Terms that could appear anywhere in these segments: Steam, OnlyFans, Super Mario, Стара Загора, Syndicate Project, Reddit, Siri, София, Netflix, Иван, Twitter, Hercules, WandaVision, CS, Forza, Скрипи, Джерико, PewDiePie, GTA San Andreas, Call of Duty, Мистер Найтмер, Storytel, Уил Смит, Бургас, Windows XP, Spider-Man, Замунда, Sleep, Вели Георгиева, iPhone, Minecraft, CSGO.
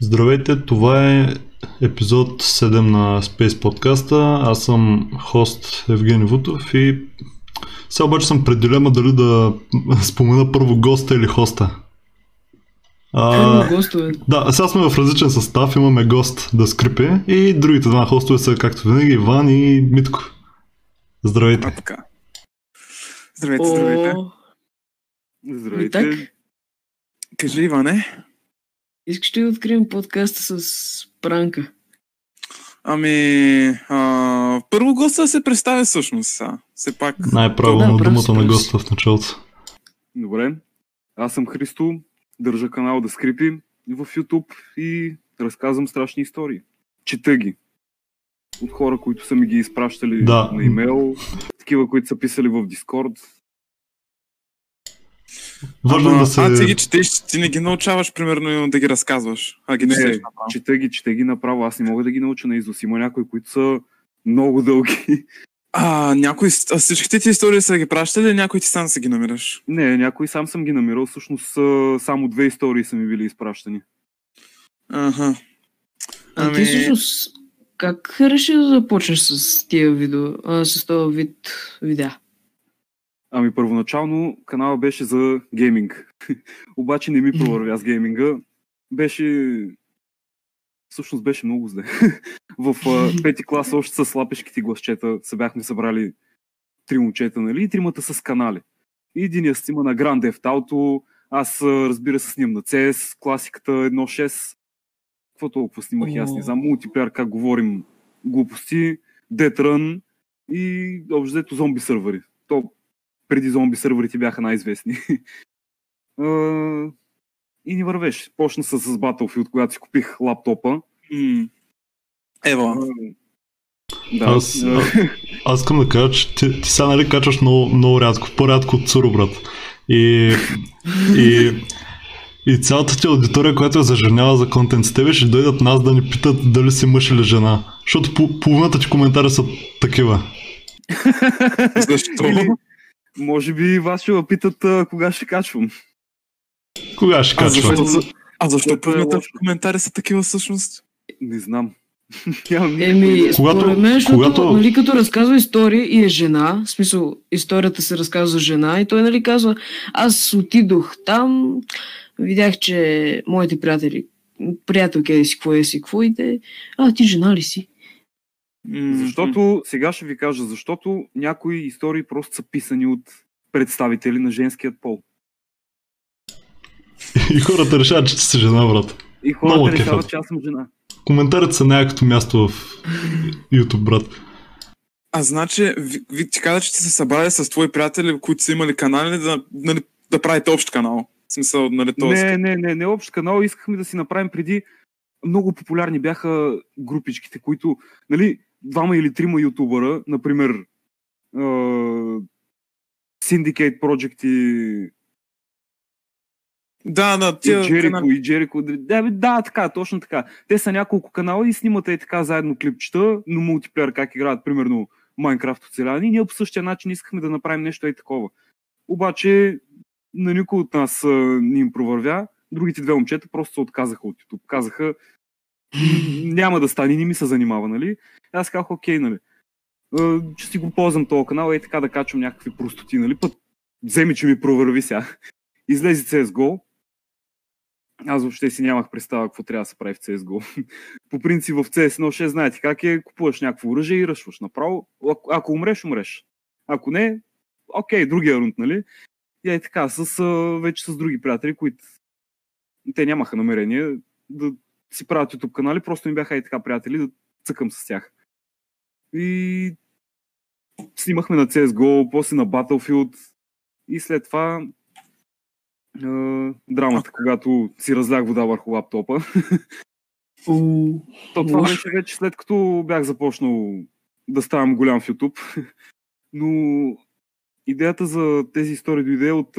Здравейте, това е епизод 7 на Space Podcast. Аз съм хост Евгений Вутов и сега обаче съм пред дилема дали да спомена първо госта или хоста. Да, сега сме в различен състав, имаме гост да скрипи и другите два хостове са както винаги Иван и Митко. Здравейте. Здравейте. Кажи, Иване. Искаш да открием подкаста с пранка? Първо госта се представя всъщност. Все пак. Най-правилно думата на госта в началото. Добре. Аз съм Христо, държа канал да скрипи в YouTube и разказвам страшни истории. Чета ги. От хора, които са ми ги изпращали на имейл, такива, които са писали в Discord. Ти ги четеш, ти не ги научаваш, примерно, да ги разказваш. Чета ги направо, аз не мога да ги науча наизуст. Има някои, които са много дълги. Всичките ти истории са ги пращали, някои ти сам са ги намираш? Не, някои сам съм ги намирал, всъщност само две истории са ми били изпращани. Ти всъщност как реши да започнеш с този вид видеа? Първоначално канала беше за гейминг, обаче не ми провървя с гейминга, всъщност беше много зле. В пети клас още с лапешките гласчета се бяхме събрали три момчета, нали, и тримата с канали. И единия снима на Grand Theft Auto, аз разбира се снимам на CS, класиката 1.6, какво толкова снимах и аз не знам, мултиплеер, как говорим глупости, Dead Run и общо взето зомби сървъри. Преди зомби сървърите бяха най-известни. И не вървеше. Почна с Battlefield, когато си купих лаптопа. Аз искам да кажа, че ти сега, нали, качваш много рядко, по-рядко от Цуро, брат. И цялата ти аудитория, която я заженява за контент с тебе, ще дойдат нас да ни питат дали си мъж или жена. Защото половината ти коментари са такива. Защо? Може би вас ще питат кога ще качвам. Кога ще качвам? Защо пълната в коментари са такива всъщност? Не знам. Според мен, защото нали, като разказва истории и е жена, в смисъл историята се разказва жена и той нали казва, аз отидох там, видях, че моите приятелки е си, какво и те, ти жена ли си? Защото, сега ще ви кажа, защото някои истории просто са писани от представители на женският пол. И хората решават, че си жена, брат. И хората решават, че аз съм жена. Коментарите са някакто място в YouTube, брат. Значи, ти каза, че ти се събрали с твои приятели, които са имали канали, да правите общ канал. В смисъл, нали, не общ канал, искахме да си направим преди. Много популярни бяха групичките, които, нали, двама или трима ютубъра, например Syndicate Project и Джерико. Така, точно така. Те са няколко канала и снимат и така заедно клипчета, но мултиплеер как играят, примерно Minecraft оцеляни. Ние по същия начин искахме да направим нещо и такова. Обаче на никой от нас не им провървя. Другите две момчета просто се отказаха от YouTube. Казаха, няма да стане, не ми се занимава, нали? Аз казах, окей, нали? Ще си го ползвам този канал, и така да качвам някакви простоти, нали? Път вземи, че ми провърви сега. Излезе CSGO. Аз въобще си нямах представа какво трябва да се прави в CSGO. По принцип в CS 1.6 знаете как е, купуваш някакво оръжие и ръшваш направо. Ако умреш. Ако не, окей, другия рунд, нали? И е така, вече с други приятели, които те нямаха намерение да си правят YouTube канали, просто ми бяха и така приятели да цъкам с тях. И снимахме на CSGO, после на Battlefield и след това драмата, когато си разлях вода върху лаптопа. Това беше вече след като бях започнал да ставам голям в YouTube. Но идеята за тези истории дойде от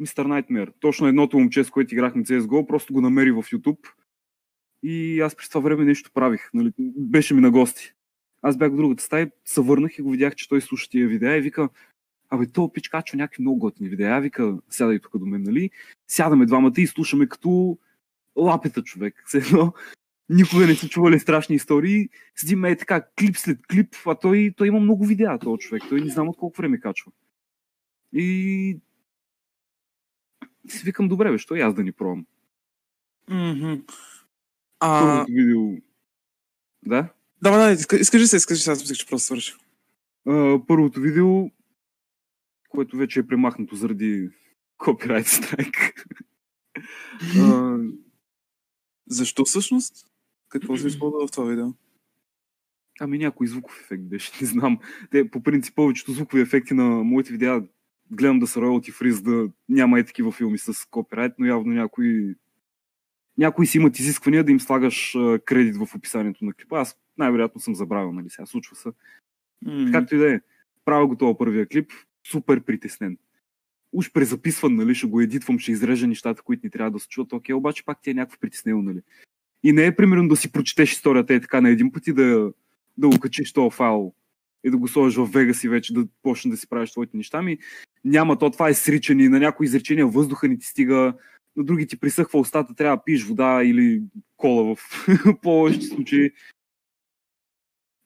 Мистер Найтмер. Точно едното момче, с което играхме CSGO, просто го намери в YouTube. И аз през това време нещо правих. Нали? Беше ми на гости. Аз бях в другата стая, се върнах и го видях, че той слуша тия видеа и вика, то пич качва някакви много готини видеа. Вика, сядай тук до мен, нали? Сядаме двамата и слушаме като лапета човек. Едно, никога не са чували страшни истории. Седим е така клип след клип, а той има много видеа, този човек. Той не знам от колко време качва. И си викам, добре бе, що и аз да ни пробвам. Първото видео... Да? Да, изкажи се, аз мисля, че просто свърши. Първото видео, което вече е премахнато заради копирайт страйк. Защо всъщност? Какво се използва в това видео? Ами някой звуков ефект беше, не знам. Те, по принцип, повечето звукови ефекти на моите видеа гледам да са royalty free, за да няма и такива филми с копирайт, но явно някои си имат изисквания да им слагаш кредит в описанието на клипа. Аз най-вероятно съм забравил, нали сега, случва се. Както и да е, правя го това първия клип, супер притеснен. Уж презаписван, нали, ще го едитвам, ще изрежа нещата, които ни трябва да се чуват, окей, обаче пак ти е някакво притеснено, нали. И не е примерно да си прочетеш историята е така на един път и да го качиш този файл и да го сложиш в Vegas и вече да почне да си правиш твоите неща, ми няма то, това е сричане, на някои изречения въздуха не ти стига, на други ти присъхва устата, трябва да пиеш вода или кола в повече случаи.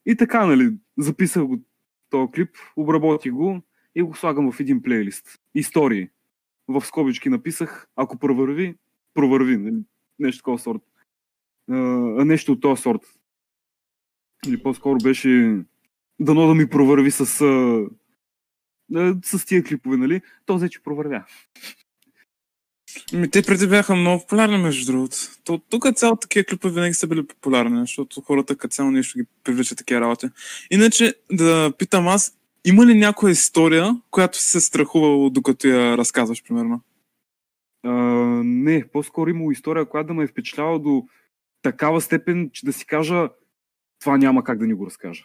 И така, нали, записах го този клип, обработих го и го слагам в един плейлист. Истории. В скобички написах, ако провърви, нали, нещо такова сорт. Нещо от този сорт. Или по-скоро беше дано да ми провърви с тия клипове, нали. То вече провървя. Те преди бяха много популярни, между другото. Тук цяло такива клипа винаги са били популярни, защото хората като цяло нещо ги привличат такива работи. Иначе да питам аз, има ли някоя история, която се страхувала докато я разказваш, примерно? Не, по-скоро има история, която да ме е впечатляла до такава степен, че да си кажа, това няма как да ни го разкажа.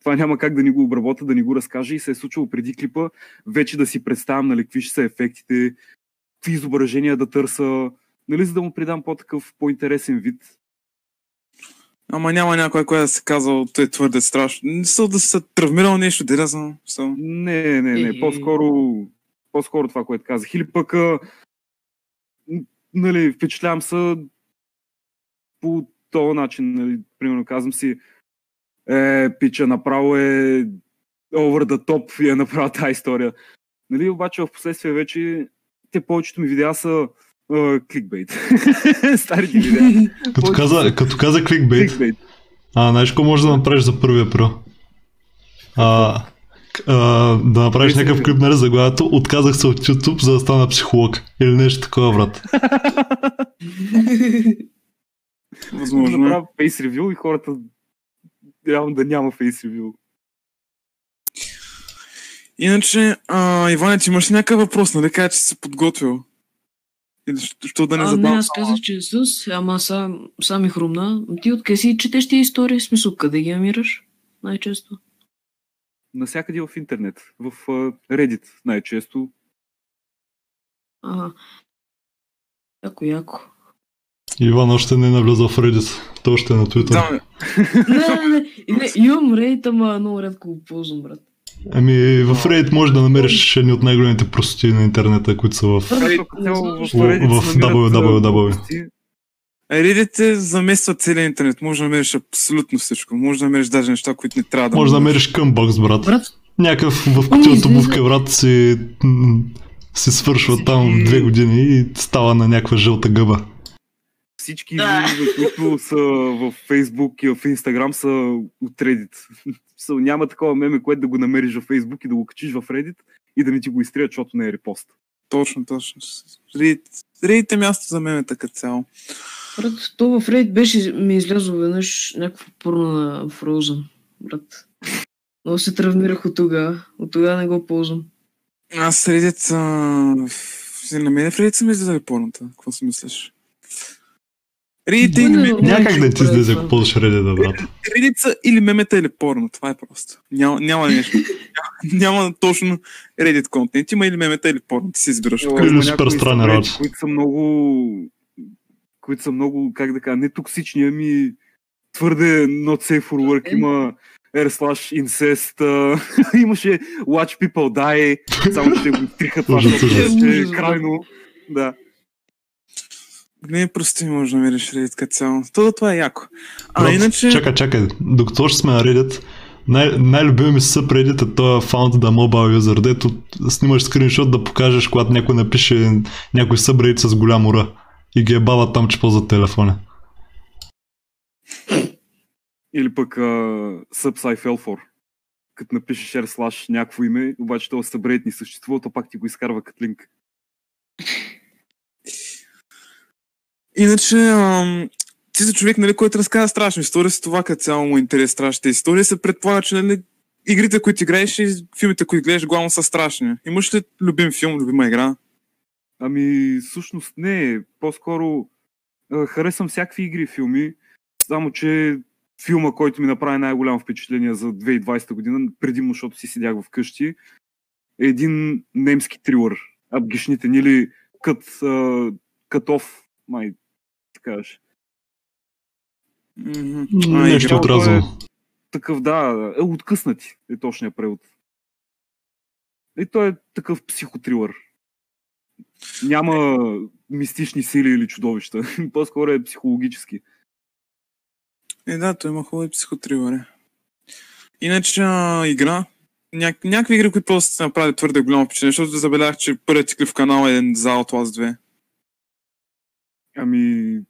Това няма как да ни го обработа, да ни го разкажа, и се е случило преди клипа, вече да си представям, нали, какви ще са ефектите, какви изображения да търса, нали, за да му придам по-такъв, по-интересен вид. Ама няма някой, който да се казва, той е твърде страшно. Не са да се травмирал нещо, дерезно. Не. По-скоро това, което казах. Или пък, нали, впечатлявам се по този начин, нали, примерно казвам си, пича, направо е over the top и е направо тази история. Нали, обаче в последствие вече те повечето ми видеа са кликбейт. Старите видеа. Като каза кликбейт. Знаеш какво може да направиш за 1 април? Да направиш някакъв клип на заглавието, отказах се от YouTube, за да стана психолог. Или нещо такова, брат. Възможно да правя фейс ревю и хората реално да няма фейс ревю. Иначе, Иване, ти имаш някакъв въпрос, нали кажа, че си се подготвил? Или що да не задавам? Не, аз казах, че не със, ама сами хрумна. Ти откъде си четеш тия истории? В смисъл, къде ги намираш най-често? Насякъде в интернет. В Reddit най-често. Яко. Иван още не е навлязал в Reddit. Той още е на Twitter. Да, не. Имам Reddit, ама много рядко го ползвам, брат. Ами в Reddit може да намериш едни от най-големите простоти на интернета, които са в www. Reddit замества целия интернет, може да намериш абсолютно всичко, може да намериш даже неща, които не трябва да намериш. Може да намериш къмбокс, брат. Някакъв в кутия от обувка, брат, се свършва там 2 години и става на някаква жълта гъба. Всички видео, които са в Facebook и в Instagram, са от Reddit. Няма такова меме, което да го намериш в Facebook и да го качиш в Reddit и да не ти го изтрият, защото не е репост. Точно. Reddit е място за мемета като цяло. Брат, то в Reddit ми излязло веднъж някаква порно на Фроза, брат. Но се травмирах от тогава. От тогава не го ползвам. Аз Reddit... На мен в Reddit съм излязали порната. Какво си мислиш? Някак да ти излезе, ако ползваш Reddit, брат. Reddit са или мемета, или порно. Това е просто. Няма нещо. Няма точно Reddit контент. Има или мемета, или порно. Ти си избираш. Или супер странни работи. Които са много, как да кажа, не токсични, ами твърде not safe for work. Има r/incest. Имаше watch people die. Само ще го триха това. Крайно. Да. Не, просто не можеш да намериш Reddit като цяло. Това е яко. Иначе... Чакай. Докато още сме на Reddit, най-любими ми са Reddit е този Found the Mobile User, дето снимаш скриншот да покажеш, когато някой напише някой събредит с голям ура и ги е бават там, че ползват телефона. Или пък Subsifel4. Като напишеш r/ някакво име, обаче този събредит не съществува, то пак ти го изкарва като линк. Иначе, ти си човек, нали, който разказва страшни истории, с това като цяло му интерес страшните истории, се предполага, че нали, игрите, които играеш и филмите, които гледаш, главно са страшни. Имаш ли любим филм, любима игра? Всъщност не. По-скоро харесвам всякакви игри и филми, само че филма, който ми направи най-голямо впечатление за 2020 година, предимно, защото си седях вкъщи, е един немски трилър. Абгишните, нили Катов, май, ти кажеш. Нещо отразно. Такъв, да, Откъснати е точния превод. И той е такъв психотрилър. Няма мистични сили или чудовища. По-скоро е психологически. Да, той има хубави психотрилъри. Иначе игра. Някакви игри, които просто се направи твърде голямо впечатление, защото забелязах, че първият ти клип в канала е за Outlast 2.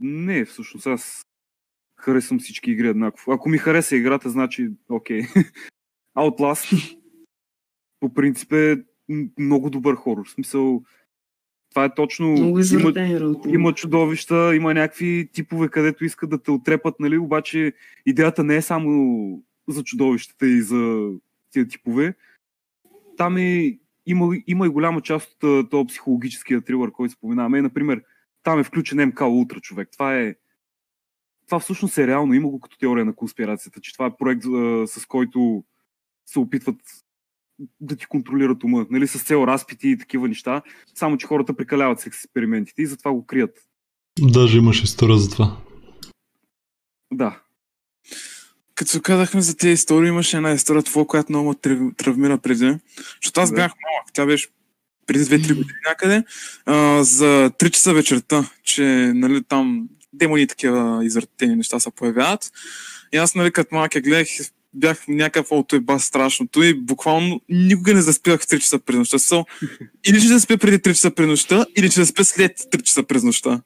Не, всъщност аз харесвам всички игри еднакво. Ако ми хареса играта, значи окей. Outlast по принцип е много добър хорор. В смисъл, това е точно... Има чудовища, има някакви типове, където искат да те отрепат, нали? Обаче идеята не е само за чудовищата и за тия типове. Там има и голяма част от този психологическия трилър, който споменаваме. Например, там е включен МК Ултра, човек. Това всъщност е реално. Има го като теория на конспирацията, че това е проект, с който се опитват да ти контролират ума, нали? С цел разпити и такива неща. Само че хората прекаляват с експериментите и затова го крият. Даже имаш история за това. Да. Като казахме за тези истории, имаше една история, това, която много ме травмира преди. Защото аз бях малък, тя беше преди 2-3 години някъде, за 3 часа вечерта, че нали, там демони и такива извратени неща се появяват. И аз нали, като малък я гледах, бях някакъв бас страшното и буквално никога не заспивах в 3 часа през нощта. Или ще заспя преди 3 часа през нощта, или ще заспя след 3 часа през нощта.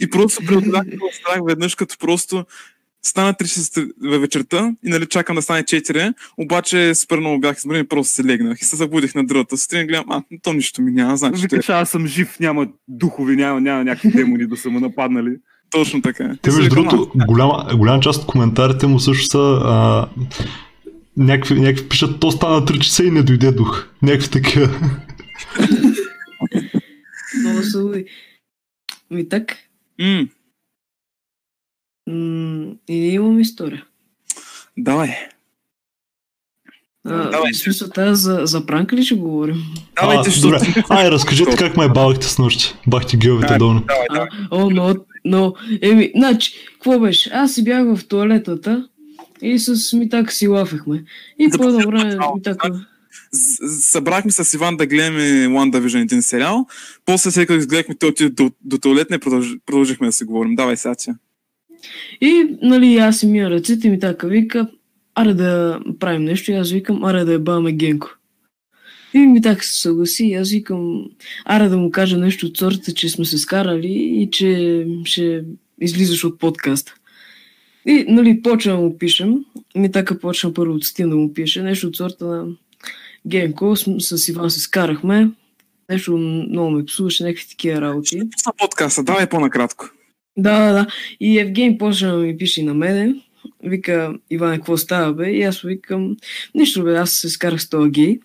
И просто преодолях страх веднъж, като просто стана 3 часа вечерта и нали чакам да стане 4, обаче супер много бях избран и просто се легнах и се забудих на другата сутрин и гледам, то нищо ми няма, значи. Викаш, аз съм жив, няма духови, няма някакви демони да са ме нападнали. Точно така. Те между другото, голяма част от коментарите му също са някакви пишат, то стана 3 часа и не дойде дух. Някакви такива. Много слуби. Митък? И имам история. Давай. Давай. Смисъл, тази за пранка ли ще говорим? Давайте, добре. Разкажете как ме бавахте с нощи. Бахте геовите долу. Значи, какво беше? Аз си бях в туалетата и с Митака си лафехме. И по-добре време Митака... Събрахме с Иван да гледаме WandaVision един сериал. После след като изгледахме този до туалетна и продължихме да си говорим. Давай, Сатя. И, нали, аз си мия ръците и Митака вика, аре да правим нещо, и аз викам, аре да ебаваме Генко. И Митака се съгласи и аз викам, аре да му кажа нещо от сорта, че сме се скарали и че ще излизаш от подкаста. И, нали, почвам да му пишем, Митака почна първо от Стим да му пише, нещо от сорта на Генко, с Иван се скарахме, нещо много ме псуваше, някакви такива работи. С подкаста, давай по-накратко. Да. И Евгений почна да ми пише на мене. Вика, Иван, какво става, бе? И аз викам, нищо, бе, аз се скарах с този гей.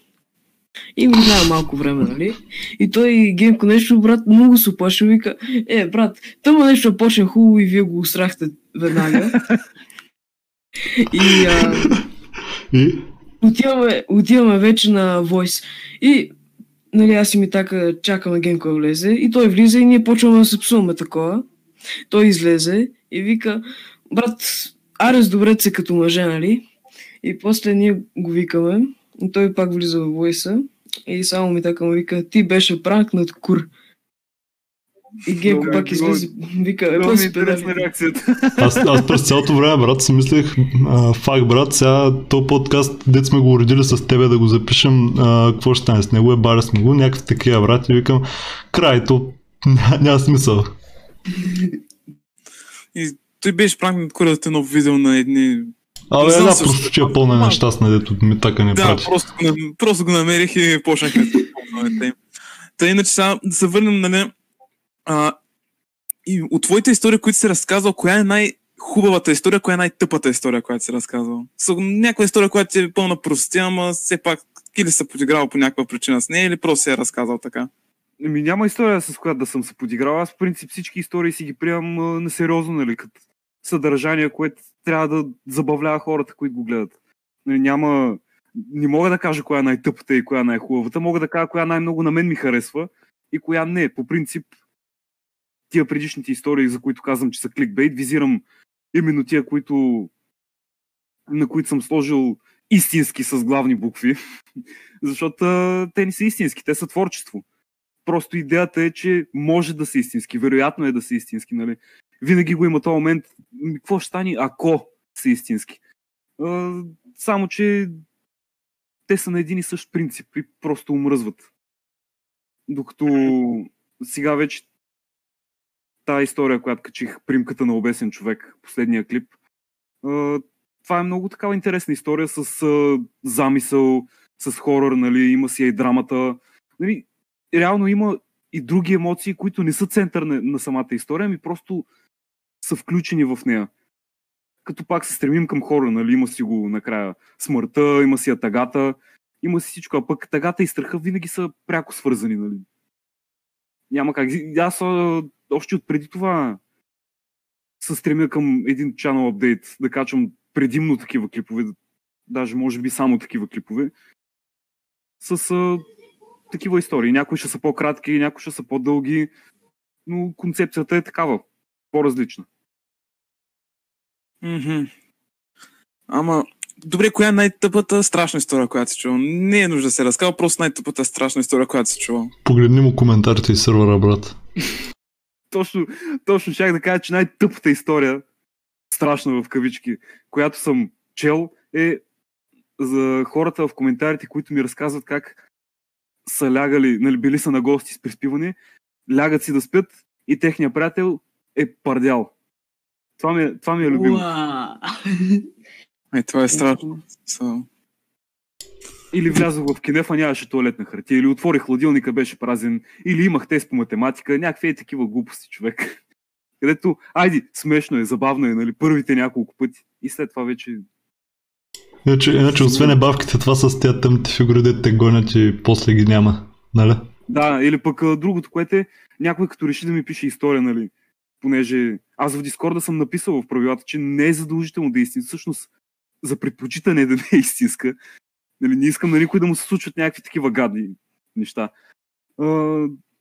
И минава малко време, нали? И той, Генко, нещо, брат, много се оплаши. Вика, брат, тъма нещо почне хубаво и вие го усрахте веднага. И отиваме вече на Войс. И, нали, аз и Митака чакаме Генко да влезе. И той влиза и ние почваме да се псуваме такова. Той излезе и вика, брат, аре с добрете се като мъже, нали? И после ние го викаме, и той пак влиза във войса и само Митака му вика, ти беше пранк над кур. И Гейко пак излезе, вика, много ми интересна реакцията. Аз през цялото време, брат, си мислех, фак, брат, сега този подкаст, дет сме го уредили с тебе да го запишем, какво ще стане с него, ебаря сме го, някакви такива, брат, и викам, крайто, няма смисъл. И той беше пранк, когато едно видео на едни... Абе, една простотия пълна нещастна, дето ми така не прати. Да, просто го намерих и почнах да спомням. Та иначе сега да се върнем, нали, и от твоите истории, които си разказвал, коя е най-хубавата история, коя е най-тъпата история, която си разказвал? Някаква история, която ти е пълна простотия, ама все пак или се подиграва по някаква причина с нея, или просто си е разказал така? Ми няма история, с която да съм се подиграл. Аз в принцип всички истории си ги приемам насериозно, нали, като съдържание, което трябва да забавлява хората, които го гледат. Нали, няма... Не мога да кажа коя е най-тъпата и коя е най-хубавата, мога да кажа коя най-много на мен ми харесва и коя не. По принцип, тия предишните истории, за които казвам, че са кликбейт, визирам именно тия, на които съм сложил истински с главни букви, защото те не са истински, те са творчество. Просто идеята е, че може да са истински, вероятно е да са истински, нали? Винаги го има този момент, какво ще стане, ако са истински. Само, че те са на един и същ принцип и просто умръзват. Докато сега вече тая история, която качих, примката на обесен човек, последния клип, това е много такава интересна история с замисъл, с хорор, нали, има си и драмата. Нали, реално има и други емоции, които не са център на самата история, ами просто са включени в нея. Като пак се стремим към хора, нали, има си го накрая смъртта, има си атагата, има си всичко, а пък атагата и страха винаги са пряко свързани, нали. Няма как. Аз още от преди това се стремя към един channel апдейт, да качвам предимно такива клипове, даже може би само такива клипове, с такива истории. Някои ще са по-кратки, някои ще са по-дълги, но концепцията е такава, по-различна. Ама, добре, коя е най-тъпата страшна история, която си чувал? Не е нужда да се разказва, просто най-тъпата страшна история, която си чувал. Погледни му коментарите и сервера, брат. Точно щях да кажа, че най-тъпата история, страшна в кавички, която съм чел, е за хората в коментарите, които ми разказват как са лягали, нали, били са на гости с приспиване, лягат си да спят и техният приятел е пардял. Това ми е любимо. Това е страшно. Или влязох в кинефа, нямаше туалетна хартия, или отвори хладилника, беше празен, или имах тест по математика, някакви е такива глупости, човек. Където, айди, смешно е, забавно е, нали, първите няколко пъти и след това вече... Иначе освен ебавките, това с тези тъмните фигури, де те гонят и после ги няма, нали? Да, или пък другото, което е, някой като реши да ми пише история, нали, понеже аз в Дискорда съм написал в правилата, че не е задължително да е истинска. Всъщност, за предпочитане да не е истинска. Нали, не искам на никой да му се случват някакви такива гадни неща.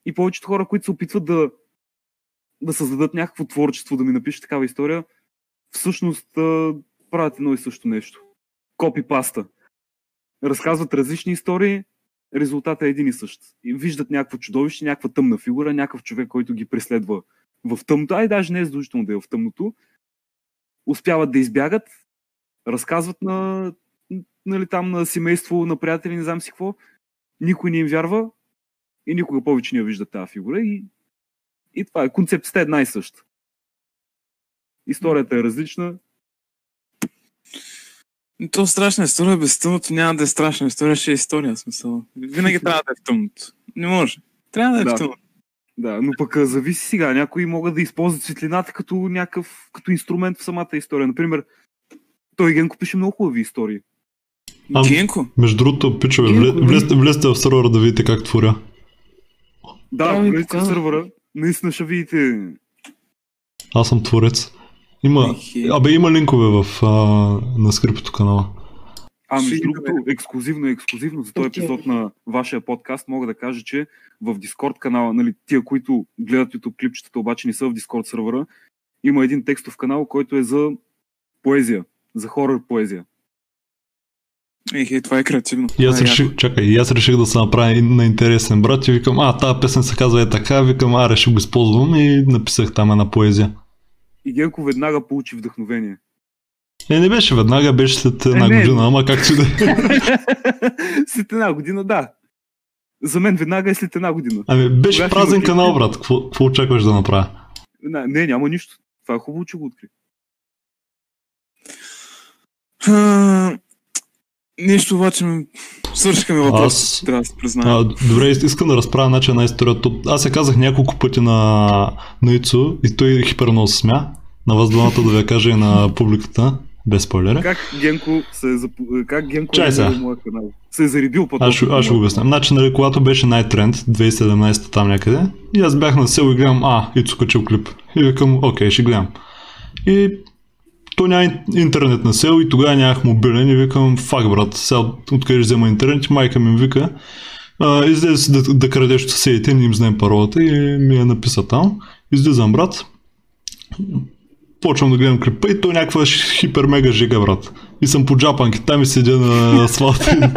И повечето хора, които се опитват да създадат някакво творчество, да ми напишат такава история, всъщност правят едно и също нещо. Копипаста. Разказват различни истории, резултатът е един и същ. И виждат някакво чудовище, някаква тъмна фигура, някакъв човек, който ги преследва в тъмното, ай даже не е задължително да е в тъмното, успяват да избягат, разказват на, нали, там на семейство, на приятели, не знам си какво, никой не им вярва и никога повече не вижда тази фигура и това е, концепцията е една и съща. Историята е различна. То страшна история без тъмното няма да е страшна история, ще е история, смисъл. Винаги трябва да е в тъмното. Не може. Трябва да е в тъмното. Да, но пък зависи сега. Някои могат да използват светлината като инструмент в самата история. Например, той Генко пише много хубави истории. Генко? Между другото, пичове, влезте в сервера да видите как творя. Да, влезте в сервера. Наистина ще видите. Аз съм творец. Има линкове на Скрипито канала. Между другото, ексклузивно за този епизод на вашия подкаст мога да кажа, че в Discord канала, нали, тия, които гледат YouTube клипчетата, обаче не са в Discord сервера, има един текстов канал, който е за поезия, за хорор поезия. Ехе, това е креативно. И аз реших да се направя на интересен брат и викам, тази песен се казва е така, викам, реших го използвам и написах там една поезия. И Генко веднага получи вдъхновение. Не беше веднага, беше след една година, ама както и да е. След една година, да. За мен веднага е след една година. Ами беше кога празен канал, брат, какво очакваш да направя? Не, няма нищо. Това е хубаво, че го откри. Нещо обаче свършиха ми въпроса, трябва да се призная. Добре, искам да разправя начин една история. Аз я казах няколко пъти на Ицо и той хиперно се смя. На вас двамата да ви кажа и на публиката, без спойлери. Как Генко е заребил моя канал? Се е заребил по-добре. Аз ще го обясням. Значи, нали, когато беше най-тренд, 2017 там някъде, и аз бях на село и гледам, Ицо качил клип. И викам, окей, ще гледам. И то няма интернет на село и тогава нямах мобилен и викам, фак брат, сега откъде взема интернет и майка ми вика, излез да крадеш от съседите, не им знаем паролата и ми я написа там. Излизам брат, почвам да гледам клипа и то някаква хипер-мега жига брат. И съм по джапанки, там и седя на асфалта.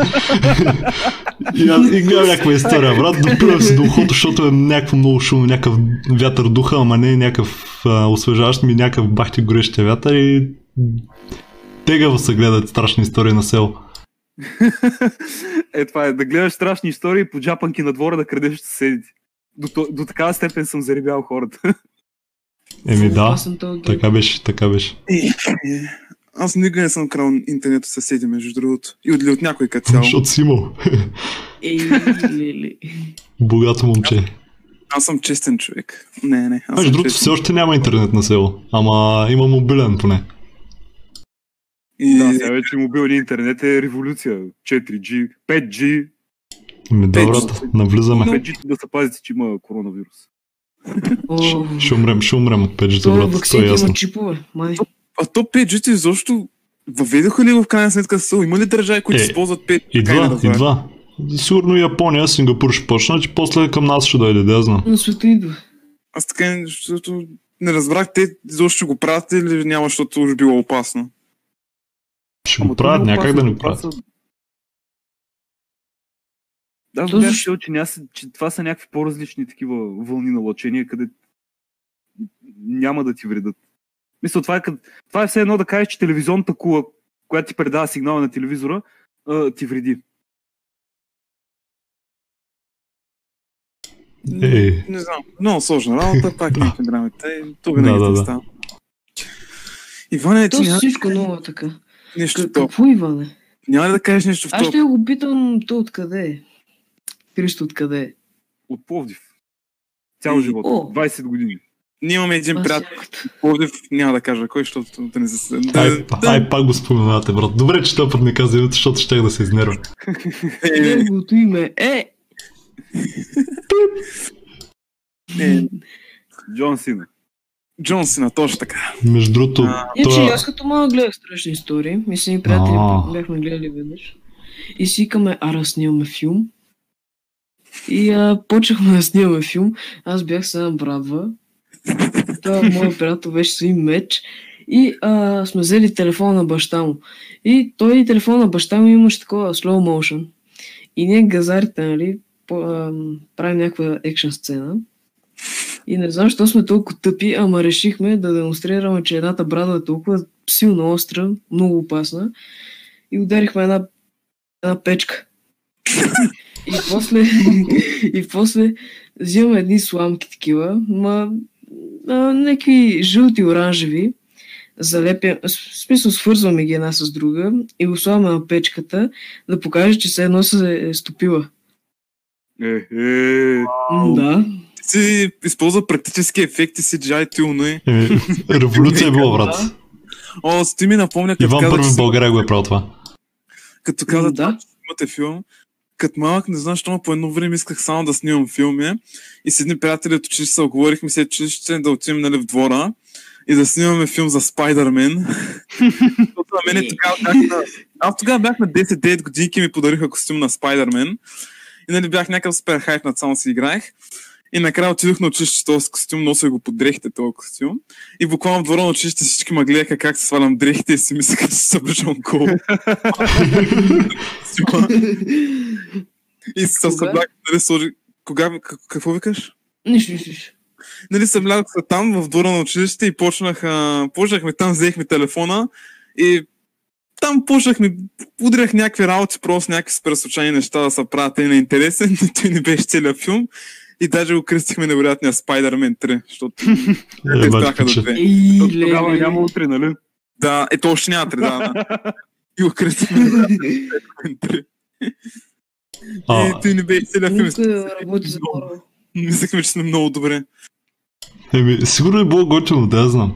И гледам някаква история брат, допирам се до ухото, защото е някакво много шумно, някакъв вятър духа, ама не някакъв освежаващ ми, някакъв бахти горещия вятър и тегаво се гледат страшни истории на село. Това е, да гледаш страшни истории по джапанки на двора да крадеш съседите. До такава степен съм заребял хората. Да, така беше. Аз никога не съм крал интернет от съседи, между другото. Или от някой като цяло. Защото си имал. Богато момче. Аз съм честен човек. Не. Между другото, все още няма интернет на село. Ама има мобилен поне. Да, сега вече мобилния интернет е революция. 4G, 5G. Добрата, навлизаме. 5G да се пазите, че има коронавирус. Ще умрем от 5G, добрата, това е ясно. А то 5G-то изобщо въведоха ли в крайна сметка село? Има ли държави, които използват 5G? Идва. Сигурно Япония, Сингапур ще почнат и после към нас ще дойде, да я знам. Но света идва. Аз така не разбрах, те изобщо го правят или няма, защото уж било опасно? Ще го правят, някак да не го правят. Да, виждам, че това са някакви по-различни такива вълни на лъчения, къде няма да ти вредат. Мисля, това е все едно да кажеш, че телевизионната кула, която ти предава сигнала на телевизора, ти вреди. Не знам, много сложна работа, пак някакви драмите. Тук не става. Иване, то всичко ново така. Какво, Иване? Няма ли да кажеш нещо в това? Аз ще го питам то откъде е. Христо откъде е? От Пловдив. Цял живот. 20 години. Ние имаме един приятел, Пловдив, няма да кажа кой, защото да не се... Ай, пак го споменавате, брат. Добре, че това път не казвам, защото щях да се изнервя. Неговото име е... Джон Сина, точно така. Между другото... Аз като малък гледах страшни истории. Ми си ни приятели бяхме гледали веднъж. И си викаме, снимаме филм. И почнахме да снимаме филм. Аз бях сега брадва. Това моят приятел беше с един меч и сме взели телефона на баща му. И той телефон на баща му имаше такова slow motion. И ние газарите, нали, правим някаква екшен сцена. И не знам, защо сме толкова тъпи, ама решихме да демонстрираме, че едната брада е толкова силно остра, много опасна. И ударихме една печка. И после взимаме едни сламки такива, някакви жълти, оранжеви, залепя, в смисъл свързваме ги една с друга и го слагаме на печката да покаже, че все едно се е стопила. Да. Си използва практически ефекти CGI тилно и... Революция е било, брат. Ти ми напомня... Иван първи в България го е правил това. Като каза, имате филм. Като малък, не знам, защото по едно време исках само да снимам филми и с едни приятели от училище се оговорихме след училище да отидем, нали, в двора и да снимаме филм за Spider-Man. Аз тогава бях на 10-9 годинки и ми подариха костюм на Spider-Man и, нали, бях някакъв супер хайп, над само си играех. И накрая отидох на училище този костюм, нося го под дрехите този костюм. И буквално в двора на училище всички ме гледаха как се свалям дрехите и си мислеха, че съм Жон Кол. И се съблях, нали сложи... Кога? Какво викаш? Нищо. Нали съблях се там, в двора на училище и почнахме там, взехме телефона и там удрях някакви работи, просто някакви супер случайни неща да се правят и неинтересен, но той не беше целият филм. И даже го кръстихме невероятния Spider-Man 3, защото те страха до 2. Тогава няма 3, нали? Да, ето още няма 3, да. И го кръстихме невероятния Spider-Man 3. И той не беше целият филм. Мислехме, че сме много добре. Сигурно е било готино, да я знам.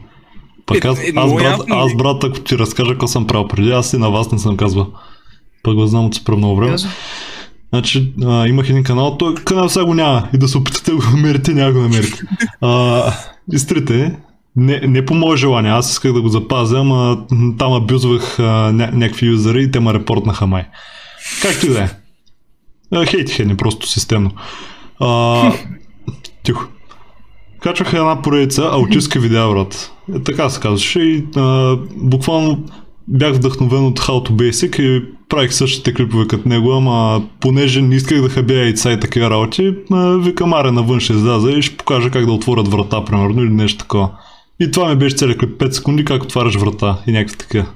Пак аз брат, ако ти разкажа какво съм правил преди, аз и на вас не съм казвал. Пак го знам от супер много време. Значи, имах един канал, той канал сега го няма и да се опитате да го намерите, няма го намерите. Изтрите, не по мое желание, аз исках да го запазя, ама там абюзвах някакви юзери и те ме репортнаха май. Както и да е. Хейтиха ни просто системно. Тихо. Качвах една поредица аутистка видеа, брат. Така се казваше и буквално бях вдъхновен от How to Basic и правих същите клипове като него, ама понеже не исках да хабя яйца и такива работи, викам аре навън ще изляза и ще покажа как да отворят врата, примерно, или нещо такова. И това ми беше целият клип, 5 секунди как отваряш врата и някакви такива.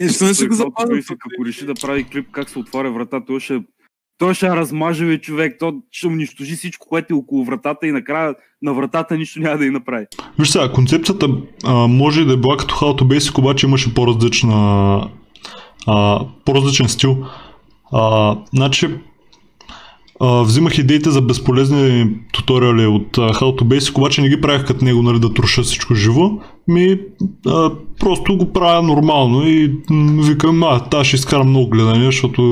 И ще не ще го запазим. Ако реши да прави клип как се отваря врата, той ще размажеви човек, той ще унищожи всичко, което е около вратата и накрая на вратата нищо няма да ѝ направи. Виж сега, концепцията може да е била като How to Basic, обаче имаше по-различен стил. Взимах идеите за безполезни туториали от How to Basic, обаче не ги правях като него, нали, да труша всичко живо. Просто го правя нормално и викам, аз ще изкарам много гледания, защото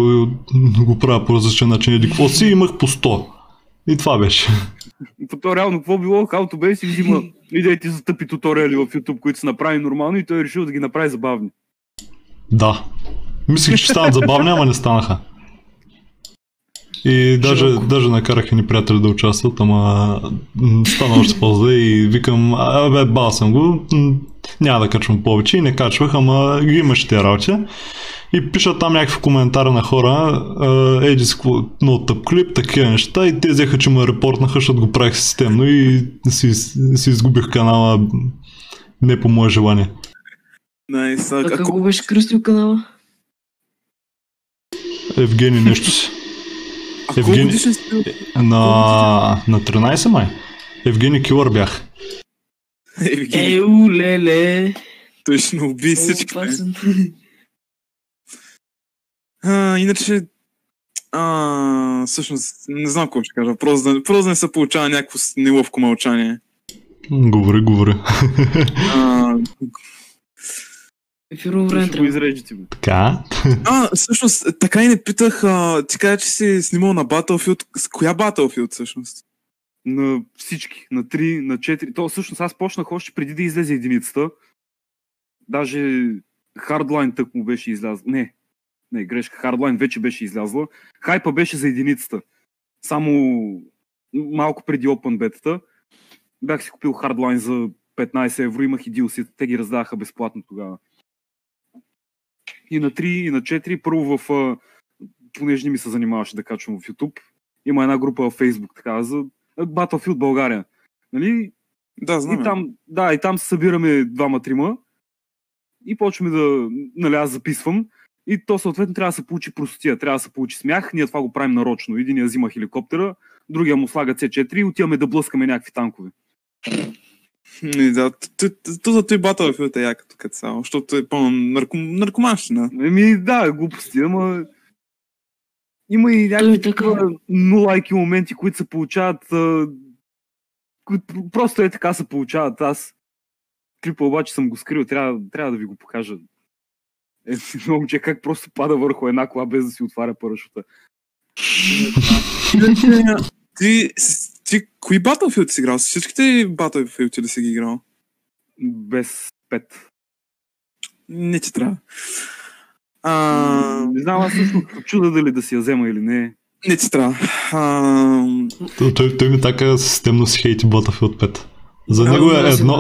го правя по различен начин. Еди какво си, имах по 100. И това беше. То реално какво било, How to Basic взима идеите за тъпи туториали в YouTube, които са направи нормално и той е решил да ги направи забавни. Да. Мислих, че станат забавни, ама не станаха. И даже накарах едни приятели да участват, ама стана още по-зле и викам, бал съм го, няма да качвам повече и не качвах, ама ги имаше тия работи. И пишат там някакви коментари на хора, много тъп клип, такива неща и те взеха, че ме репортнаха, защото го правих системно и си изгубих канала не по мое желание. А какво беше кръстил канала? Евгений нещо си. Евгений... На 13 май? Евгений Килър бях. Леле! Той ще не уби всички. Иначе... всъщност, не знам какво ще кажа. Просто да не се получава някакво неловко мълчание. Говори. Ефирово време трябва. Така. Всъщност, така и не питах, ти кажа, че си снимал на Battlefield. С коя Battlefield всъщност? На всички, на 3, на 4. То всъщност аз почнах още преди да излезе единицата. Даже Hardline тък му беше излязла. Не, грешка, Hardline вече беше излязла. Хайпа беше за единицата. Само малко преди Open Beta-та. Бях си купил Hardline за 15 евро, имах и DLC-та, те ги раздаваха безплатно тогава. И на 3, и на 4, първо понеже не ми се занимаваше да качвам в YouTube, има една група в Facebook, така, за Battlefield България, нали? Да, знам. И там се събираме двама-трима и почваме да, нали, аз записвам и то съответно трябва да се получи простотия, трябва да се получи смях, ние това го правим нарочно. Единия взима хеликоптера, другия му слага C4 и отиваме да блъскаме някакви танкове. Да, зато и Battlefield е яка като цяло, защото е пълна наркоманщина. Да, глупости, ама има и някакви нулайки моменти, които се получават, които просто е така се получават. Аз клипа обаче съм го скрил, трябва да ви го покажа. Много че как просто пада върху една кола без да си отваря парашута. Ти кои Battlefield си играл? Всичките Battlefield ли си ги играл? Без 5. Не ти трябва. Не знам аз всъщност чуда дали да си я взема или не. Не ти трябва. Той ми така системно си хейти Battlefield 5.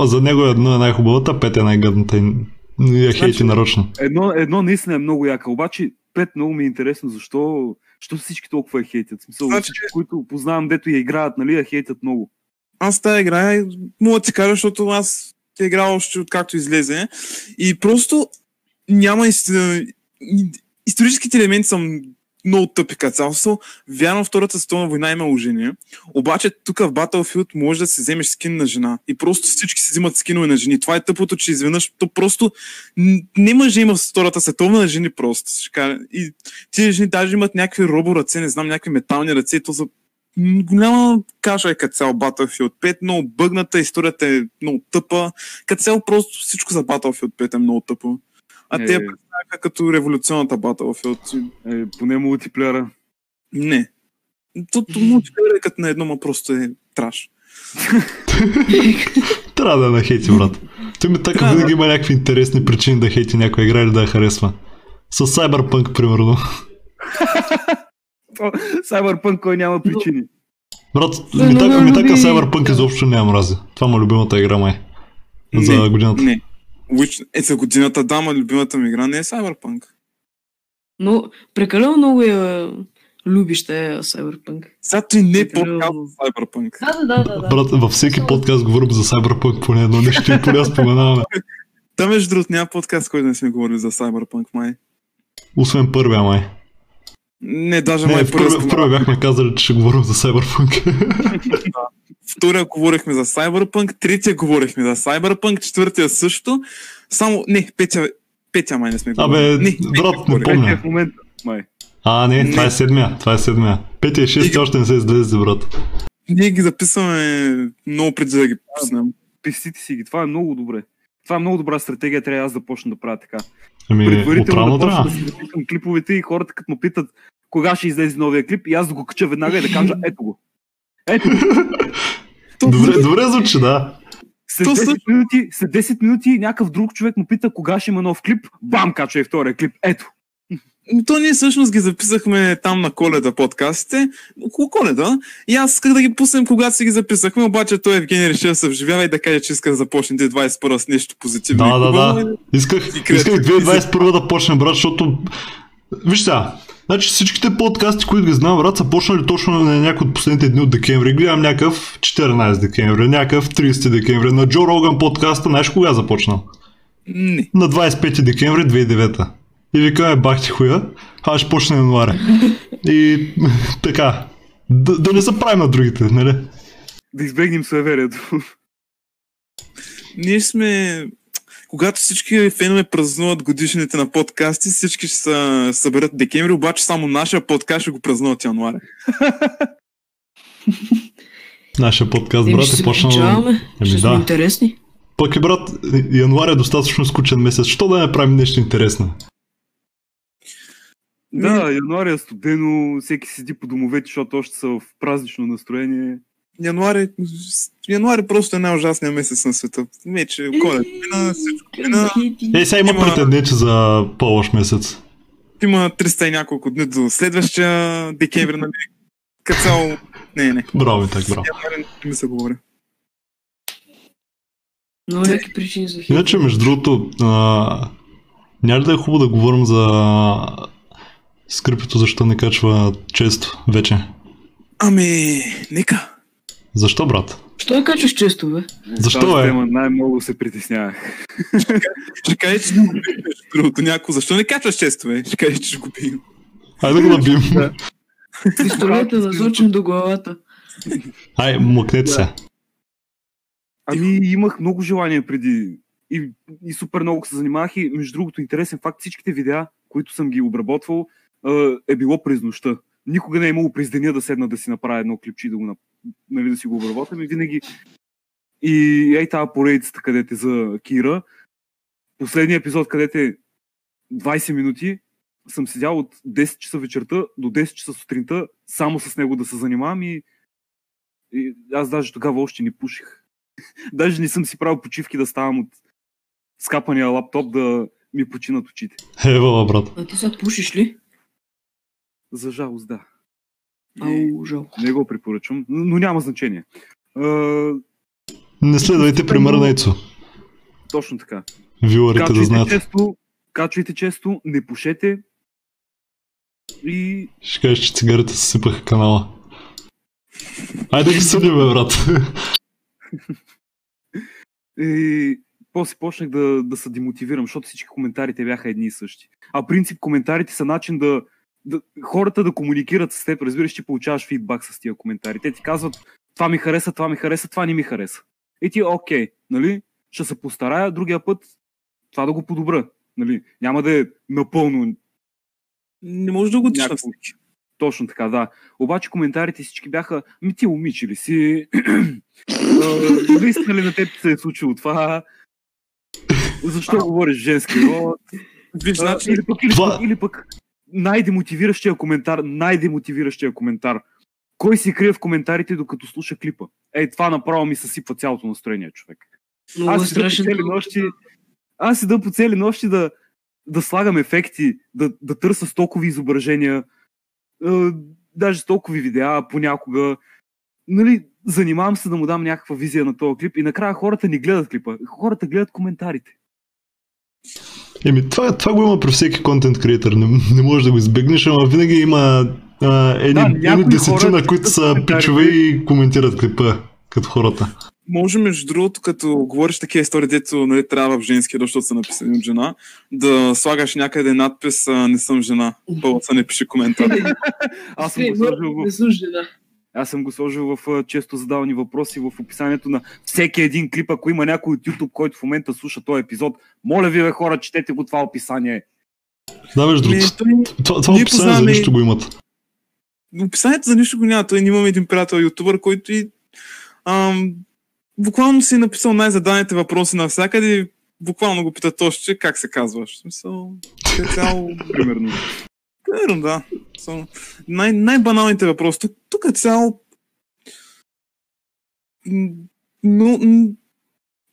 За него едно е най-хубавата, 5 е най-гадната и я хейти нарочно. Едно наистина е много яка, обаче 5 много ми е интересно защо всички толкова я хейтят. Смисъл, значи, които познавам, дето я играят, нали, я хейтят много. Аз тая игра мога да ти кажа, защото аз тя игра още откакто излезе и просто няма историческите елементи съм много тъпи кацалство. Вярно, Втората световна война има лъжение, обаче тук в Battlefield може да си вземеш скин на жена и просто всички си взимат скинове на жени. Това е тъпото, че изведнъж то просто не мъже има в Втората световна, на жени просто. И тези жени даже имат някакви робо ръце, не знам, някакви метални ръце, то за голяма каша е като цял Battlefield 5, много бъгната, историята е много тъпа, като цял просто всичко за Battlefield 5 е много тъпо. А те я представяха като революционната Battlefield. Поне мултиплеера. Не. Тото мултиплеера е като на едно, ма просто е траш. Трябва да нахейти, брат. Той ми така винаги има някакви интересни причини да хейти някоя игра или да я харесва. С Cyberpunk, примерно. Cyberpunk, кой няма причини. Брат, ми така Cyberpunk изобщо няма мрази. Това му е любимата игра, май. За годината. Не. За годината дама, любимата ми игра не е Cyberpunk. Но прекалено много я любиш, е Cyberpunk. Сега той не е подкаст за Cyberpunk. Да. Брат, във всеки подкаст говорим за Cyberpunk, поне едно нещо и поне аз споменаваме. Та между другото няма подкаст, който не сме говорили за Cyberpunk, май. Освен първия, май. Не, даже май в първия бяхме казали, че ще говорим за Cyberpunk. Втория говорихме за Cyberpunk, третия говорихме за Cyberpunk, четвъртия също. Само, не, петия май не сме говорили. Абе, брат, не помня. В момента, май. Не, това е седмия, Петия и шестия още не се излезе, брат. Ние ги записваме много преди да ги пуснем. Писите си ги, това е много добре. Това е много добра стратегия, трябва аз да почна да правя така. Предварително да почна да си записвам клиповете и хората като му питат кога ще излезе новия клип и аз да го кача веднага и да кажа ето го. Добре звучи, да. След 10 минути някакъв друг човек му пита кога ще има нов клип, бам, качва и втория клип, ето. То ние всъщност ги записахме там на Коледа подкастите, около Коледа, и аз исках да ги пуснем когато си ги записахме, обаче той Евгений решил да се вживява и да каже, че иска да започнете 2021 с нещо позитивно. Да. Исках 2021 да почнем, брат, защото... Виж сега, значи всичките подкасти, които ги знам, брат, са почнали точно на някои от последните дни от декември. Гледам някакъв 14 декември, някакъв 30 декември. На Джо Роган подкаста, знаеш кога започна? Не. На 25 декември 2009. И викаме, бахте хуя, аз ще почна януаря. И така, да не се правим на другите, нали? Да избегнем суеверието. Ние сме... Когато всички фенове празнуват годишните на подкасти, всички ще се съберат декември, обаче само нашия подкаст ще го празнуват януаря. Нашия подкаст, брат, е почнал... Ще сме интересни. Пък и, брат, януаря е достатъчно скучен месец. Що да не правим нещо интересно? Да, януаря е студено, всеки седи по домовете, защото още са в празнично настроение. Януари просто е най-ужасният месец на света. Вече Коледа мина, всичко мина. Сега има претенденти за по-лош месец. Има 300 и няколко дни до следващия декември, нали? Кацал... Не. Браво, так, браво. Януари не ми се говори. Много яки причини за хиляди. Иначе, между другото, няма да е хубаво да говорим за Скрипито, защо не качва често вече? Нека. Защо, брат? Що я качваш често, бе? Защо е? Най-много се притеснявах. Ще кажа, че го бим. Защо не качваш често, бе? Ще кажа, че го бим. Хайде да го набим. Пистолета насочим до главата. Ай, мъкнете се. Имах много желание преди и супер много се занимавах и между другото интересен факт, всичките видеа, които съм ги обработвал, е било през нощта. Никога не е имало през деня да седна да си направя едно клипче и да го направя. Нали, да си го обработваме винаги. И тази поредицата, където за Кира, последния епизод, където е 20 минути, съм седял от 10 часа вечерта до 10 часа сутринта, само с него да се занимавам и аз даже тогава още не пуших. Даже не съм си правил почивки да ставам от скапания лаптоп да ми починат очите. Ева, брат. А ти сега пушиш ли? За жалост, да. Не го препоръчвам, но няма значение. Не следвайте пример на Ицо. Точно така. Виларите да знаят. Качвайте често, не пушете и... Ще кажеш, че цигарите се сипаха канала. Айде ги съдим, бе, брат. И после почнах да се демотивирам, защото всички коментарите бяха едни и същи. А принцип коментарите са начин да хората да комуникират с теб. Разбираш, че получаваш фидбак с тия коментари. Те ти казват, това ми хареса, това ми хареса, това не ми хареса. И ти, окей, нали, ще се постарая другия път това да го подобра. Нали, няма да е напълно... Не можеш да го тиш някакво... Точно така, да. Обаче коментарите всички бяха, ми ти момиче ли си? Наистина ли на теб се е случило това? Защо говориш женски род? Или пък най-демотивиращия коментар. Кой си крие в коментарите, докато слуша клипа? Ей, това направо ми съсипва цялото настроение, човек. Аз седам по цели нощи да слагам ефекти, да търся стокови изображения, даже стокови видеа понякога. Нали, занимавам се да му дам някаква визия на този клип и накрая хората не гледат клипа, хората гледат коментарите. Еми, това го има при всеки контент креатор, не можеш да го избегнеш, ама винаги има едни десетина, които са пичове и коментират клипа, като хората. Може, между другото, като говориш такива истории, дето нали, трябва в женския, защото са написани от жена, да слагаш някъде надпис не съм жена, пълца не пиши коментар. Аз съм го сложил в често задавани въпроси в описанието на всеки един клип, ако има някой от YouTube, който в момента слуша този епизод. Моля ви, бе, хора, четете го това описание. Да, между другото, това описание за нищо го имат. Описанието за нищо го няма. Той имаме един приятел ютубър, който и буквално си е написал най-заданите въпроси навсякъде и буквално го питат още как се казваш. В смисъл, цяло... Примерно, да. Най-баналните въпроси. Тук е цяло... Но...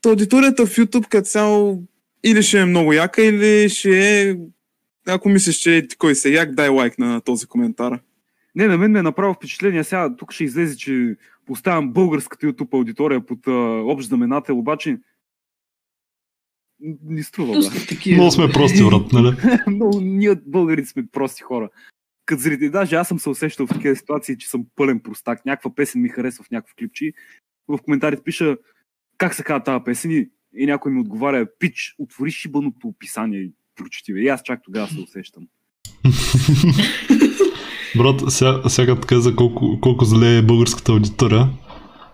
Аудиторията в YouTube като цяло или ще е много яка, или ще е... Ако мислиш, че кой се як, дай лайк на този коментар. Не, на мен ме е направо впечатление. Сега тук ще излезе, че поставям българската YouTube аудитория под общ знаменател, обаче... Не струва, бе. Много сме прости, брат, нали? Много ние българите сме прости хора. Като зрители, даже аз съм се усещал в такива ситуации, че съм пълен простак. Някаква песен ми харесва в някакво клипче. В коментарите пиша как се казва тази песен и някой ми отговаря, пич, отвори шибаното описание и прочети, бе. И аз чак тогава се усещам. Брат, сега каза колко зле е българската аудитория.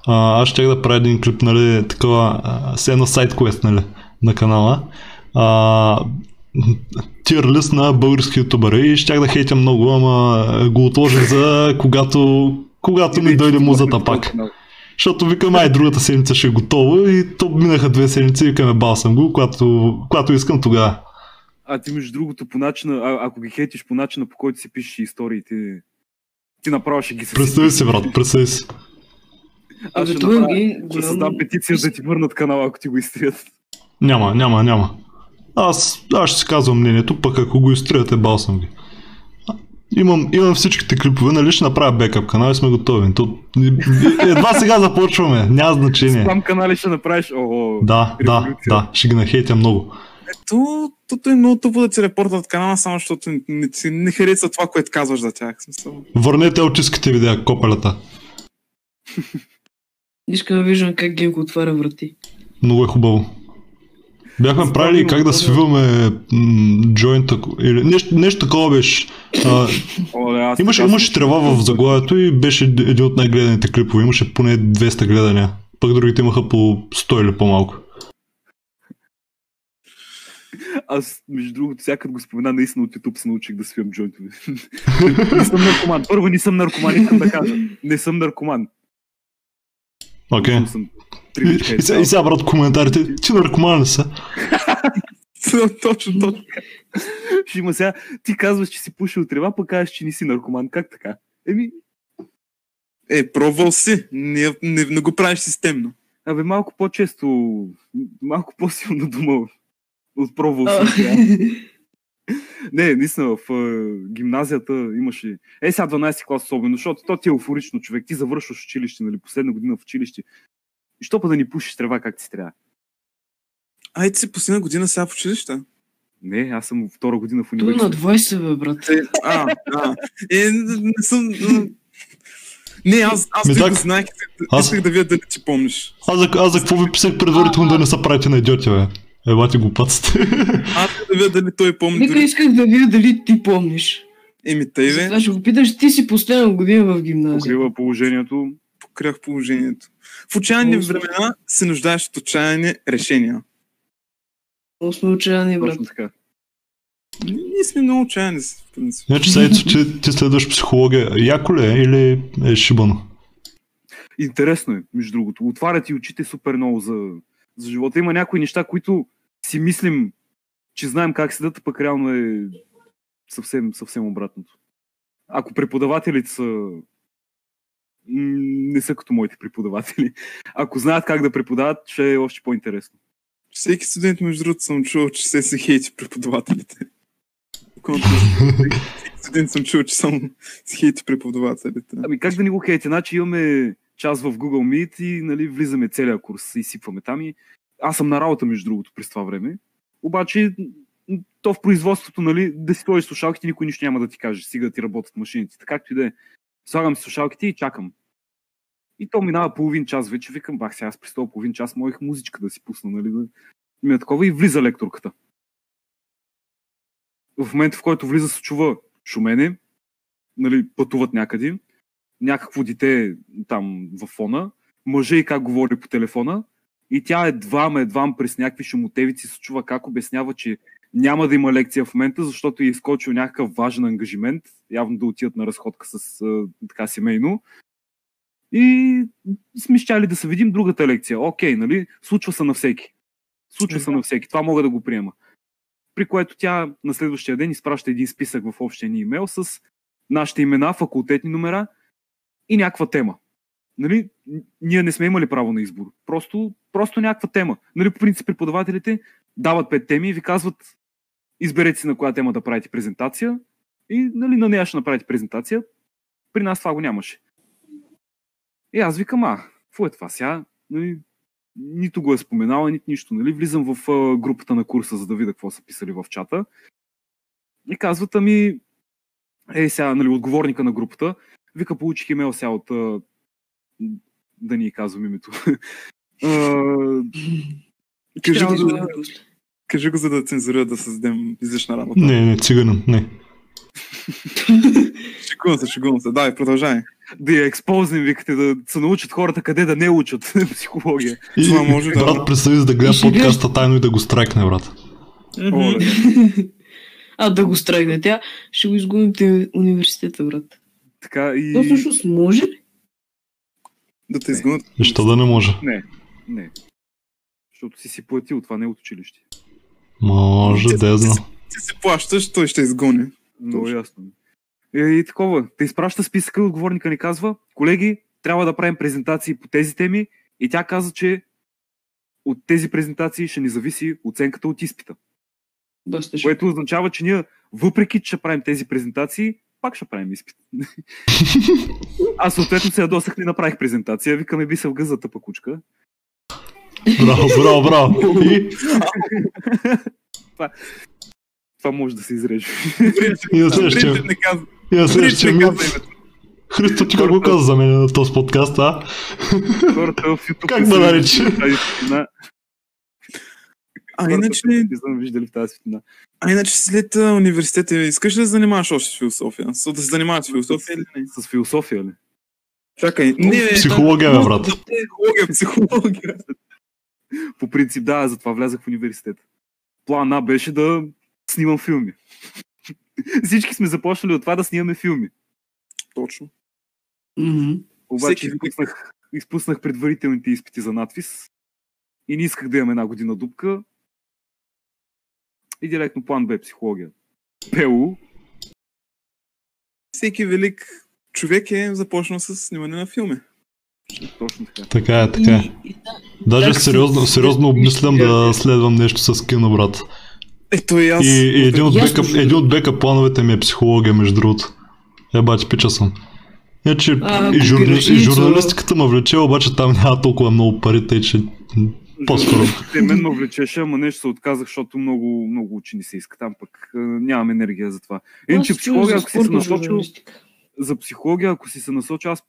Аз щях да правя един клип, нали, такова, с едно сайдквест, нали, на канала. Тир лист на български ютубъри и щях да хейтя много, ама го отложих за когато ми дойде музата пак. Защото викам, другата седмица ще е готова и то минаха 2 седмици и викаме, бал съм го, когато искам тогава. А ти между другото, по начина, ако ги хейтиш по начина, по който си пишеш историите, ти направо ще ги съсипиш. Представи си, брат, представи си. Аз ще създам петиция да ти върнат канала, ако ти го изтрият. Няма. Аз ще си казвам мнението, пък ако го изтрият, бал съм ги. Имам всичките клипове, нали ще направя бекъп канал и сме готови. Едва сега започваме, няма значение. Спам канали ще направиш, Да, ще ги нахейтя много. Ето е много тъпо да ти репортват канала, само защото не харесва това, което казваш за тях. Върнете отиските видеа, копелята. Искам да виждам как Генко отваря врати. Много е хубаво. Бяхме правили как да свиваме джойнта или нещо такова беше. Имаше трева в заглавието и беше един от най-гледаните клипове. Имаше поне 200 гледания. Пък другите имаха по 100 или по-малко. Аз, между другото, всякът го спомена, наистина от YouTube се научих да свивам джойнтове. Не съм наркоман. Първо, не съм наркоман, искам да кажа. Не съм наркоман. Окей. И сега, брат, коментарите. Ти наркоман ли са? Точно. Ще има сега. Ти казваш, че си пушил трева, пък казваш, че не си наркоман. Как така? Пробвал си. Не го правиш системно. Абе, малко по-често, малко по-силно думал. Отпробвал си. Не, наистина, в гимназията имаше... Е, сега 12 клас особено, защото то ти е еуфорично, човек. Ти завършваш училище, нали, последна година в училище. Що па да ни пушиш трева как ти трябва? Ай, ти си последна година сега в училище? Не, аз съм втора година в университет. Ту на 20, бе, брат. Не съм... Не, аз не го знаех, исках да видя дали ти помниш. Аз за какво ви писах предварително да не се правите на идиоти, бе? Ева ти го пацате. Аз исках да видя дали той помни. Нека исках да видя дали ти помниш. Еми, тъй, бе. Значи го питаш, ти си последна година в гимназия. Покрива положението. Покрях положението. В отчаяни времена се нуждаеш от отчаяни решения. Много сме отчаяни, брат. Ние сме много отчаяни, в принцип. Значи, Сайцо, ти следваш психология. Яко ли е или е шибано? Интересно е, между другото. Отваря ти очите супер много за живота. Има някои неща, които си мислим, че знаем как седат, пък реално е съвсем, съвсем обратното. Ако преподавателите са... не са като моите преподаватели. Ако знаят как да преподават, ще е още по-интересно. Всеки студент, между другото, съм чувал, че все се хейти преподавателите. Всеки студент съм чувал, че само се хейти преподавателите. Ами как да ни го хейти? Значи имаме час в Google Meet и, нали, влизаме целия курс и сипваме там. И... Аз съм на работа, между другото, през това време. Обаче, то в производството, нали, да си сложиш слушалките, никой нищо няма да ти каже. Сега да ти работят машините. Така както и да е. Слагам си слушалките и чакам. И то минава половин час вече, викам, бах сега аз през този половин час моих музичка да си пусна, нали, да мина такова и влиза лекторката. В момента, в който влиза, се чува шумене, нали, пътуват някъде, някакво дете там във фона, мъже и как говори по телефона и тя едвам през някакви шумотевици се чува как обяснява, че няма да има лекция в момента, защото е изкочил някакъв важен ангажимент, явно да отидат на разходка с така семейно. И сме щели да се видим другата лекция. Окей, нали? Случва се на всеки. Това мога да го приема. При което тя на следващия ден изпраща един списък в общия ни имейл с нашите имена, факултетни номера и някаква тема. Нали? Ние не сме имали право на избор. Просто някаква тема. Нали? По принцип преподавателите дават 5 теми и ви казват изберете си на коя тема да правите презентация и, нали, на нея ще направите презентация. При нас това го нямаше. Е, аз викам, какво е това сега? Нали, нито го е споменала, нито нищо. Нали? Влизам в групата на курса, за да видя какво са писали в чата. И казват, ами, сега, нали, отговорника на групата, вика, получих имейл сега от... да ни казвам името. Кажи го, за да цензуря, да създадем излишна работа. Не, циганам, не. Шегувам се. Давай, продължай. Да я експозним, викате, да се научат хората къде да не учат психология. И, това може да... Брат, представи си да гледа подкаста тайно и да го страйкне, брат. Да го страйкне. Тя ще го изгубим университета, брат. Така и... Но всъщност може ли? Да те изгубят. Защо да не може? Не. Защото си платил, това не е от училище. Може, дезно. Ти си плащаш, той ще изгони. Много ясно. И такова, те изпраща списъка, отговорника ни казва, колеги, трябва да правим презентации по тези теми и тя каза, че от тези презентации ще ни зависи оценката от изпита. Което означава, че ние, въпреки че ще правим тези презентации, пак ще правим изпит. Аз съответно се ядосах, не направих презентация, викаме би се в гъзата пакучка. Браво! Това може да се изрежи. Христо, ти как го каза за мен на този подкаст, Как да наречи? А иначе след университета искаш ли да занимаваш още с философия? Да се занимаваш с философия или не? С философия ли? Чакай, психология, бе, брат. Психология. По принцип, да, затова влязах в университета. План А беше да снимам филми. Всички сме започнали от това да снимаме филми. Точно. Обаче изпуснах предварителните изпити за надпис и не исках да имам една година дупка. И директно план Б психология. ПУ. Всеки велик човек е започнал с снимане на филми. Точно така. Така е. Даже сериозно обмислям да следвам нещо с кино, брат. Ето и аз. И един от бекъп плановете ми е психология, между другото. Е, бачи, пича съм. Е, че и журналистиката ме влече, обаче там няма толкова много пари, тъй че по-скоро. Мен ме влечеше, ама нещо се отказах, защото много, много учени се иска. Там пък нямам енергия за това. Иначе психология, ако си се насочил... За психология, ако си се насочил, аз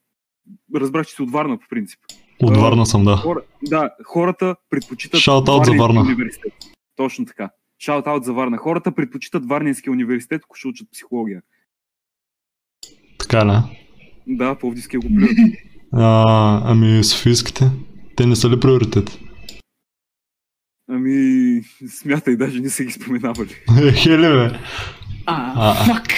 разбрах, че си от Варна, по принцип. От Варна съм, да. Да, хората предпочитат Варненски университет. Точно така. Шаут-аут за Варна. Хората предпочитат Варненския университет, ако ще учат психология. Така, да. Да, Пловдивския го плюс. Ами софийските? Те не са ли приоритет? Ами... смятай, даже не са ги споменавали. Хеле, бе. Фак.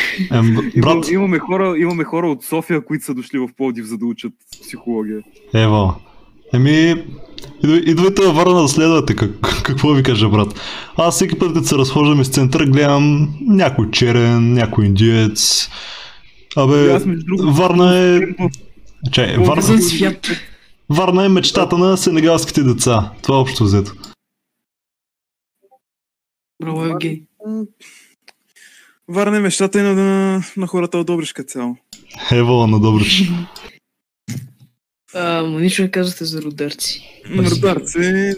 Имаме хора от София, които са дошли в Пловдив, за да учат психология. Ево. Ами... идвайте във Варна да следвате, какво ви кажа, брат. Аз всеки път, като се разхождам из център, гледам някой черен, някой индиец. Абе, Варна е... Чай, Варна е мечтата на сенегалските деца. Това е общо взето. Браво, Евгей. Варна е мечтата и на хората от Добричка цяло. Евала на Добрич. Нищо не казвате за рударци. Рударци...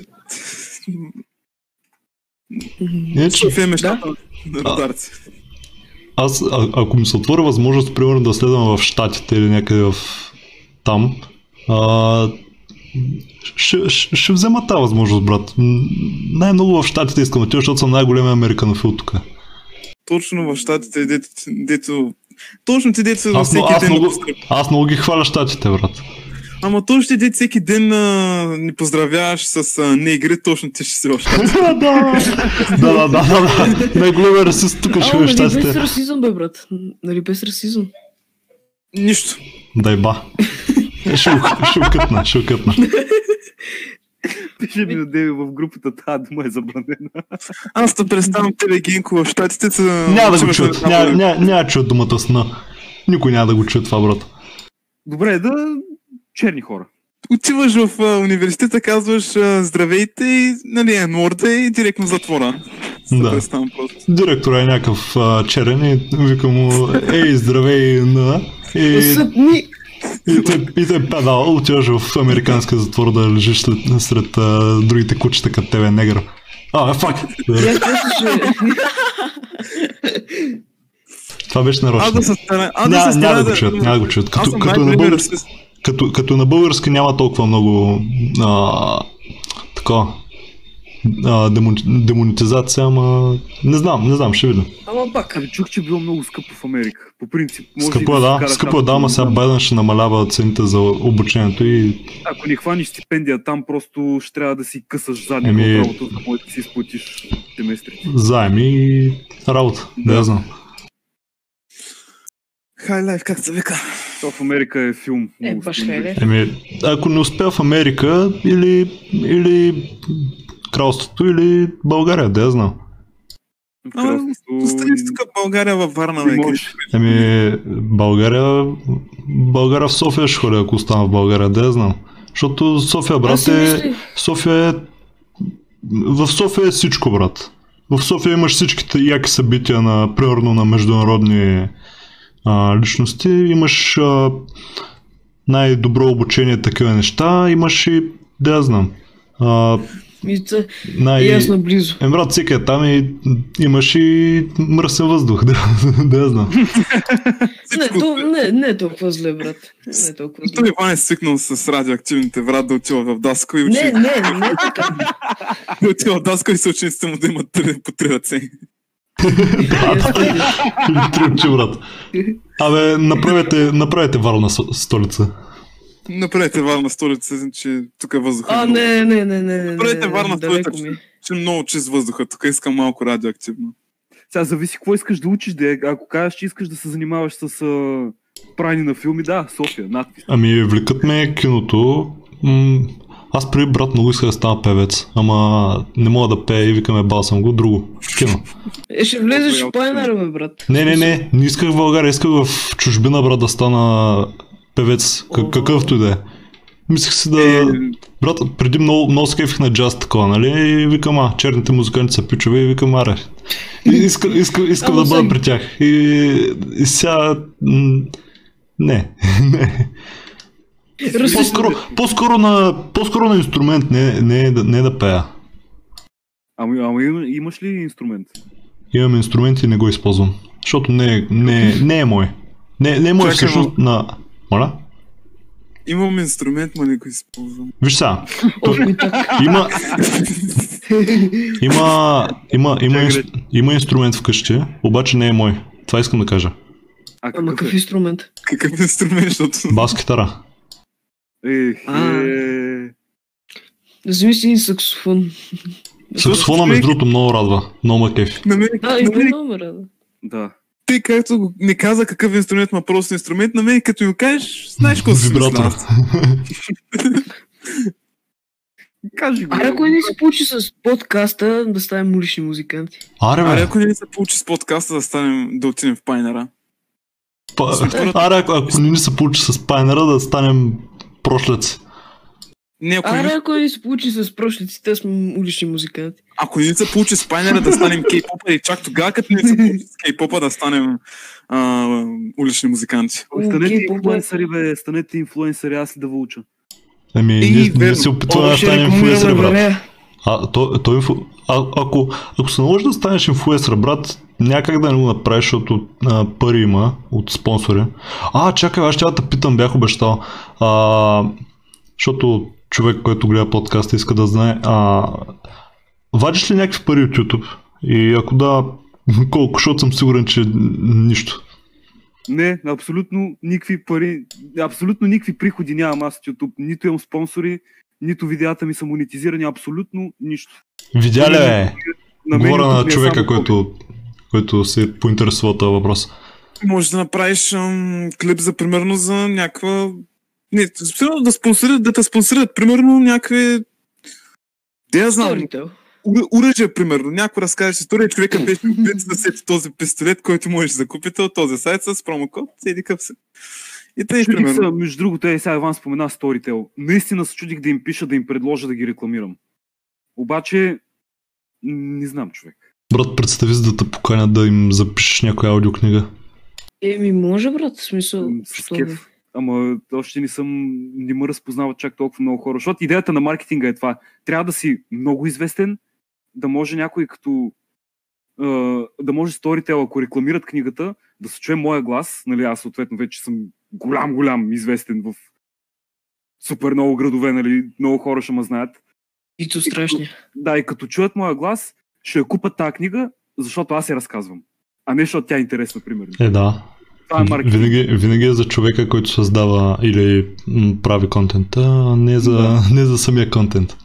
София е мечтата на рударци. Аз, ако ми се отворя възможност, примерно да следвам в щатите или някъде в там, ще взема тази възможност, брат. Най-много в щатите искам да отива, защото съм най-големия американофил тук. Точно в щатите, дето... Точно ти дето във всеки ден... Аз много ги хваля щатите, брат. Ама точно ти дето всеки ден ни поздравяваш с неигри, точно ти ще си в щатите. Да. Най-големия расист тук ще е в щатите. Нали без расизъм, бе, брат? Нали без расизъм? Нищо. Дайба. Ще укъпна. Пише ми на Деви в групата, тази дума е забранена. Аз да представям тебе, Генко, в щатите са... Няма да го чуят, няма да чуят думата сна. Никой няма да го чуят това, брат. Добре, да... черни хора. Отиваш в университета, казваш здравейте и нали е норда и директно затвора. Да. Директора е някакъв черен и вика му ей, здравей, на... И те педал, отиваш в американска затвор да лежиш сред другите кучета като тебе, негър. Фак! Това беше нарочно. Няма да го чуят, няма да го чуят. Като на български няма толкова много демонетизация, ама не знам, ще видим. Ама пак, чух, че било много скъпо в Америка. По принцип, може скъпо е, да. Скъпо е, да, ама сега Байден ще намалява цените за обучението и... Ако не хваниш стипендия там, просто ще трябва да си късаш задния правото, за да може да си изплатиш семестрите. Заеми и работа, да я знам. Хай лайф, как се вика? Това в Америка е филм. Ако не успя в Америка или Кралството, или България, да я знам. Остави си тук България във Варна, векиш. България в София ще ходя, ако остана в България, да я знам. Защото София, брат, в София е всичко, брат. В София имаш всичките яки събития, примерно на международни личности. Имаш най-добро обучение, такива неща. Имаш и, да я знам. Ясно близо. Брат, всеки е там и имаш и мръсен въздух, да я знам. Не е толкова зле, брат. Той Иван е свикнал с радиоактивните врат да отива в Даско и учениците. Не така. Да отива в Даско и се учениците му да имат по 3 ръце. Да, 3 очи, брат. Абе, направете Варна столица. Направете Варна столица, че тук е въздухът. Не. Направете Варна столица, че много чист въздуха. Тук искам малко радиоактивно. Сега зависи какво искаш да учиш. Ако кажеш, че искаш да се занимаваш с пране на филми, да, София, надпис. Ами, влекат ме киното. Аз преди, брат, много исках да стана певец. Ама не мога да пея и викаме бал съм го, друго. Кино. Ще влезеш в планера, бе, брат. Не исках в България, исках в чужбина, брат, да стана певец, какъвто и да е. Мислех си да... Брат, преди много скефих на джаз такова, нали? И викам, черните музиканти са пичове и викам, аре. Искам да бъда при тях. И сега... Не. По-скоро на инструмент, не да пея. Ама имаш ли инструмент? Имам инструмент и не го използвам. Защото не е мой. Не е мой всъщност на... Моля? Имам инструмент, но не го използвам. Виж сега. Има инструмент вкъщи, обаче не е мой. Това искам да кажа. Ама какъв инструмент? Какъв инструмент, защото... Бас-китара. Вземи си един саксофон. Саксофона, между другото, много радва. Много ма кефи. Да. Ти, както не каза какъв инструмент, ма просто инструмент, на мен като им кажеш, знаеш какво си вибратор. Кажи го. Аре, ако не се получи с подкаста, да станем улични музиканти. Аре, ако не се получи с подкаста, да отидем в Пайнера. Аре, ако не се получи с Пайнера, да станем прошлец. Ако не се получи с прошлиците, сме улични музиканти. Ако не се получи с Пайнера да станем кей-попа и чак тогава, като не се получи с кей-попа да станем улични музиканти. Станете инфлуенсъри, бе, станете инфлуенсъри, аз ли да вълча? Ние се опитваме да станем инфлуенсъри, брат. Ако се наложи да станеш инфлуенсър, брат, някак да не го направиш, защото пари има от спонсори. Чакай, аз ще да питам, бях обещал. Защото човек, който гледа подкаста, иска да знае. Вадиш ли някакви пари от YouTube? И ако да, колко? Защото съм сигурен, че нищо. Не, абсолютно никакви пари, абсолютно никакви приходи нямам аз от YouTube. Нито имам спонсори, нито видеята ми са монетизирани, абсолютно нищо. Видя ли е? Говоря на човека, който се поинтересува този въпрос. Може да направиш клип за примерно за някаква... Не, да те спонсорират, примерно, някакви... Я знам, оръжие, примерно, някой разкажеш история, човека беше убит да сети този пистолет, който можеш да купите от този сайт с промокод, седи къп се. И тъй, примерно. Между другото, сега Иван спомена Storytel. Наистина се чудих да им пиша, да им предложа да ги рекламирам. Обаче, не знам, човек. Брат, представи си да те поканя да им запишеш някоя аудиокнига. Може, брат, в смисъл, ама още не ме разпознават чак толкова много хора, защото идеята на маркетинга е това. Трябва да си много известен, да може някой като... да може Storytel, ако рекламират книгата, да се чуе моя глас, нали, аз съответно вече съм голям известен в супер много градове, нали, много хора ще ме знаят. И то страшно. Да, и като чуят моя глас, ще я купат тази книга, защото аз я разказвам, а не защото тя е интересна, примерно. Да. Винаги е за човека, който създава или прави контента, а не за самия контент.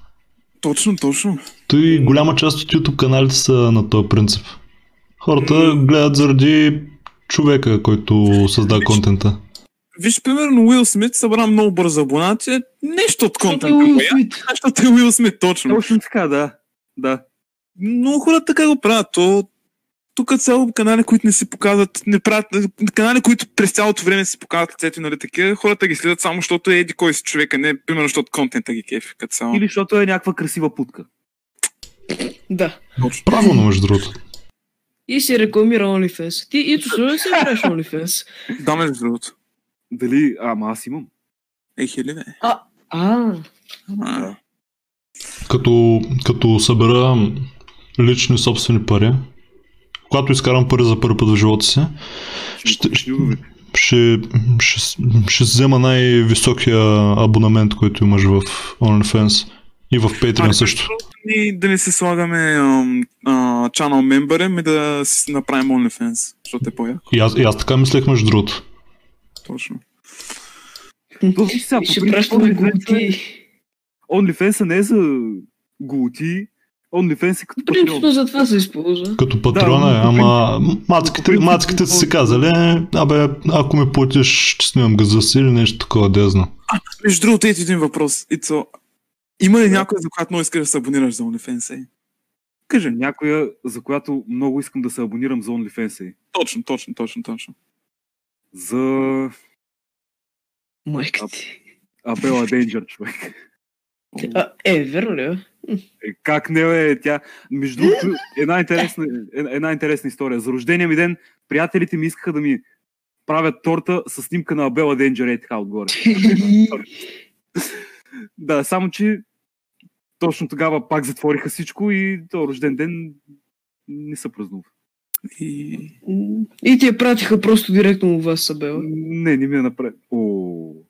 Точно. Той голяма част от YouTube каналите са на този принцип. Хората гледат заради човека, който създава контента. Виж, примерно, Уил Смит събра много бързо абонати, нещо от контента. Защото е Уил Смит, точно. Точно така, да. Много хора така го правят, Тук цяло канали, които не си показват, не правят, канали, които през цялото време си показват лицето, нали, такива, хората ги следят само защото е еди кой си човека, не примерно защото контента ги кефи като цяло. Или защото е някаква красива путка. Да. Правилно, между другото. И си рекламира OnlyFans. Ти и тук си играеш OnlyFans. Да, между другото. Дали, ама аз имам. Хели не. Като събера лични собствени пари, когато изкарам пари за първи път в живота си, ще взема най-високия абонамент, който имаш в OnlyFans и в Patreon също. Да не се слагаме channel member, ми да си направим OnlyFans, защото е по-яко. И аз така мислех, между другото. Точно. Ще пращаме голоти. OnlyFans не е за голоти. OnlyFans е като Патреон. Принципно за това се използва. Като Патреона е, ама мацките са си казали, ако ме платиш, че снимам газа си или нещо такова, да я знам. Между другото, ето един въпрос. Има ли някоя, за която много искаш да се абонираш за OnlyFans? Кажи. Някоя, за която много искам да се абонирам за OnlyFans. Точно. За... Майка ти. Бела Денджер, човек. Верно ли? Как не е тя? Между другото, една интересна история. За рождения ми ден приятелите ми искаха да ми правят торта с снимка на Бела Денджер и така отгоре. Да, само че точно тогава пак затвориха всичко и този рожден ден не се празнува. И ти я пратиха просто директно у вас, Сабела? Не, не ми я направят.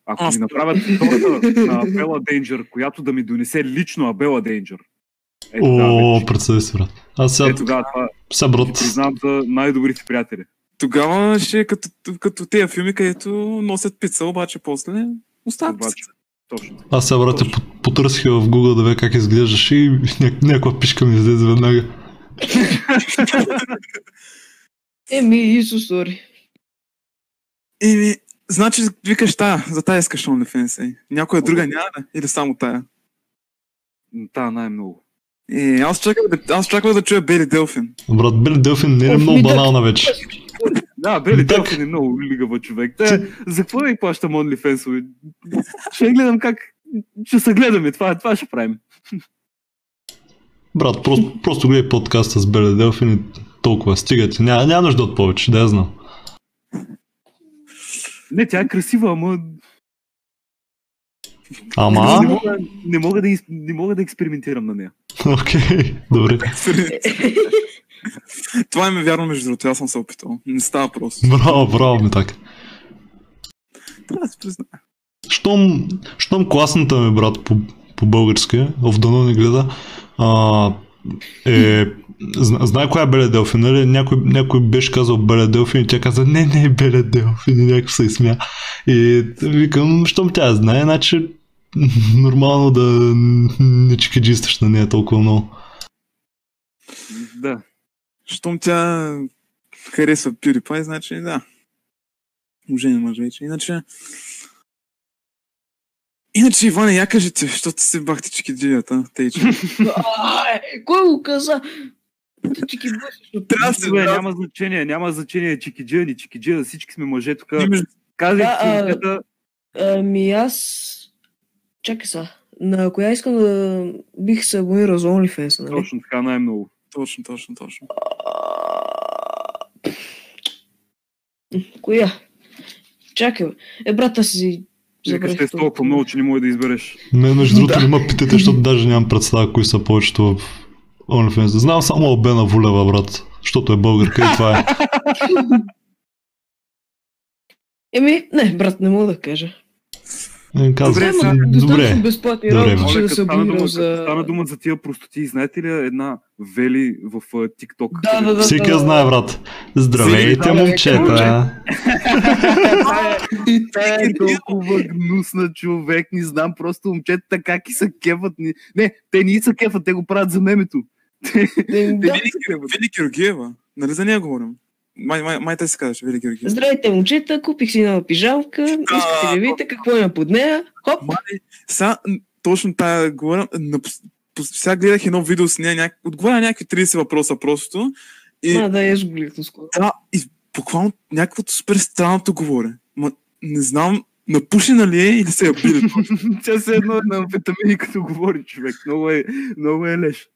Ако ми направят торта на Bella Danger, която да ми донесе лично Bella Danger. Представи си, брат. Аз сега, брат, ти признам за най-добрите приятели. Тогава ще е като тези филми, където носят пица, обаче после остават пица. Точно. Аз сега, брат, потърсих в Google да бе как изглеждаш и някаква пишка ми излезе веднага. Значи викаш тая, за тая искаш OnlyFans. Някоя друга няма да? Или само тая? Та най-много. Аз чаквам да чуя Bella Delphine. Брат, Bella Delphine не е много банална вече. Да, Bella Delphine е много лигава човек. За какво да ги плащам OnlyFans-ове? Ще гледам как... Ще се гледаме, това ще правим. Брат, просто гледай подкаста с Bella Delphine и толкова стигат. Няма нужда от повече, да я знам. Не, тя е красива, ама... Ама? Не мога да експериментирам на нея. Окей, добре. Това ми е вярно, между другото, аз съм се опитал. Не става просто. Браво ми така. Трябва да се призная. Щом класната ми, брат, по-български, овдано не гледа, знае коя е Bella Delphine, нали? Някой беше казал Bella Delphine и тя каза не е Bella Delphine, някакво се изсмя. И викам, щом тя знае, значи нормално да не чекаджистваш на нея толкова много. Да. Щом тя харесва PewDiePie, значи да. Може не мъж вече, иначе... Иначе, Иване, я кажете, защото се бахте чекидилията, тейче. Кой го каза? Няма значение, чекиджия, не чекиджия, всички сме мъже тук. Казах ти. Ами аз... Чакай са, на коя искам да бих се абонирал за OnlyFans, нали? Точно така, най-много. Точно. Коя? Чакай, брат, аз си... Викаш те толкова много, че не може да избереш. Не, между другото не ме питате, защото даже нямам представа кои са повечето в OnlyFans. Знам само Албена Вулева, брат, защото е българка и това е. Не, брат, не мога да кажа. Добре, достатъчно безплатни работи, да се абонирам за... Стана дума за тия простоти, знаете ли една Вели в TikTok? Да. Всеки я знае, брат. Здравейте, момчета! Тя е толкова гнусна, човек, не знам, просто момчета как и са кефат. Не, те не и са кефат, те го правят за мемето. Вели Георгиева, нали за нея говорим? Май се казваш, Вели Георгиев. Здравейте, момчета, купих си нова пижалка, искате да видите какво има под нея. Хоп! Сега, точно тая говоря, сега гледах едно видео с нея, отговаря някакви 30 въпроса просто. Еш го гледах скоро. Да, и буквално някаквото супер странното говоря. Не знам, напушена ли е или се я пили. Тя се едно на амфетамини, като говори човек, много е леш.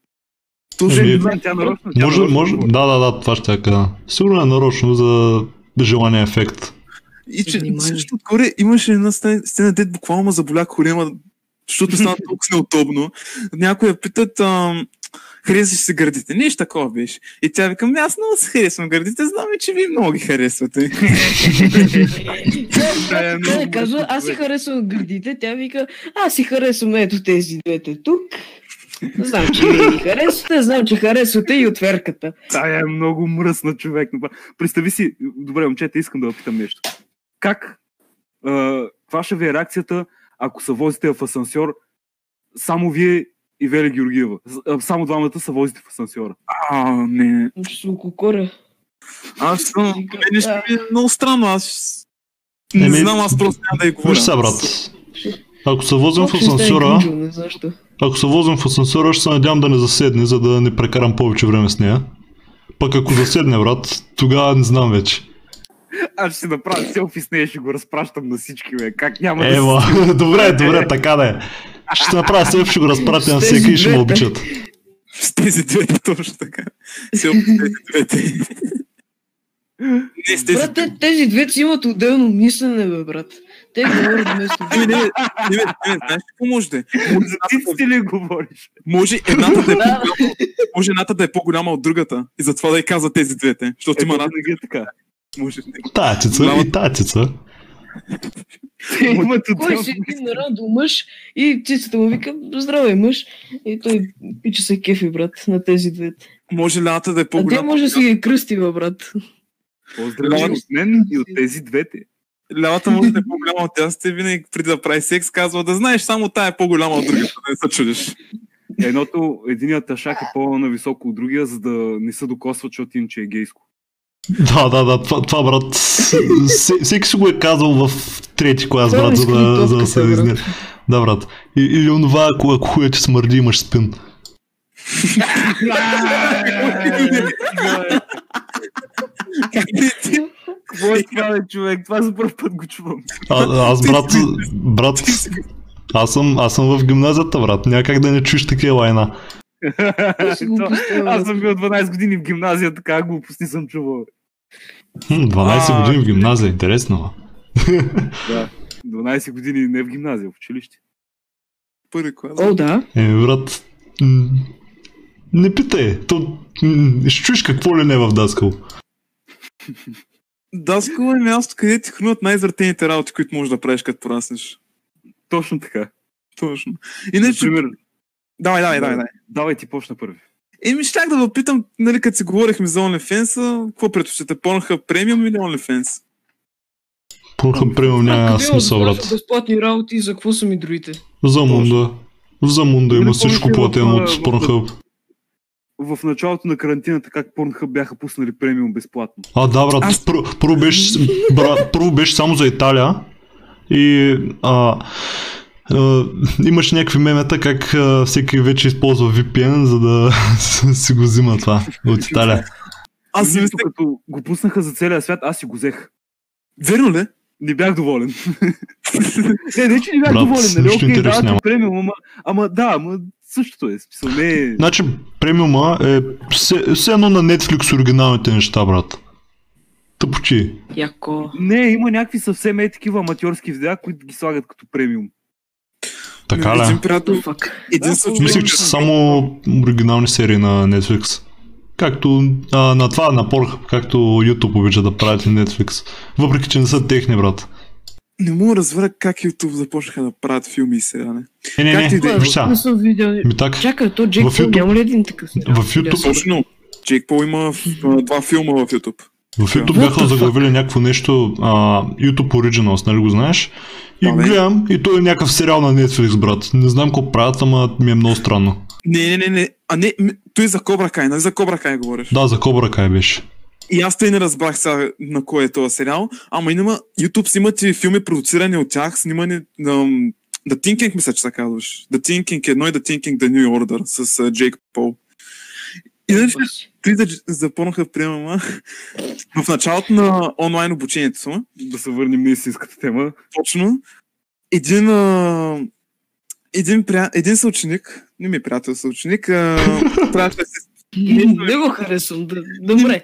Тя нарочно. Може. Да, това ще я кажа. Сигурно е нарочно за желания ефект. И че също отгоре имаше една стена, дет буквално ме заболя корема, защото стана толкова неудобно. Някои я питат, харесваш се гърдите? Нещо такова беше. И тя викам, аз много се харесвам гърдите, знам и че вие много ги харесвате. Тя казва, аз си харесвам гърдите, тя вика, аз си харесвам ето тези двете тук. Знам, че ви харесвате, знам, че харесвате и отверката. Тая е много мръсна човек. Представи си, добре, момчета, искам да опитам нещо. Как ваша ви е реакцията, ако се возите в асансьор, само вие и Вели Георгиева? Само двамата се возите в асансьора. Не. Ще се окукоря. Аз съм... Ще ми е много странно, аз... Не знам, аз просто няма да я говоря. Виж са, брат. Ако се возим в асансьора... Ако се возим в асансьора, ще се надявам да не заседне, за да не прекарам повече време с нея. Пък ако заседне, брат, тогава не знам вече. Аз ще направя селфи с нея, ще го разпращам на всички, бе. Как няма да се... Добре, така да е. Ще направя селфи, ще го разпратя на всеки и ще му обичат. С тези двете, точно така. Селфи с тези двете. Брат, тези двете имат отделно мислене, бе, брат. Те говорят вместо. Не, знаеш какво може да е? Ти ли говориш? Може едната да е по-голяма от другата и затова да й каза тези двете, защото има разлика така. Татица и татица. Кой си един радо мъж и цицата му вика здравей мъж и той пича се кефи, брат, на тези двете. Може лята да е по-голяма. А те може да си ги кръсти, брат. Поздравявам от мен и от тези двете. Лявата може да е по-голяма от тя, сте винаги преди да прави секс, казва да знаеш само тая е по-голяма от другата, да не се чудиш. Единият шак е по-нависоко от другия, за да не се докосва, че от им, че е гейско. Да, това брат, всеки си го е казал в трети клас, брат, за да се изне. Да, брат. Или онова, ако хуя ти смърди, имаш спин. Какво е това, бе, човек? Това за първ път го чувам. Аз, брат, аз съм в гимназията, брат. Няма как да не чуеш такива лайна. Аз съм бил 12 години в гимназия, така глупост не съм чувал. 12 години в гимназия, интересно. Да, 12 години не в гимназия, в училище. Първи клас. О, да. Брат, не питай. Ще чуеш какво ли не в Даскал. Даскал е място, където ти хранят най-извратените работи, които можеш да правиш, като пораснеш. Точно така. Точно. Иначе... Давай. Давай ти почна първи. Еми, щях да въпитам, нали, като си говорихме за OnlyFans, какво предпочитате? Pornhub Premium или OnlyFans? Pornhub Premium няма смисъл, брат. За безплатни работи, за какво са ми другите? За Мунда. За Мунда има всичко платено от Pornhub. В началото на карантината как Pornhub бяха пуснали премиум безплатно. Да, брат, първо беше само за Италия и имаш някакви мемета как всеки вече използва VPN, за да си го взима това от Италия. Аз мисля, като го пуснаха за целия свят, аз си го взех. Верно ли? Не бях доволен. Не, че не бях доволен, нали? Окей, давате премиум, ама да, същото е. Значи премиума е все едно на Netflix оригиналните неща, брат. Тъпочи. Не, има някакви съвсем такива аматьорски видеа, които ги слагат като премиум. Така ли? Мислих, че са само оригинални серии на Netflix. Както на това, на Pornhub, както YouTube обича да правят и Netflix. Въпреки, че не са техни, брат. Не мога да разбера как YouTube започнаха да правят филми и сега, не? Не, вижте. Чакай, то Джейк Пол няма ли един такъв? В YouTube... Точно, Джейк Пол има два филма в YouTube. В YouTube бяха заглавили някакво нещо, YouTube Originals, нали го знаеш? И гледам, и той е някакъв сериал на Netflix, брат. Не знам какво правят, ама ми е много странно. Не. А не, той за Кобра Кай, нали за Кобра Кай говориш? Да, за Кобра Кай беше. И аз той не разбрах сега на кой е този сериал, ама YouTube си имат и филми продуцирани от тях, снимани на The Thinking, мисля, че се казваш. The Thinking 1 и The Thinking The New Order с Джейк Пол. Иначе, той запълнаха приема в началото на онлайн обучението. Да се върнем на истинската тема. Точно. Един съученик, не ми е приятел съученик, трябваше да се... Не го харесвам, добре.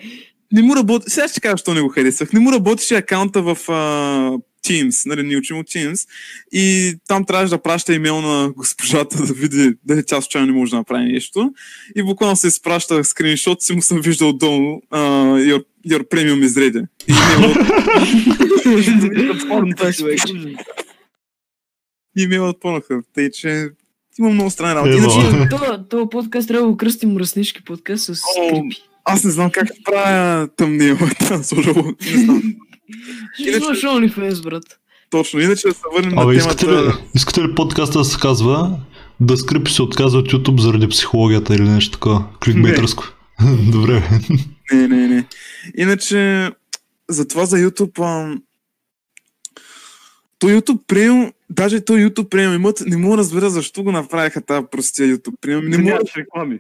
Не му работи... Сега ще кажа, що не го харесвах. Не му работеше акаунта в Teams, нали, ни учим от Teams. И там трябваше да праща имейл на госпожата, да види дали тя случайно не може да направи нещо. И буквално се изпраща скриншот, си му съм виждал долу your premium is ready. И имейл от Pornhub. Тъй, че има много странни работи. Това подкаст трябва да го кръстим мръснишки подкаст с Скрипи. Аз не знам как правя тъмния там служало. Не знам. Ще имаш OnlyFans, брат. Точно, иначе да се върнем на темата... Искате ли подкаста да се казва да Скрипи се отказва от YouTube заради психологията или нещо такова? Кликбейтърско. Добре. Не. Иначе, затова за YouTube... То YouTube Premium, даже то YouTube Premium имат, не мога да разбера защо го направиха тази простия YouTube Premium. Не мога да реклами.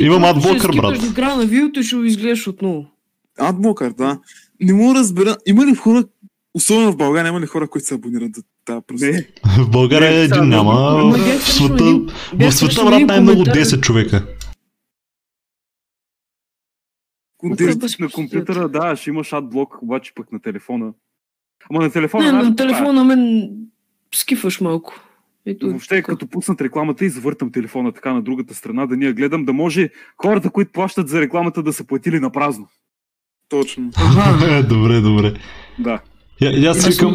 Имам адблокър, брат. Ще изкипаш до края на видеото и ще го изгледаш отново. Адблокър, да. Не мога да разбера. Има ли хора, особено в България, има ли хора, които се абонират за тази просто? Не. В България не, един няма. В света врат най-много 10 човека. Контекст на компютъра, да, ще имаш адблок, обаче пък на телефона. Ама на телефона... Не, на телефона мен скифаш малко. Ето, въобще като пуснат рекламата и завъртам телефона така на другата страна, да ни я гледам, да може хората, които плащат за рекламата, да са платили на празно. Точно. Добре, добре. Да. И аз викам,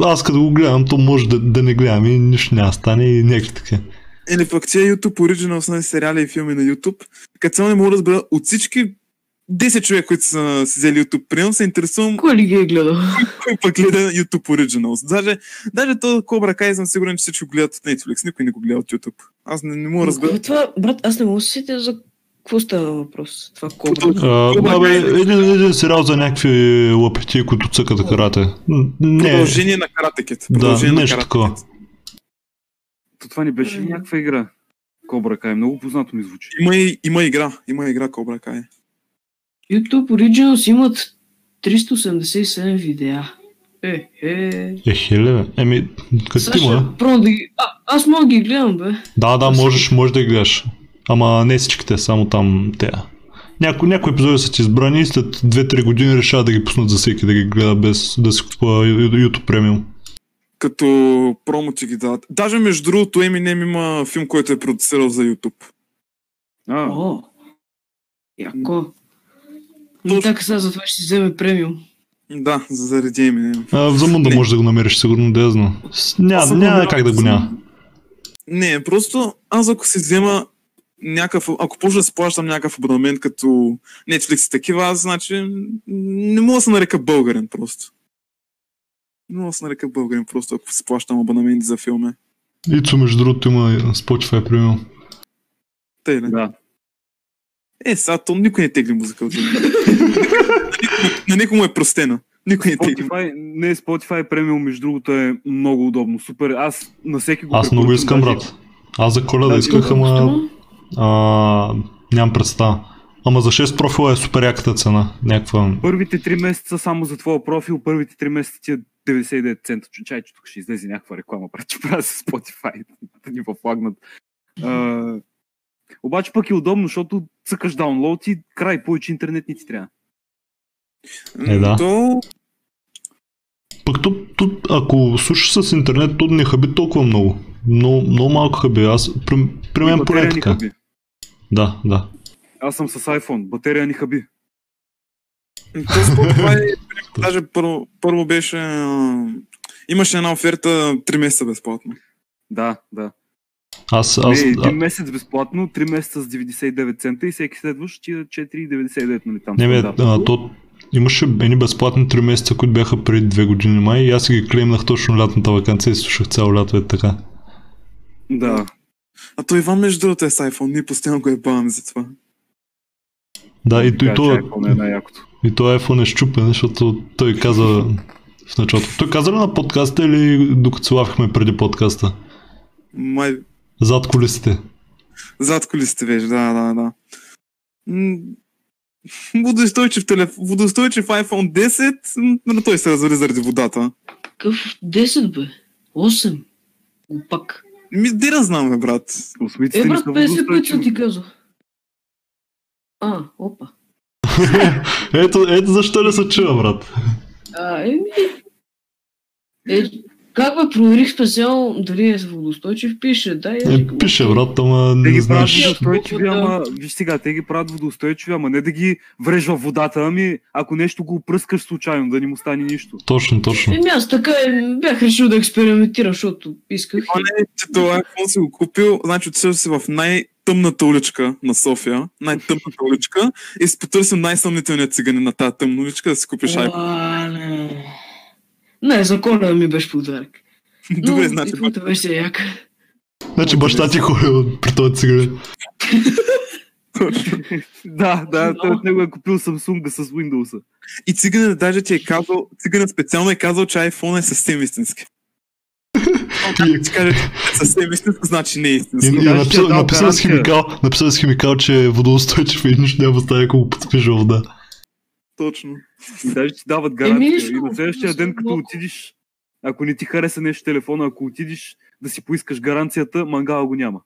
аз като го гледам, то може да не гледам и нищо не стане и някакви така. Или пък тия YouTube Originals на сериали и филми на YouTube, като само не мога да разбера от всички 10 човека, които са си взели YouTube прием, се интересувам... Кой ли ги е гледал? Кой пък гледа YouTube Originals? Даже този Кобра Кай съм сигурен, че всички го гледат от Netflix. Никой не го гледа от YouTube. Аз не мога да разбера. Това, брат, аз не мога да се сетя за... Какво става въпрос? Това Кобра Кай... Един сериал за някакви лапети, които цъкат карате. Продължение на каратекет. Да, нещо такова. То това не беше някаква игра. Кобра Кай, много познато ми звучи. Има игра Кобра Кай. YouTube Originals имат 387 видеа. Хеле, еми, като ти му е. Аз мога да ги гледам, бе. Да, можеш да ги гледаш. Ама не всичките, само там те. Някои епизоди са ти избрани и след 2-3 години решават да ги пуснат за всеки, да ги гледа без да си купува YouTube Premium. Като промо ти ги дават. Даже между другото Eminem има филм, който е продуцирал за YouTube. О, яко. Но така сега за това ще си вземе премиум. Да, за заради Eminem. В замунда можеш да го намериш сигурно, дезно. Няма как да го няма. Не, просто аз ако си взема някакъв... Ако почна да си плащам някакъв абонамент като Netflix и такива, аз значи не мога да се нарека българен просто. Не мога да се нарека българен просто, ако си плащам абонаменти за филме. Ицо между другото има Spotify премиум. Тъй ли? Да. Сега то никой не тегли музика от него. На никому е простено. Никой не тегли. Не, Spotify премиум, между другото, е много удобно. Супер, аз на всеки го препоръчам. Аз много искам, брат. Аз за Коледа исках, ама... Нямам представа. Ама за 6 профила е супер яката цена. Някаква... Първите 3 месеца само за твоя профил, първите 3 месеца ти е 99 цента. Чай, че тук ще излезе някаква реклама, брат, че правя с Spotify. Да ни въфлагнат. Обаче пък е удобно, защото цъкаш даунлоуд и край, повече интернет не ти трябва. Да. То... Пък тук, ако слушаш с интернет, то не хаби толкова много. Много малко хаби. Аз при мен поне така. Да. Аз съм с iPhone, батерия ни хаби. Даже първо беше... Имаше една оферта 3 месеца безплатно. Да. Един месец безплатно, 3 месеца с 99 цента и всеки следващ ти е 4,99, нали там. Имаше едни безплатни 3 месеца, които бяха преди 2 години май и аз ги клеймнах точно лятната ваканция и слушах цяло лято е така. Да. А то Иван между другото е с iPhone, ние постоянно го ебаваме за това. Да, и той iPhone е щупен, защото той каза в началото. Той каза ли на подкаста или докато се лавихме преди подкаста? Май... Зад колисите. Зад колисите беше, да. Водостойчив iPhone 10, но той се развали заради водата. Какъв 10 бе? 8? Опак. Де да знам бе, брат. Брат, 50 пъти съм ти казах. Опа. Ето защо не се чува, брат. Как бе, проверих специално дали е водостойчив, пише, да. Пише, брат, ама не знаеш. Виж сега, те ги правят водостойчиви, ама не да ги врежва водата, ами ако нещо го опръскаш случайно, да не му стане нищо. Точно. Аз така бях решил да експериментирам, защото исках. Това iPhone си го купил, значи отишъл си в най-тъмната уличка на София, най-тъмната уличка и си потърсил най-съмнителния циганин на тази тъмна уличка да си купиш iPhone. Не, за Коледа ми беше подарък. Добре, значи. Това беше яка. Значи баща ти ходи при този цигарен. Да, той от него е купил Samsung с Windows-а. И циганът даже ти е казал, циганът специално е казал, че iPhone е съвсем истински. Ти кажеш, съвсем истински, значи не е истински. Написал с химикал, че е водоустойчив и нищо няма става, ако го подпиш в вода. Точно. И даже ти дават гаранция. И на следващия ден, като отидиш, ако не ти хареса нещо телефона, ако отидиш да си поискаш гаранцията, мангала го няма.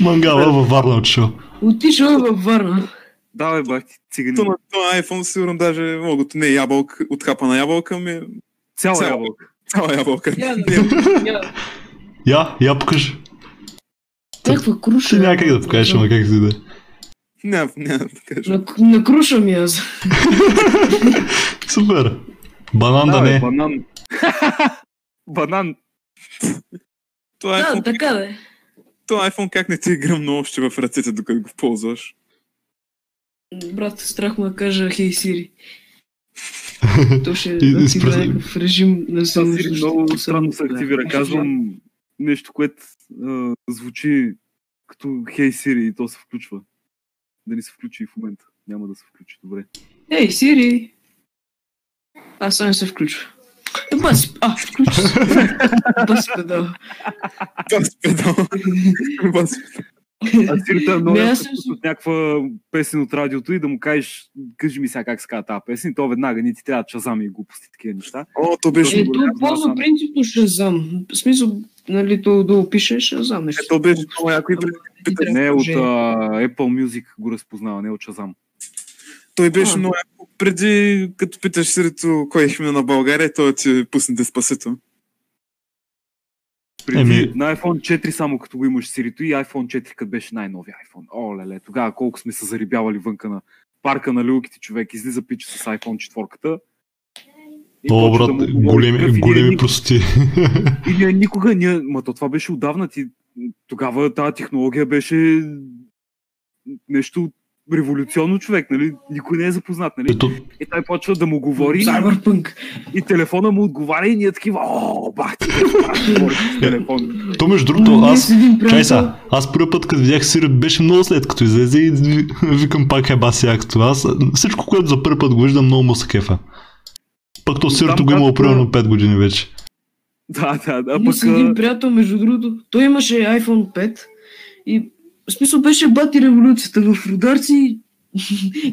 Мангала във Варна отишъл. Отишъл във Варна. Да, бе, бахти, цигани. Това iPhone сигурно даже многото не е ябълк, от хапа на ябълка, ми е... Цяла ябълка. Цяла ябълка. Я покажи. Таква круша. Ти няма как да покажеш, ама как си да е. Няма да покажа. На круша ми аз. Супер. Банан да не е. Банан. Банан. Да, така да е. Това iPhone как не ти е гръмно още в ръцете, докато го ползваш? Брат, страх му да кажа Хей Siri. То ще активира в режим на самозащита. Много странно се активира. Казвам нещо, което звучи като Hey Siri и то се включва. Да не се включи и в момента. Няма да се включи. Добре. Hey Siri! Аз не се включва. Включи се. Бас педал. Бас педал. Бас педал. А Сирита е много от някаква песен от радиото и да му кажеш, кажи ми сега как се казва тази песен, то веднага не ти трябва Шазам и глупости, такива неща. О, то беше... Ето ползва принципно Шазам. В смисъл, нали, да опише Шазам нещо. Ето беше много някой... Не от Apple Music го разпознава, не от Шазам. Той беше много... Преди, като питаш Сирито кой е химна на България, той ти пусне Деспасито. На iPhone 4 само като го имаш Сирито и iPhone 4 като беше най-новия iPhone. О, леле, тогава колко сме се зарибявали вънка на парка на люлките, човек, излиза пича с iPhone 4-ката. О, брат, да големи простоти. И никога ние... Ма то това беше отдавна ти. Тогава тази технология беше нещо революционно, човек, нали? Никой не е запознат, нали? И той почва да му говори. Cyberpunk. И телефона му отговаря и ние такива. О, бах, телефон. То между другото, аз. Чай са, аз първият път, като видях Siri, беше много след като излезе и викам пак еба сега като аз. Всичко, което за първи път го виждам, много му се кефа. Пък то Siri го имало примерно 5 години вече. Да. Имаше един приятел, между другото. Той имаше iPhone 5 и. В смисъл беше бати революцията в Рударци,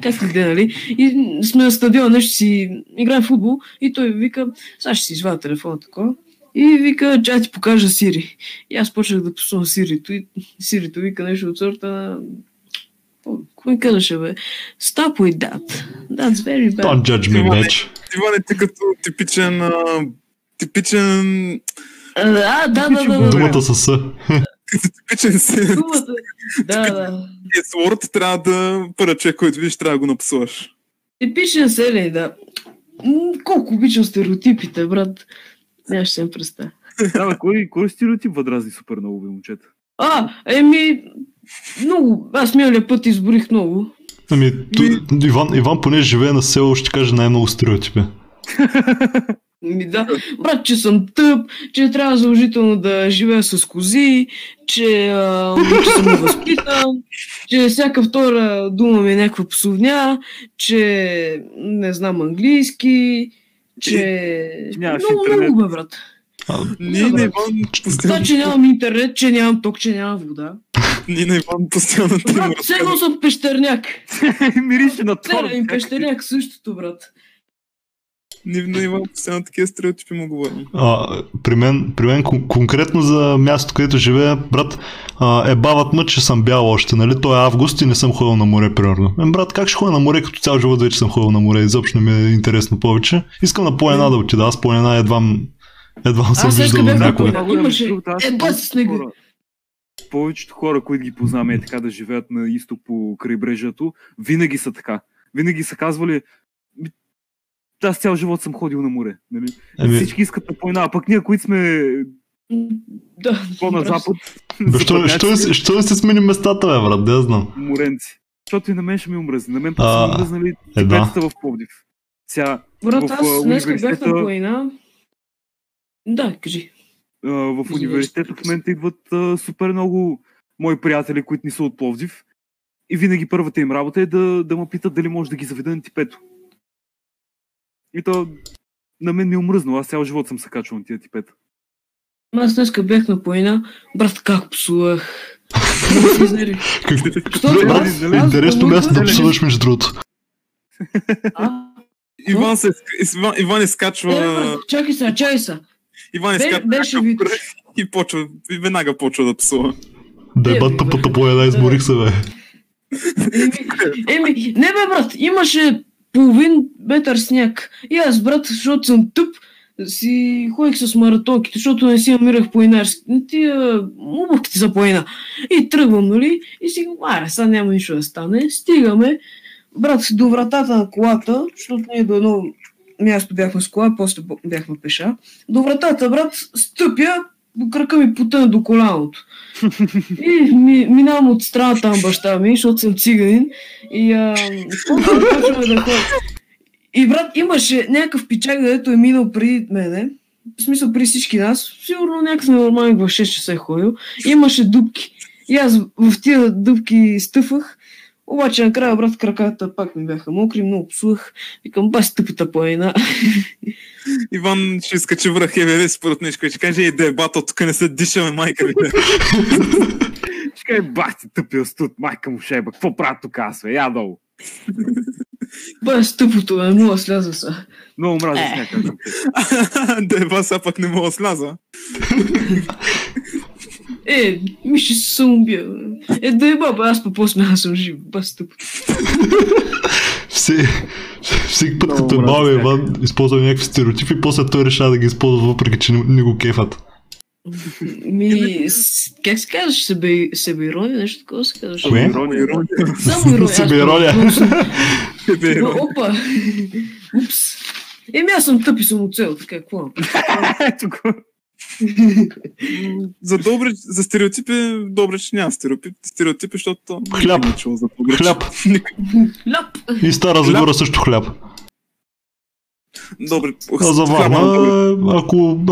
как ли де, нали? И сме на стадиона, нещо си играем в футбол и той вика, сега ще си извадя телефона такова и вика, че ти покажа Siri. И аз почнах да пуснам Siri-то и Siri-то вика нещо от сорта на... Какво ми казваше, бе? Stop with that. That's very bad. Don't judge me, bitch. Иван е като типичен... Да. Думата със С. Като типичен си. Да. Sword трябва да първа човек, който видиш, трябва да го напсуваш. Типичен селей, да. Колко обичам стереотипите, брат. Няма ще им представя. Да, кой стереотип въдразни супер много, бе, момчета? Много. Аз миналия път изборих много. Иван, понеже живее на село, ще каже най-много стереотипи. Да. Брат, че съм тъп, че трябва задължително да живея с кози, че съм възпитан, че всяка втора дума ми е някаква псовня, че не знам английски, че... Много бе, брат. Това, че нямам интернет, че нямам ток, че нямам вода. Ние на Иван постоянно те му разказвам. Сега съм пещерняк. Мирише на торт. Сега им пещерняк същото, брат. Не имам постоянно такива стереотипи му говорим. При мен конкретно за мястото, където живея, брат, бават мът, че съм бял още, нали? Той е август и не съм ходил на море, примерно. Брат, как ще ходя на море, като цял живот вече съм ходил на море, изобщо не ми е интересно повече. Искам на планина да отида, аз планина едвам съм виждал на някога. Повечето хора, които ги познаваме е така да живеят на изток по крайбрежието, винаги са така. Винаги са казвали... Аз цял живот съм ходил на море, нали? Всички искат да планина, пък ние, които сме по-назапад... Що да се сменим местата, бе, брат, да я знам. Моренци. Защото и на мен ще ми омръзни. На мен път са омръзнали тибетцата в Пловдив. Брат, аз днес бях на планина... Да, кажи. В университета в момента идват супер много мои приятели, които не са от Пловдив. И винаги първата им работа е да ме питат дали може да ги заведа на типето. И то на мен не омръзнало, аз цял живот съм се качвал на тия типета. Аз днеска бях на планина, брат, как псувах. Интересно място да псуваш между другото. Иван изкачва... Чакай се. Иван изкачва и веднага почва да псува. Дебат тъпата поеда, изборих се, бе. Не бе, брат, имаше половин метър сняг. И аз, брат, защото съм тъп, си ходих с маратонките, защото не си намирах планинарски. Тия обувките за планина. И тръгвам, нали? И си аре, сега няма нищо да стане. Стигаме, брат, до вратата на колата, защото ние до едно място бяхме с кола, после бяхме пеша. До вратата, брат, стъпя, кръка ми потъна до коляното. И минавам от страната на баща ми, защото съм циганин. И почваме да ходим. И брат, имаше някакъв пичак, дето е минал преди мене, в смисъл преди всички нас, сигурно някакъв нормалник в 6 часа е ходил, имаше дупки. И аз в тия дупки стъфах, обаче накрая, брат, краката пак ми бяха мокри, много псувах, викам, баси тъпата планина. Иван ще иска, че връх ЕВВ според нещо, и ще каже, ей, дебата, тук не се дишаме, майка ми. Ще каже, бати, тъпил студ, майка му шеба, какво правя тук аз, бе, я долу. Бай, стъпото, не мога да сляза са. Много мразя с някакъв. Деба, сега пък не мога да сляза. Ми ще се самоубия. Деба, бе, аз по-посмяна съм жив. Бай, стъпото. Всеки път, като е баба Иван, използвам някакви стереотипи, после той решава да ги използва, въпреки че не го кефат. Как се казваш? Себеирония? Нещо такова се казваш? Себеирония. Опа! Упс! Аз съм тъп и съм от цел, така какво? За стереотипи, Добрич няма стереотипи, защото... Хляб! И Стара Загора също хляб. Добре, за Варна,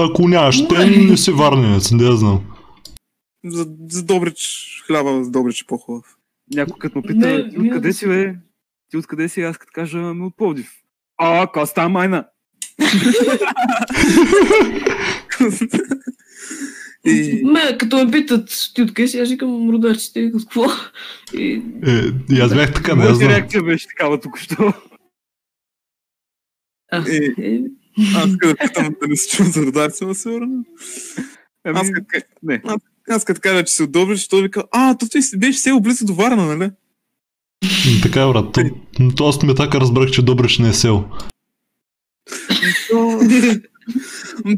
ако нямаш тем, не си варненец, не я знам. За Добрич, хляба за Добрич е по-хубав. Някой като ме пита, ти откъде си, бе? Ти откъде си, аз като кажа, от Пловдив. Коста майна! Като ме питат, ти откъде си, аз викам, родачите, от какво? И аз бях така, не я знам. Моята реакция беше такава току-що. Аз като питам да не се чувам за родачева, сигурно. Аз като кажа, че се удобриш, защото вика, то ти беше село близо до Варна, нали? Така, брат. То аз ме така разбрах, че Добрич не е село.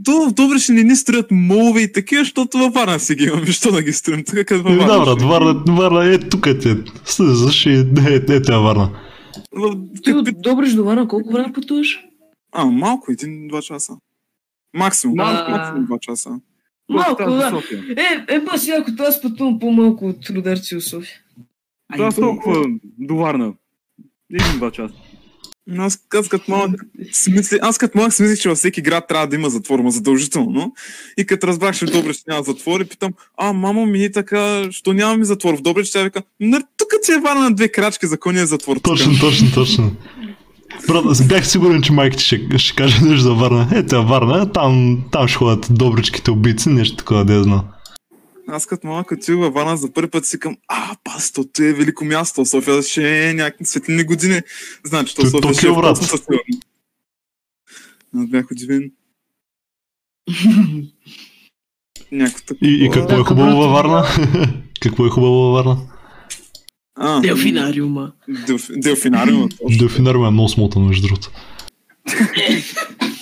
То в Добрич не ни строят молове и такива, защото във Варна си ги имаме. Защо да ги строим? Така като във Варна. Да, брат, Варна е тук, е те. Слизаш и е тя Варна. Ти от Добрич до Варна колко време пътуваш? Малко, 1-2 часа. Максимум 2 часа. Малко, да. Баси, ако това аз пътувам по-малко от Рударци и София. Това аз толкова до Варна. 1-2 часа. Аз като малък си мислих, че във всеки град трябва да има затвор, ма задължително. И като разбрах, че в Добрич няма затвор, и питам, мамо ми така, що нямаме затвор в Добрич, тя вика, тук ти е Варна на 2 крачки, за кой не е затвор. Точно. Брат, бях сигурен, че майка ти ще каже нещо за Варна. Тя Варна, там ще ходят добричките убийци, нещо такова да я знам. Аз като малко ти във Варна за първи път си към, пасто, то е велико място, София ще е някакви светлини години. Значи, то София ще е просто със сигурно. Аз бях удивен. И какво е хубаво във Варна? Какво е хубаво във Варна? Делфинариума. Делфинариума е много смотан, между другото.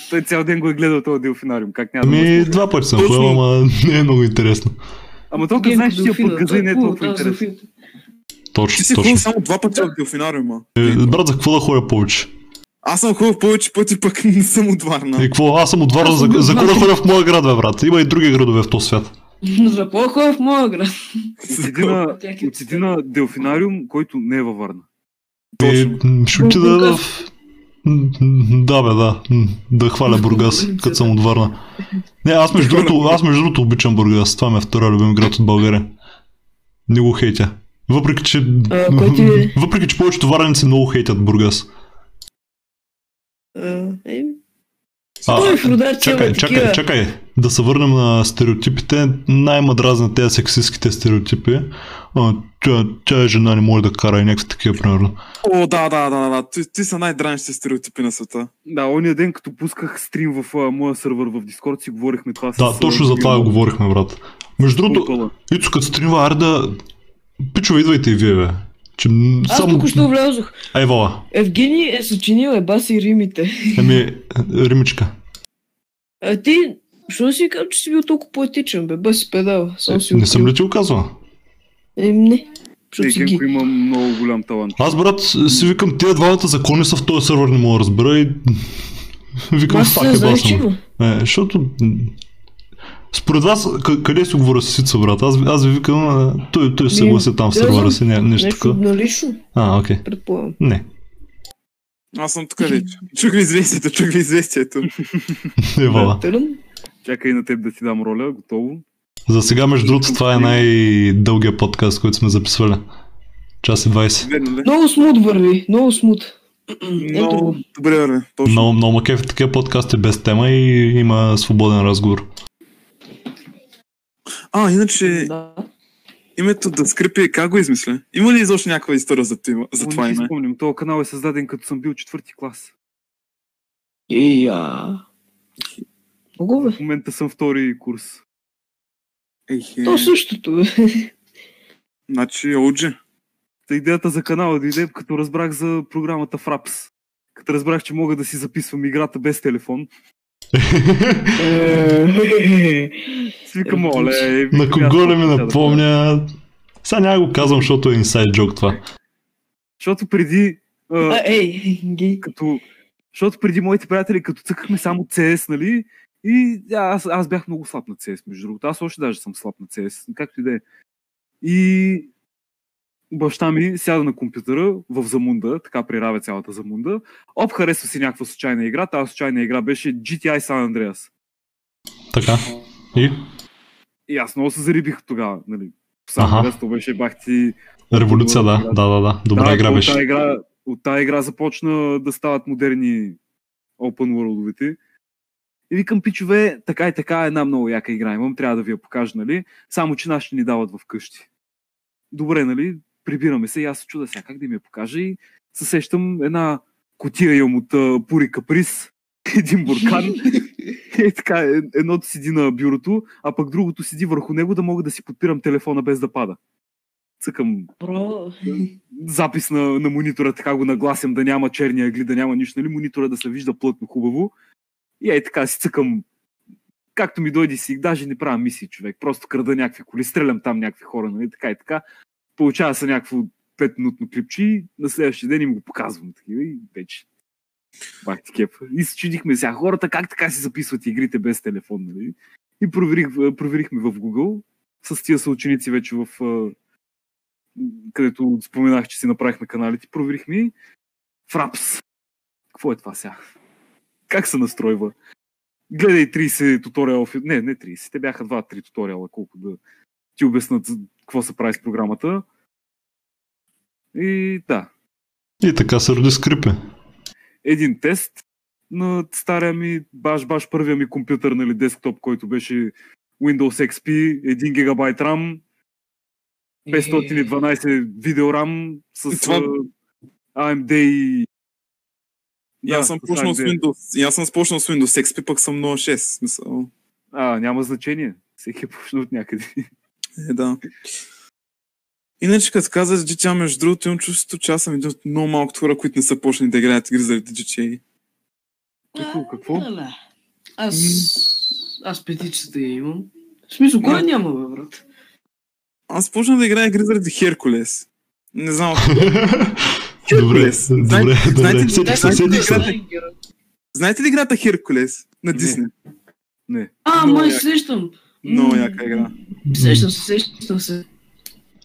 Той цял ден го е гледал този делфинариум. Как няма да го 2 пъти съм ходил, ама не е много интересно. Ама толкова знаеш, че тия подгаза и не е толкова интересно. Точно. Ти си ходил само 2 пъти от делфинариума. Брат, за какво да ходя повече? Аз съм ходил повече пъти, пък не съм от Варна. И какво? Аз съм от Варна, за какво да ходя в моя град, бе, брат? Има и други градове в този свят. Но за по-хора в моя град. Отседи на делфинариум, който не е във Варна. Ще отида в... Да хваля Бургас, като съм от Варна. Не, аз между другото обичам Бургас, това ми е втора любим град от България. Не го хейтя. Въпреки че повечето варници много хейтят Бургас. Чакай, да се върнем на стереотипите. Най-мадразни тези сексистските стереотипи. тя е жена, не може да кара и някакви такива, примерно. О, да. Ти са най-дранщите стереотипи на света. Да, ония ден, като пусках стрим в моя сървър в Discord, си говорихме това. Да, точно за това говорихме, брат. Между другото, Ицо, като стримва Арда, пичове, идвайте и вие, бе. Че, аз само... току-що влязох. Ай, вала. Евгений е съчинил баси римите. Ами, римичка. А ти, що си казал, че си бил толкова поетичен, бе? Баси педал. Не съм ли ти го казвал? Не. Защото имам много голям талант. Аз, брат, си викам, тия двамата закони са в този сервер, не мога да разбера и... викам, стак е басно. Не, защото... Според вас, къде си говоря с Сица, брат? Аз ви викам, той се гласи там в сервера си, нещо така. Нещо налично? А, окей. Предполагам. Не. Аз съм тук вече. Чух ви известието. Евала. Чакай на теб да ти дам роля, готово. За сега, между другото, това е най-дългия подкаст, който сме записвали. Час и 20. Много смут върви, много смут. Много добре върви, точно. Много макеф, такива подкаст е без тема и има свободен разговор. А, иначе, да. Името да Скрипи, как го измисля? Има ли изобщо някаква история за това име? Не си спомням, този канал е създаден като съм бил 4-ти клас. В момента съм 2-ри курс. То същото, бе. Значи, OG. Идеята за канала дойде, като разбрах за програмата Fraps. Като разбрах, че мога да си записвам играта без телефон. Свикам, оле. На кого ли ми напомня? Сега няма го казвам, защото е инсайд джок това. Защото преди... Защото преди моите приятели, като цъкахме само CS, нали? И аз бях много слаб на CS, между другото. Аз още даже съм слаб на CS, както и да е. И баща ми сяда на компютъра в Замунда, така приравя цялата Замунда. Харесва си някаква случайна игра. Тази случайна игра беше GTA San Andreas. Така. И аз много се зарибих тогава, нали. Сан Андреас беше бахти... Революция, да. Добра игра беше. От тази игра започна да стават модерни Open World-овете. И викам, пичове, така и така една много яка игра имам, трябва да ви я покажа, нали? Само, че нас ще ни дават вкъщи. Добре, нали? Прибираме се и аз се чуда сега как да ми я покажа и съсещам една кутия ям от Пури Каприз, един буркан и така, едното седи на бюрото, а пък другото седи върху него да мога да си подпирам телефона без да пада. Цъкам запис на монитора, така го нагласям, да няма черни ъгли, да няма нищо, нали? Монитора да се вижда плътно хубаво. И така си цъкам, както ми дойде си, даже не правя мисии, човек, просто крада някакви коли, стрелям там някакви хора, нали, така и така. Получава се някакво 5-минутно клипче и на следващия ден им го показвам такива и вече. Бахти кеп. И се чудихме сега хората, как така си записват игрите без телефон, нали. И проверихме в Google с тия съученици вече в... където споменах, че си направихме каналите, проверихме Fraps. Какво е това сега? Как се настройва? Гледай 30 туториала... Не 30. Те бяха 2-3 туториала, колко да ти обяснат какво се прави с програмата. И да. И така се роди Скрипи. Един тест на стария ми, баш първия ми компютър, нали, десктоп, който беше Windows XP, 1 гигабайт RAM, 512 видеорам с това... AMD и... И аз съм почнал с Windows XP, пък съм 0.6, смисъл. Няма значение. Всеки е почнал от някъде. Да. Иначе, като каза GTA, между другото, имам чувството, че аз съм един от много малкото хора, които не са почнали да играят игри заради GTA. Какво? Аз петицата я имам. В смисъл, кой няма, бе, брат? Аз почнах да играя игри заради Херкулес. Не знам. Херкулес. Знаете ли играта Херкулес на Дисни? Не. Май сещам. Много яка игра. Сещам се.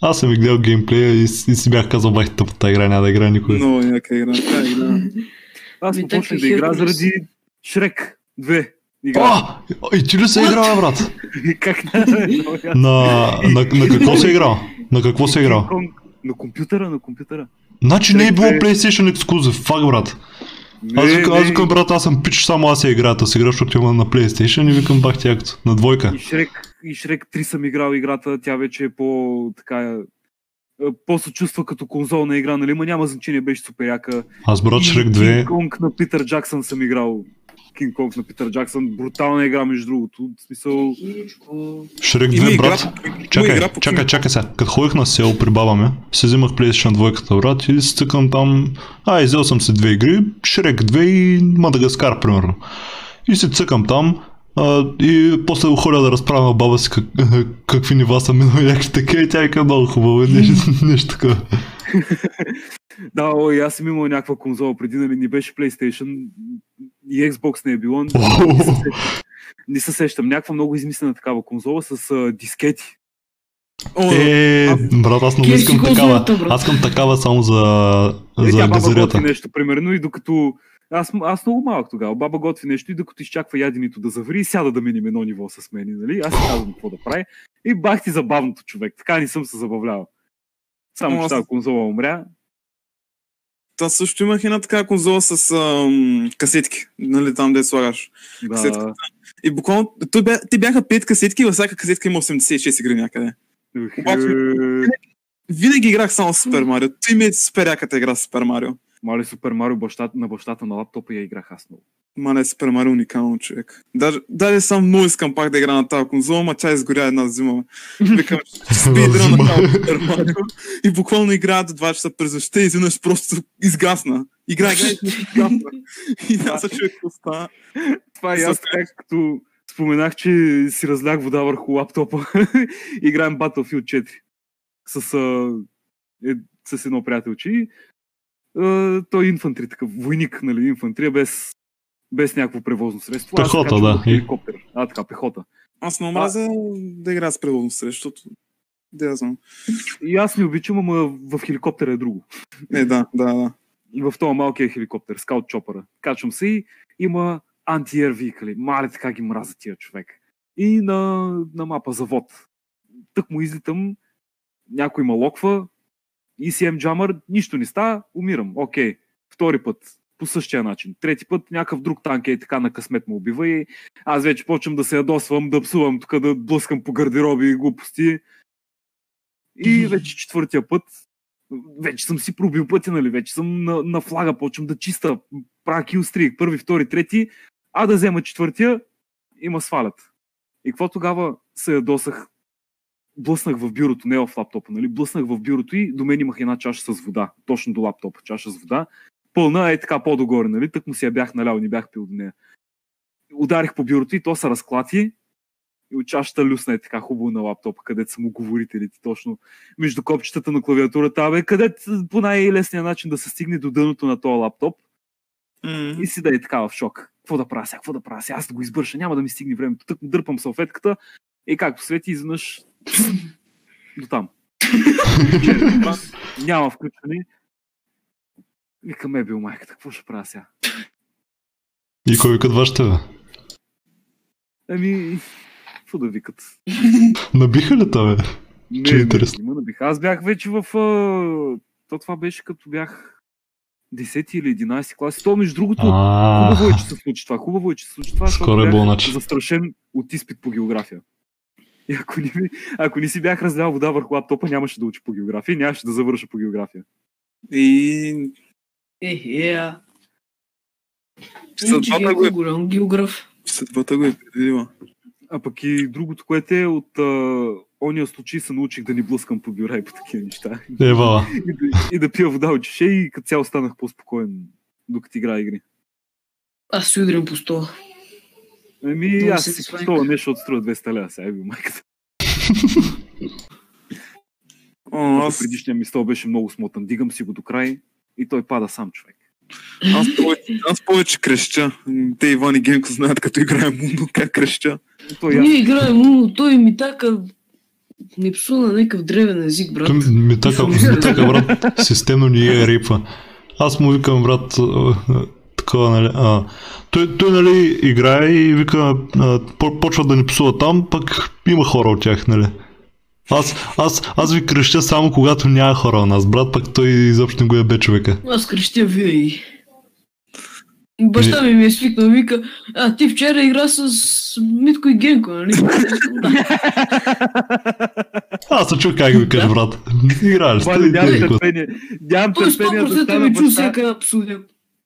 Аз съм гледал геймплея и си бях казал, бах тъпата игра, няма да игра никога. Много яка игра. Аз почнах да игра заради Шрек 2. И ти ли се играва, брат? На какво се играл? На компютъра. Значи не е било PlayStation Exclusive, фак, брат. Аз викам, брат, аз съм пич, само аз я играта си игра, защото има на PlayStation и викам бах тякото, на двойка. И Shrek 3 съм играл играта, тя вече е по-така после чувства като конзолна игра, нали? Ма няма значение, беше супер яка. Аз брат Shrek 2... Кинг-Конг на Питър Джаксън съм играл. Кинг-Конг на Питър Джаксън, брутална игра между другото. В смисъл... Shrek 2, брат... Чакай сега. Като ходих на сел при баба ме, се взимах PlayStation 2-ката, брат, и стъкам там... Изел съм се две игри, Shrek 2 и Мадагаскар, примерно. И се цъкам там, и после ходя да разправя баба си какви нива са минали, някакви такива, и тя е много хубава, нещо такова. Да, ой, аз съм имал някаква конзола преди, нали, не беше PlayStation и Xbox не е било, не се сещам, някаква много измислена такава конзола с дискети. Брат, аз много искам такава, аз искам такава само за газерията. Нещо, примерно, и докато Аз много малък тогава. Баба готви нещо и докато изчаква яденето да заври и сяда да минем едно ниво с мен, нали? Аз си казвам какво да прави. И бах ти забавното, човек. Така не съм се забавлявал. Само че тази конзола умря. Та също имах една такава конзола с касетки. Нали, там де слагаш. Да. Касетката. И буквално... Те бяха 5 касетки и във всяка касетка има 86 игри някъде. Винаги играх само Super Mario. Той ми е супер яката игра Super Mario. Мале, Супер Марио на бащата на лаптопа я играх аз много. Мале, Супер Марио уникално, човек. Даже сам много искам пак да игра на тази конзола, ма тя изгоря една зима. Викам, спидра на тази Супер Марио. И буквално играя до 2 часа през нощта и изведнъж просто изгасна. Играя, и аз съм човек остава. Това и аз както споменах, че си разлях вода върху лаптопа. Играем Battlefield 4 с едно приятелче. Той е инфантри, такъв войник, нали, инфантрия без някакво превозно средство. Пехота, да. Хеликоптер. Така, пехота. Аз не мразя да игра с превозно средство, защото да я знам. И аз не обичам, ама в хеликоптера е друго. Да. И в този малкия хеликоптер, скаут чопъра. Качвам се и има анти-ер викали. Мале, така ги мразя тия човек. И на мапа завод. Тък му излитам, някой ма локва, ECM Jammer, нищо не става, умирам. Окей. Втори път, по същия начин. Трети път, някакъв друг танк е така на късмет му убива и аз вече почвам да се ядосвам, да псувам тук, да блъскам по гардероби и глупости. И вече четвъртия път, вече съм си пробил пътя, нали, вече съм на флага, почвам да чиста, правя килстрик, първи, втори, трети, а да взема четвъртия, има свалят. И какво тогава се ядосах? Блъснах в бюрото, не в лаптопа, нали? Блъснах в бюрото и до мен имах една чаша с вода. Точно до лаптопа, чаша с вода. Пълна е така по-догоре, нали? Так му си я бях налял, не бях пил до нея. Ударих по бюрото и то се разклати. И от чашата люсна е така хубаво на лаптопа, където са му говорителите. Точно между копчетата на клавиатурата. Където по най-лесния начин да се стигне до дъното на този лаптоп. И си да е така в шок. Какво да правя сега? Какво да правя сега? Аз да го избърша, няма да ми стигне времето. Так му дърпам салфетката и както свети изведнъж. До там. Няма включване. Викам, бил майката, какво ще правя сега? И кой викат вашите, бе? Какво да викат? Набиха ли това, бе? Не набиха. Аз бях вече в... Това беше като бях 10 или 11 клас. То, между другото, хубаво е, че се случи това. Скоро е болначе. Застрашен от изпит по география. И ако не си бях разлял вода върху лаптопа, нямаше да учи по география, нямаше да завърша по география. Голям географ. Съдбата го е предвидила. А пък и другото, което е от ония случай се научих да не блъскам по бюра и по такива неща. И да пия вода от чеше и като цяло станах по-спокоен, докато игра игри. Аз си удрям по стола. Аз си спустова нещо от струва 200 лева, сега е бил майката. Предишният ми стол беше много смотан. Дигам си го до край и той пада сам, човек. Аз повече креща. Те Иван и Генко знаят като играем Муно, как креща. Ние играем Муно, той ми така не псува някакъв древен език, брат. Ми така, брат, системно ни е рипва. Аз му викам, брат... Нали, той нали играе и вика, почва да ни псува там, пък има хора от тях, нали. Аз ви крещя само когато няма хора у нас, брат, пък той изобщо не го ябе човека. Аз крещя винаги. Баща ми е свикнал, вика, а ти вчера игра с Митко и Генко, нали? Аз се чу как викаш, брат. Играли сте ли Генко? Нямам търпение да стана баща.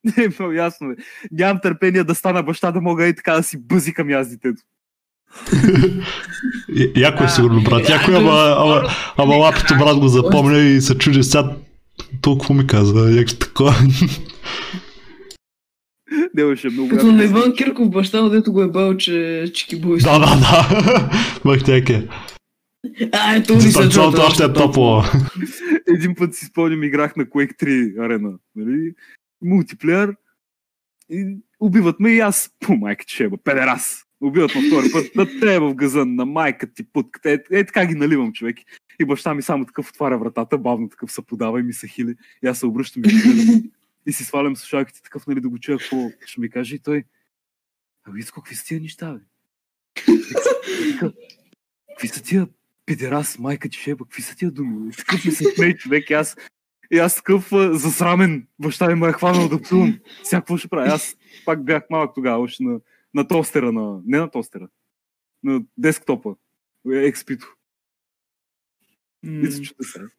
Не, много ясно е. Нямам търпение да стана баща, да мога и така да си бъзи към аз детето. Яко е сигурно, брат. Яко е, ама лапито, брат, го запомня и се чуди сега. Толкова ми казва, яко такова. Като на Иван Кирков баща, дето го е бал, че чикибой. Да. Бахтяке. А, ето ли са джото. Още е топло. Един път си спомням, играх на Quake 3 арена. Нали? Мултиплеер. И убиват ме и аз. По майка ти шеба, педерас. Убиват ме втори път. Да треба в газън на майка ти путката. Е така ги наливам, човек. И баща ми само такъв отваря вратата, бавно такъв се подава и ми се хили. И аз се обръщам и и си свалям слушалките такъв, нали, да го чуя, какво ще ми каже и той. А вие какви са тия неща, бе? Какви са тия педерас, майка ти шеба, какви са тия думи? Такъв ми се смей, човек, и аз такъв засрамен, баща ми ме е хванал да псувам. Сега какво ще правя? Аз пак бях малък тогава, още на тостера, не на тостера, на десктопа, XP-то.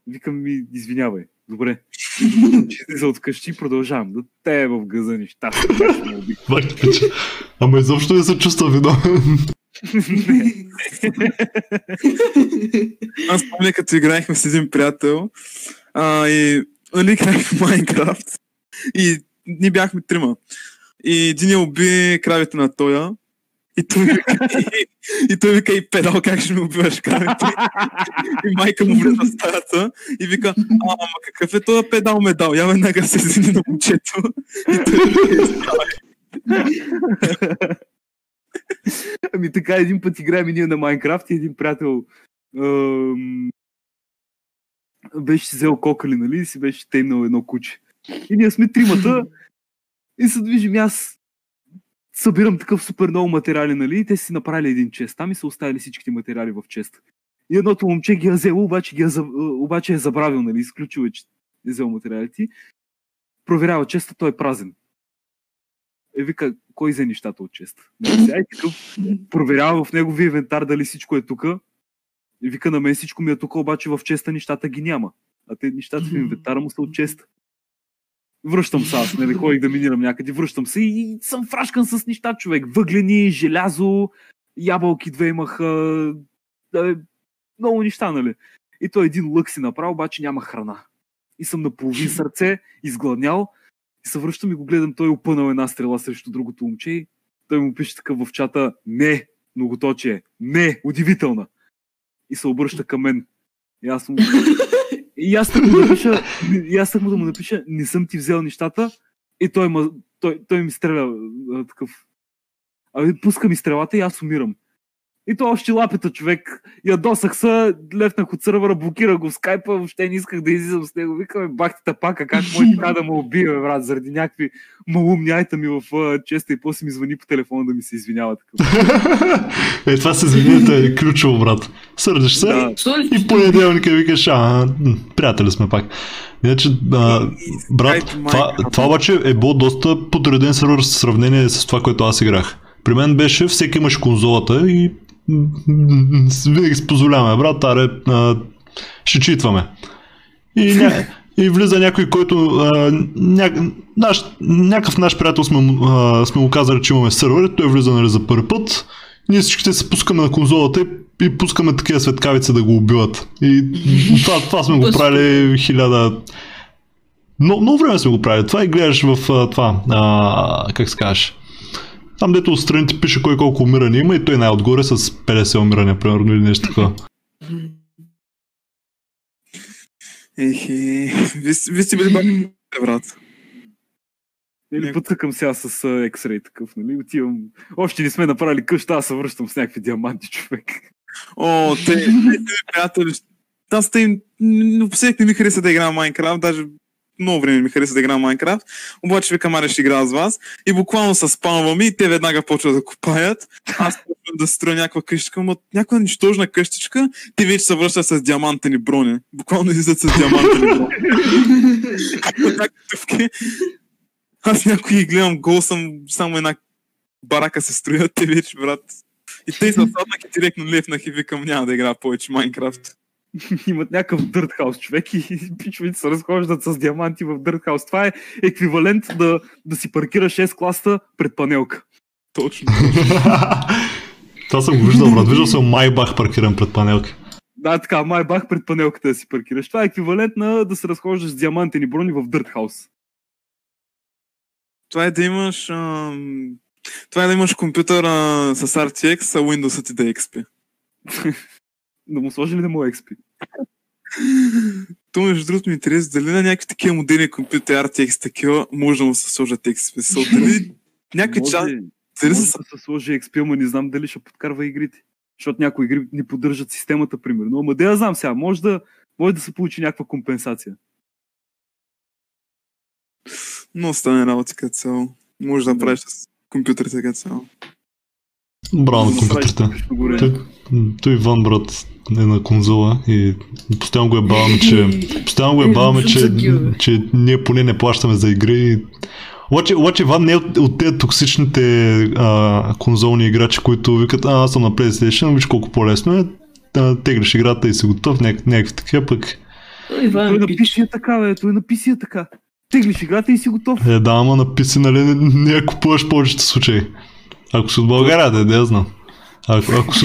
Викам ми, извинявай. Добре. Ще се откъщи и продължавам. Да те в газа неща. Ама изобщо не се чувства виновен. Аз помня, като играехме с един приятел и играехме в Майнкрафт и ние бяхме трима. И един я уби кравите на тоя. И той вика и педал, как ще ми убиваш кравите. И майка му влезе в стаята и вика, ама какъв е този педал медал? Я веднага се зини на момчето. И той вика и страва. Ами така, един път играем и ние на Майнкрафт и един приятел беше взел кокали, нали? И си беше теймнал едно куче. И ние сме тримата и се движим аз. Събирам такъв супер много материали, нали, и те си направили един чест. Там и са оставили всичките материали в чест. И едното момче ги е взело, обаче е забравил, нали, изключил е, че е взел материалите. Проверява честа, той е празен. Е, вика, кой взе нещата от чест? Нали, проверява в неговия инвентар дали всичко е тук. И вика, на мен всичко ми е тук, обаче в честа нещата ги няма. А те нещата в инвентара му са от честа. Връщам се аз, нали, ходих да минирам някъде, връщам се и съм фрашкан с неща, човек. Въглени, желязо, ябълки две имах, много неща, нали. И той един лък си направи, обаче няма храна. И съм на половин сърце, изгладнял, и се връщам и го гледам, той опънал една стрела срещу другото момче и той му пише така в чата, не, многоточие, не, удивителна. И се обръща към мен. И аз му... И аз така му да му напиша, не съм ти взел нещата, и той ми стреля такъв. Абе, пуска ми стрелата и аз умирам. И той още лапета, човек. Ядосах се, лефнах от сървъра, блокира го в скайпа, въобще не исках да излизам с него. Викаме, бахте тапака, как мой трябва да ме убие, брат, заради някакви малумни айтами в честа и после ми звъни по телефона да ми се извинява такъв. Е, това се извиняването е ключово, брат. Сърдиш се и понеделника викаш, приятели сме пак. Иначе, брат, това обаче е било доста подреден сервер в сравнение с това, което аз играх. При мен беше, всеки имаш конзолата и винаги си позволяваме, брат, ще читваме. И влиза някой, който някакъв наш приятел сме го казали, че имаме сервер, той влиза, нали, за първи път. Ние всичките се пускаме на конзолата и пускаме такива светкавици да го убиват. И това сме го правили много време сме го правили това и гледаш в това, как се кажеш. Там, дето отстраните пише кой колко умиране има и той най-отгоре с 50 умирания, примерно, или нещо такова. Ехе, вие сте били баки, брат. Или пътка към сега с X-Ray такъв, нали? Отивам. Още не сме направили къща, аз се връщам с някакви диаманти, човек. О, те ми приятели. Аз те им всеки ми хареса да играя Майнкрафт, даже... Много време ми хареса да игра Майнкрафт, обаче викам, аре ще игра с вас и буквално се спамваме и те веднага почват да копаят. Аз почвам да строя някаква къщичка, но някаква нищожна къщичка, те вече се връщат с диамантени брони. Буквално излизат с диамантени брони. Аз някой ги гледам гол, съм само една барака се строят те вече, брат. И те са остатък и директно лепнах и викам, няма да игра повече Minecraft. Имат някакъв Dirt House човек и пичовите се разхождат с диаманти в Dirt House. Това е еквивалент да си паркираш 6 класа пред панелка. Точно. Това съм го виждал, брат. Виждал съм Майбах паркиран пред панелка. Да, така, Майбах пред панелката да си паркираш. Това е еквивалент на да се разхождаш с диамантени брони в Dirt House. Това е да имаш... Това е да имаш компютър с RTX, а Windows-а ти да е XP. Да му сложи ли да му е XP? То между другото ми интерес, дали на някакви такива модерни компютри RTX такива, може да му се сложат XP. Дали някакви чанси... Може да се сложи XP, ама не знам дали ще подкарва игрите. Защото някои игри не поддържат системата, примерно. Ама да я знам сега, може да се получи някаква компенсация. Но стане работи като цяло. Може да правиш с компютърите като цяло. Браво на компютърите. Той Иван, брат, е на конзола и постоянно го ебаваме, че ние поне не плащаме за игри. Обаче Иван не е от тези токсичните конзолни играчи, които викат, аз съм на PlayStation, виж колко по-лесно е, теглиш играта и си готов, някакви такива пък. Той написи е така, бе, Теглиш играта и си готов. Да, ама написи, нали, не я купуваш повечето случаи. Ако си от България, да я знам. Ако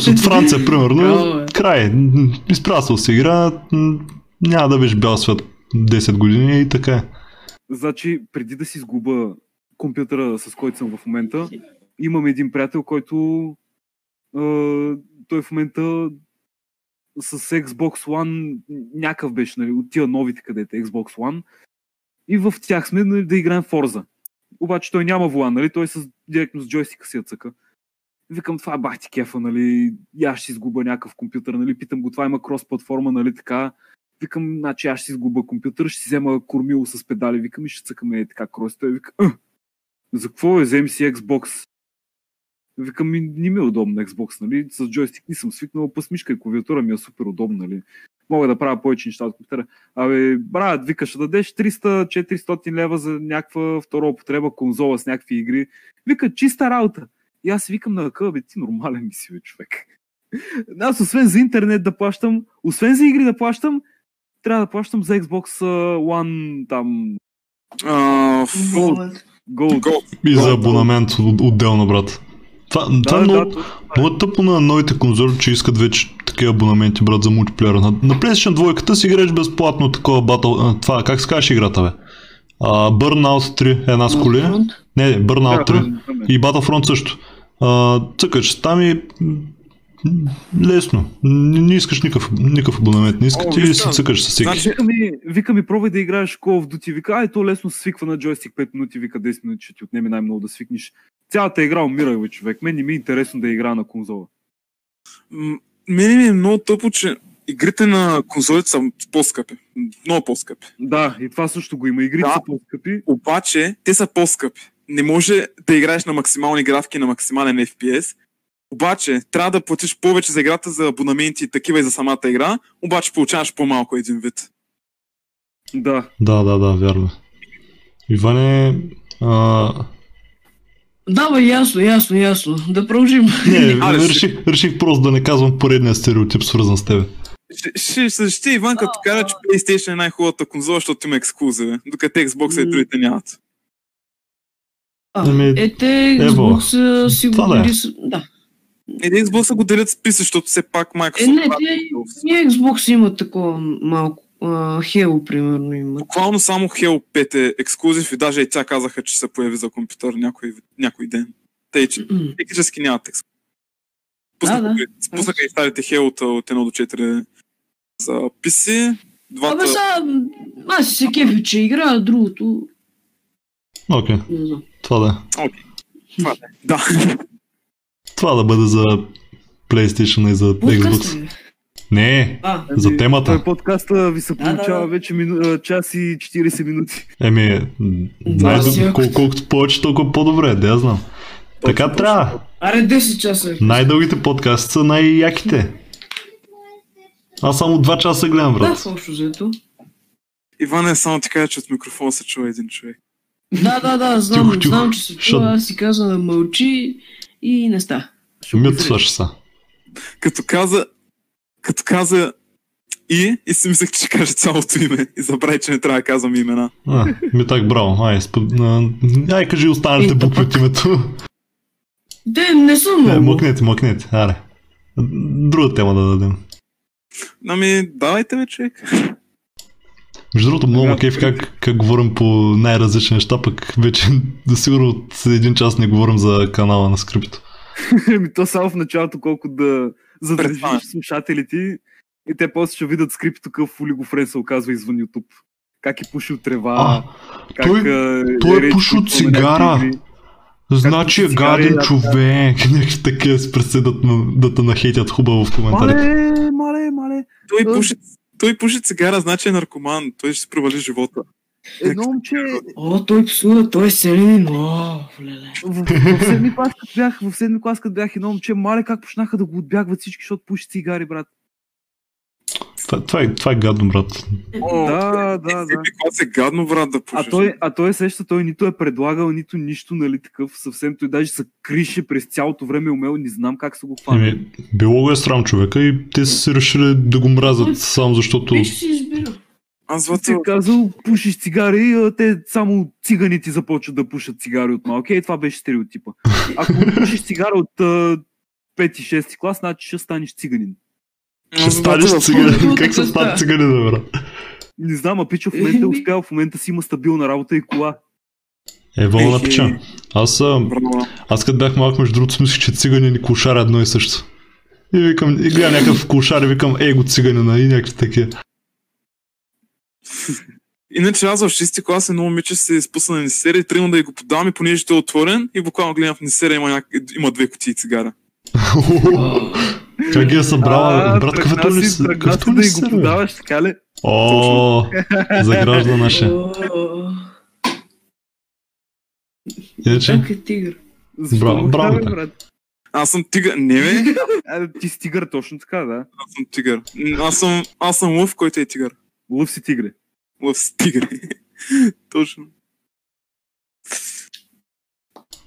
си от Франция, примерно, край. Изпрасвал си игра, няма да виж бял свят 10 години и така е. Значи, преди да си сгуба компютъра, с който съм в момента, имам един приятел, който той в момента с Xbox One някакъв беше, нали, от тия новите където е Xbox One. И в тях сме, нали, да играем Forza. Обаче той няма вулан, нали, той директно с джойстика си я цъка. Викам, това бах ти кефа, нали, аз ще изгуба някакъв компютър, нали, питам го, това има крос-платформа, нали, така. Викам, значи аз ще изгуба компютър, ще си взема кормило с педали, викам и ще цъкаме така крос. Той вика, за какво е, вземи си Xbox? Викам, не ми е удобно Xbox, нали, с джойстик не съм свикнал, пъс мишка и клавиатура ми е супер удобна, нали. Мога да правя повече неща от компютъра. Абе, брат, вика, ще дадеш 300-400 лева за някаква втора употреба конзола с някакви игри. Вика, чиста работа. И аз викам на къв, бе, ти нормален ми си, бе, човек. Аз освен за интернет да плащам, освен за игри да плащам, трябва да плащам за Xbox One, там... Gold. И за абонамент отделно, брат. Това е много тъпо на новите конзоли, че искат вече такива абонаменти, брат, за мултиплеера. На PlayStation 2-ката си играеш безплатно такова батъл... Това, как се казваш играта, бе? Burnout 3 една с коли. Не, Burnout 3. И Battlefront също. Цъкаш там и... Лесно. Не искаш никакъв абонамент, не искаш и си цъкаш със всеки. Вика ми, пробвай да играеш Call of Duty. Вика, то лесно се свиква на джойстик 5 минути, вика 10 минути, ще ти отнеме най-много да свикнеш. Цялата игра умира, бе, човек. Мен не ми е интересно да игра на конзола. Мене ми е много тъпо, че игрите на конзолите са по-скъпи. Много по-скъпи. Да, и това също го има. Игрите са по-скъпи. Обаче, те са по-скъпи. Не може да играеш на максимални графики, на максимален FPS. Обаче, трябва да платиш повече за играта, за абонаменти и такива и за самата игра. Обаче, получаваш по-малко един вид. Да, вярно. Иване... Да, бе, ясно. Да продължим. Не, реших просто да не казвам поредния стереотип, свързан с тебе. Ще Иван, като кажа, че PlayStation е най-хубавата конзола, защото има ексклузиви, докато Xbox и другите нямат. Xbox си го дели с... Да. Xbox го делят с PC, защото все пак Microsoft... Ние Xbox имат такова малко. Halo, примерно, има. Буквално само Halo 5 е ексклузив и даже и тя казаха, че се появи за компютър някой ден. Те, че технически нямат ексклузив. Спуснаха и старите Halo-та от 1 до 4 за PC. Абе сега, аз се кефи, че игра, другото... Окей, това да е. Това да бъде за PlayStation и за Xbox. Не, за темата. Той подкаста ви се получава вече час и 40 минути. Колкото повече, толкова по-добре, да я знам. Така трябва. Аре 10 часа. Най-дългите подкасти са най-яките. Аз само 2 часа гледам, брат. Да, са общо взето. Иване, само ти кажа, че от микрофона се чува един човек. Да, знам, че се чува, аз си казвам да мълчи и не ста. Мит слъжа. Като каза и си мислех, че ще кажа цялото име и забравя, че не трябва да казвам имена. Ми так, браво. Ай, кажи останалите букви от името. Да, не съм много. Мъкнете, аре. Друга тема да дадем. Давайте ме, човек. Между другото, много кеф как говорим по най-различни неща, пък вече да сигурно от един час не говорим за канала на Скрипито. То само в началото колко да задържиш слушателите и те после ще видят Скрипито в олигофрен се оказва извън YouTube. Как е пушил трева. Той е пушил цигара. Значи е гаден човек. Някакви такива се преседат да те нахейтят хубаво в коментарите. Мале. Той пуши цигара, значи е наркоман. Той ще се провали живота. Едно момче... той псува, той е селин. В седми клас, като бях едно момче, мале как почнаха да го отбягват всички, защото пуши цигари, брат. Това е гадно, брат. Да. Това е гадно, брат, да пушиш. А той сеща, той нито е предлагал, нито нищо, нали такъв съвсем. Той даже се крише през цялото време умел, не знам как са го хванали. Било го е срам човека и те са се решили да го мразят само защото... Виж си избира. Аз ти казал, пушиш цигари, а те само циганите започват да пушат цигари от малки. Това беше стереотипа. Ако пушиш цигара от 5-6 клас, значи ще станеш циганин. Ще станеш циганин. Как се стане циганин, брат? Не знам, а пичо в момента успял, в момента си има стабилна работа и кола. Вълна пича. Аз като бях малък, между другото, мислих, че циганин и кулшар е едно и също. И викам, и гледам някакъв кулшар и викам, го циганина и някакви такива. Иначе аз в 6-ти клас едно момиче се изпусна на Несера и тръгна да я го подавам и понеже той е отворен и буквално гледам в Несера има две кутии цигара. Как ги е събрала? Брат, каквото ли си? Тръгна си да я го подаваш, така ли? Ооо, загражда наше. Иначе? Браво, брат. Аз съм тигър, не бе? Ти си тигър, точно така, да. Аз съм тигър. Аз съм лъв, който е тигър. Лъв си тигре. Точно.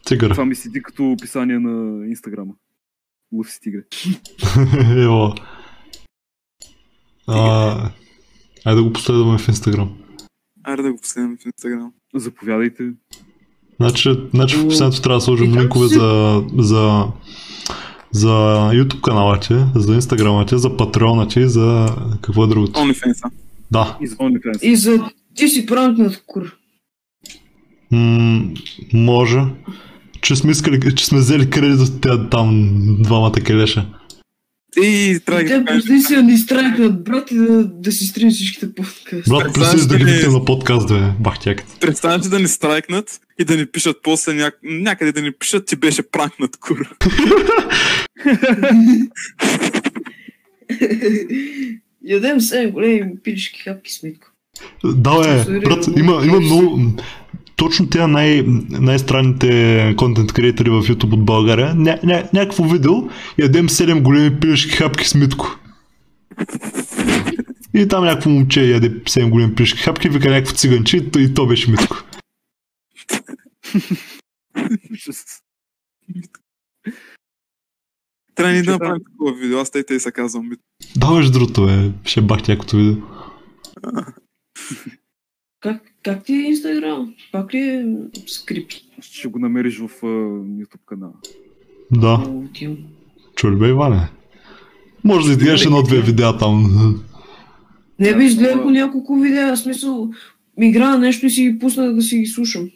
Тигър. Това ми седи като описание на Инстаграма. Лъв си тигре. Ево. Айде да го последваме в Инстаграм. Заповядайте. Значи в последното трябва да сложим линкове за YouTube канала ти, за Инстаграма ти, за Патреона ти, за какво е другото? OnlyFans. Да. И за ти си пранк на кур. Може. Че сме взели кредит от тя там двамата келеша. И трябва да ни страйкнат, брат, и да си стрим всичките подкасти. Брат, плюс да ги видите на подкаст, бе, бахтякът. Представяш да ни страйкнат и да ни пишат после някъде да ни пишат, ти беше пранк над кур. Ядем се големи пилешки хапки с Митко. Да, брат, има много... Точно тези най-странните контент креатори в YouTube от България. Някакво видео, ядем 7 големи пилешки хапки с Митко. И там някакво момче яде 7 големи пилешки хапки, вика някакво циганче и то беше Митко. Трябва ни да направим такова видео, аз тъй се казвам Митко. Даваш другото, бе, ще бах някото видео. Как ти е Инстаграм? Пак ли е Скрипи? Ще го намериш в YouTube канала. Да. Чули бе, Иване? Може да изгледаш едно-две видеа там. Не бе, изгледах няколко видеа, в смисъл ми играя нещо и си ги пусна да си ги слушам.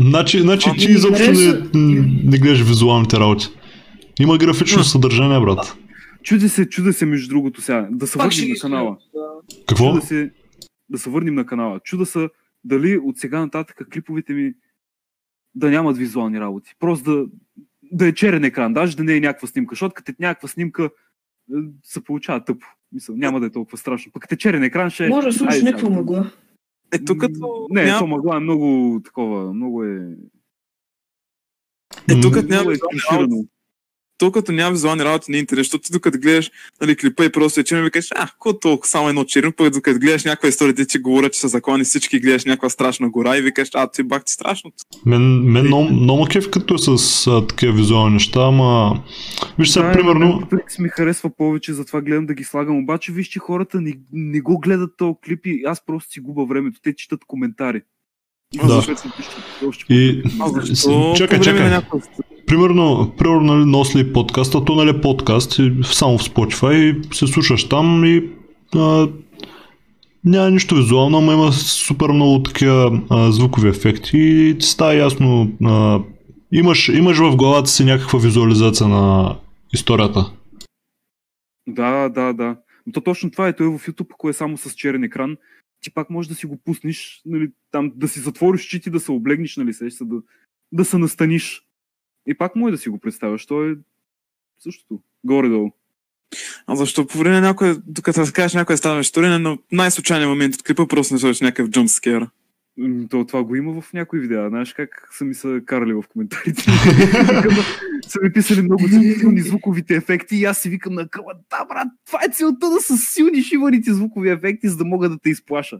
Значи ти изобщо не гледаш визуалните работи. Има графично съдържание, брат. Чуда се между другото сега, да се върнем на канала. Какво? Да се върнем на канала. Чуда се дали от сега нататък клиповете ми да нямат визуални работи. Просто да е черен екран, даже да не е някаква снимка, защото като е някаква снимка се получава тъпо. Мисъл, няма да е толкова страшно. Пък като е черен екран ще... Може да слушаш някаква мъгла. Не, то мъгла е много такова, много е... Тук няма... то като няма визуални работи, не е интересно, защото ти докато гледаш, нали, клипа и просто вече ми кажеш, какво толкова, само едно черно, пък докато гледаш някаква история, ти че говорят, че са закони, всички гледаш някаква страшна гора и викаш, ти бах ти страшното. Мен много кеф като е с такива визуални неща, ама виж сега, примерно... Netflix ми харесва повече, затова гледам да ги слагам, обаче виж, че хората не го гледат този клип и аз просто си губа времето, те четат коментари. Да. И... Чакай. Примерно носли подкаста, то нали подкаст само в Spotify, се слушаш там и няма нищо визуално, но има супер много такива звукови ефекти и ти става ясно, имаш в главата си някаква визуализация на историята. Да. Но то точно това е, той в YouTube, кое е само с черен екран. Ти пак можеш да си го пуснеш, нали, там, да си затвориш чити, да се облегнеш, нали, сеща, да се настаниш. И пак може да си го представяш, то е същото, горе-долу. А защо по време някой, докато разкажеш някоя странна история, но най-случайния момент от клипа просто не сложиш някакъв джъмпскер. Това го има в някои видеа, знаеш как са ми се карали в коментарите. Са ми писали много силни звуковите ефекти и аз си викам на къла, да брат, това е целта, да са силни шиваните звукови ефекти, за да мога да те изплаша.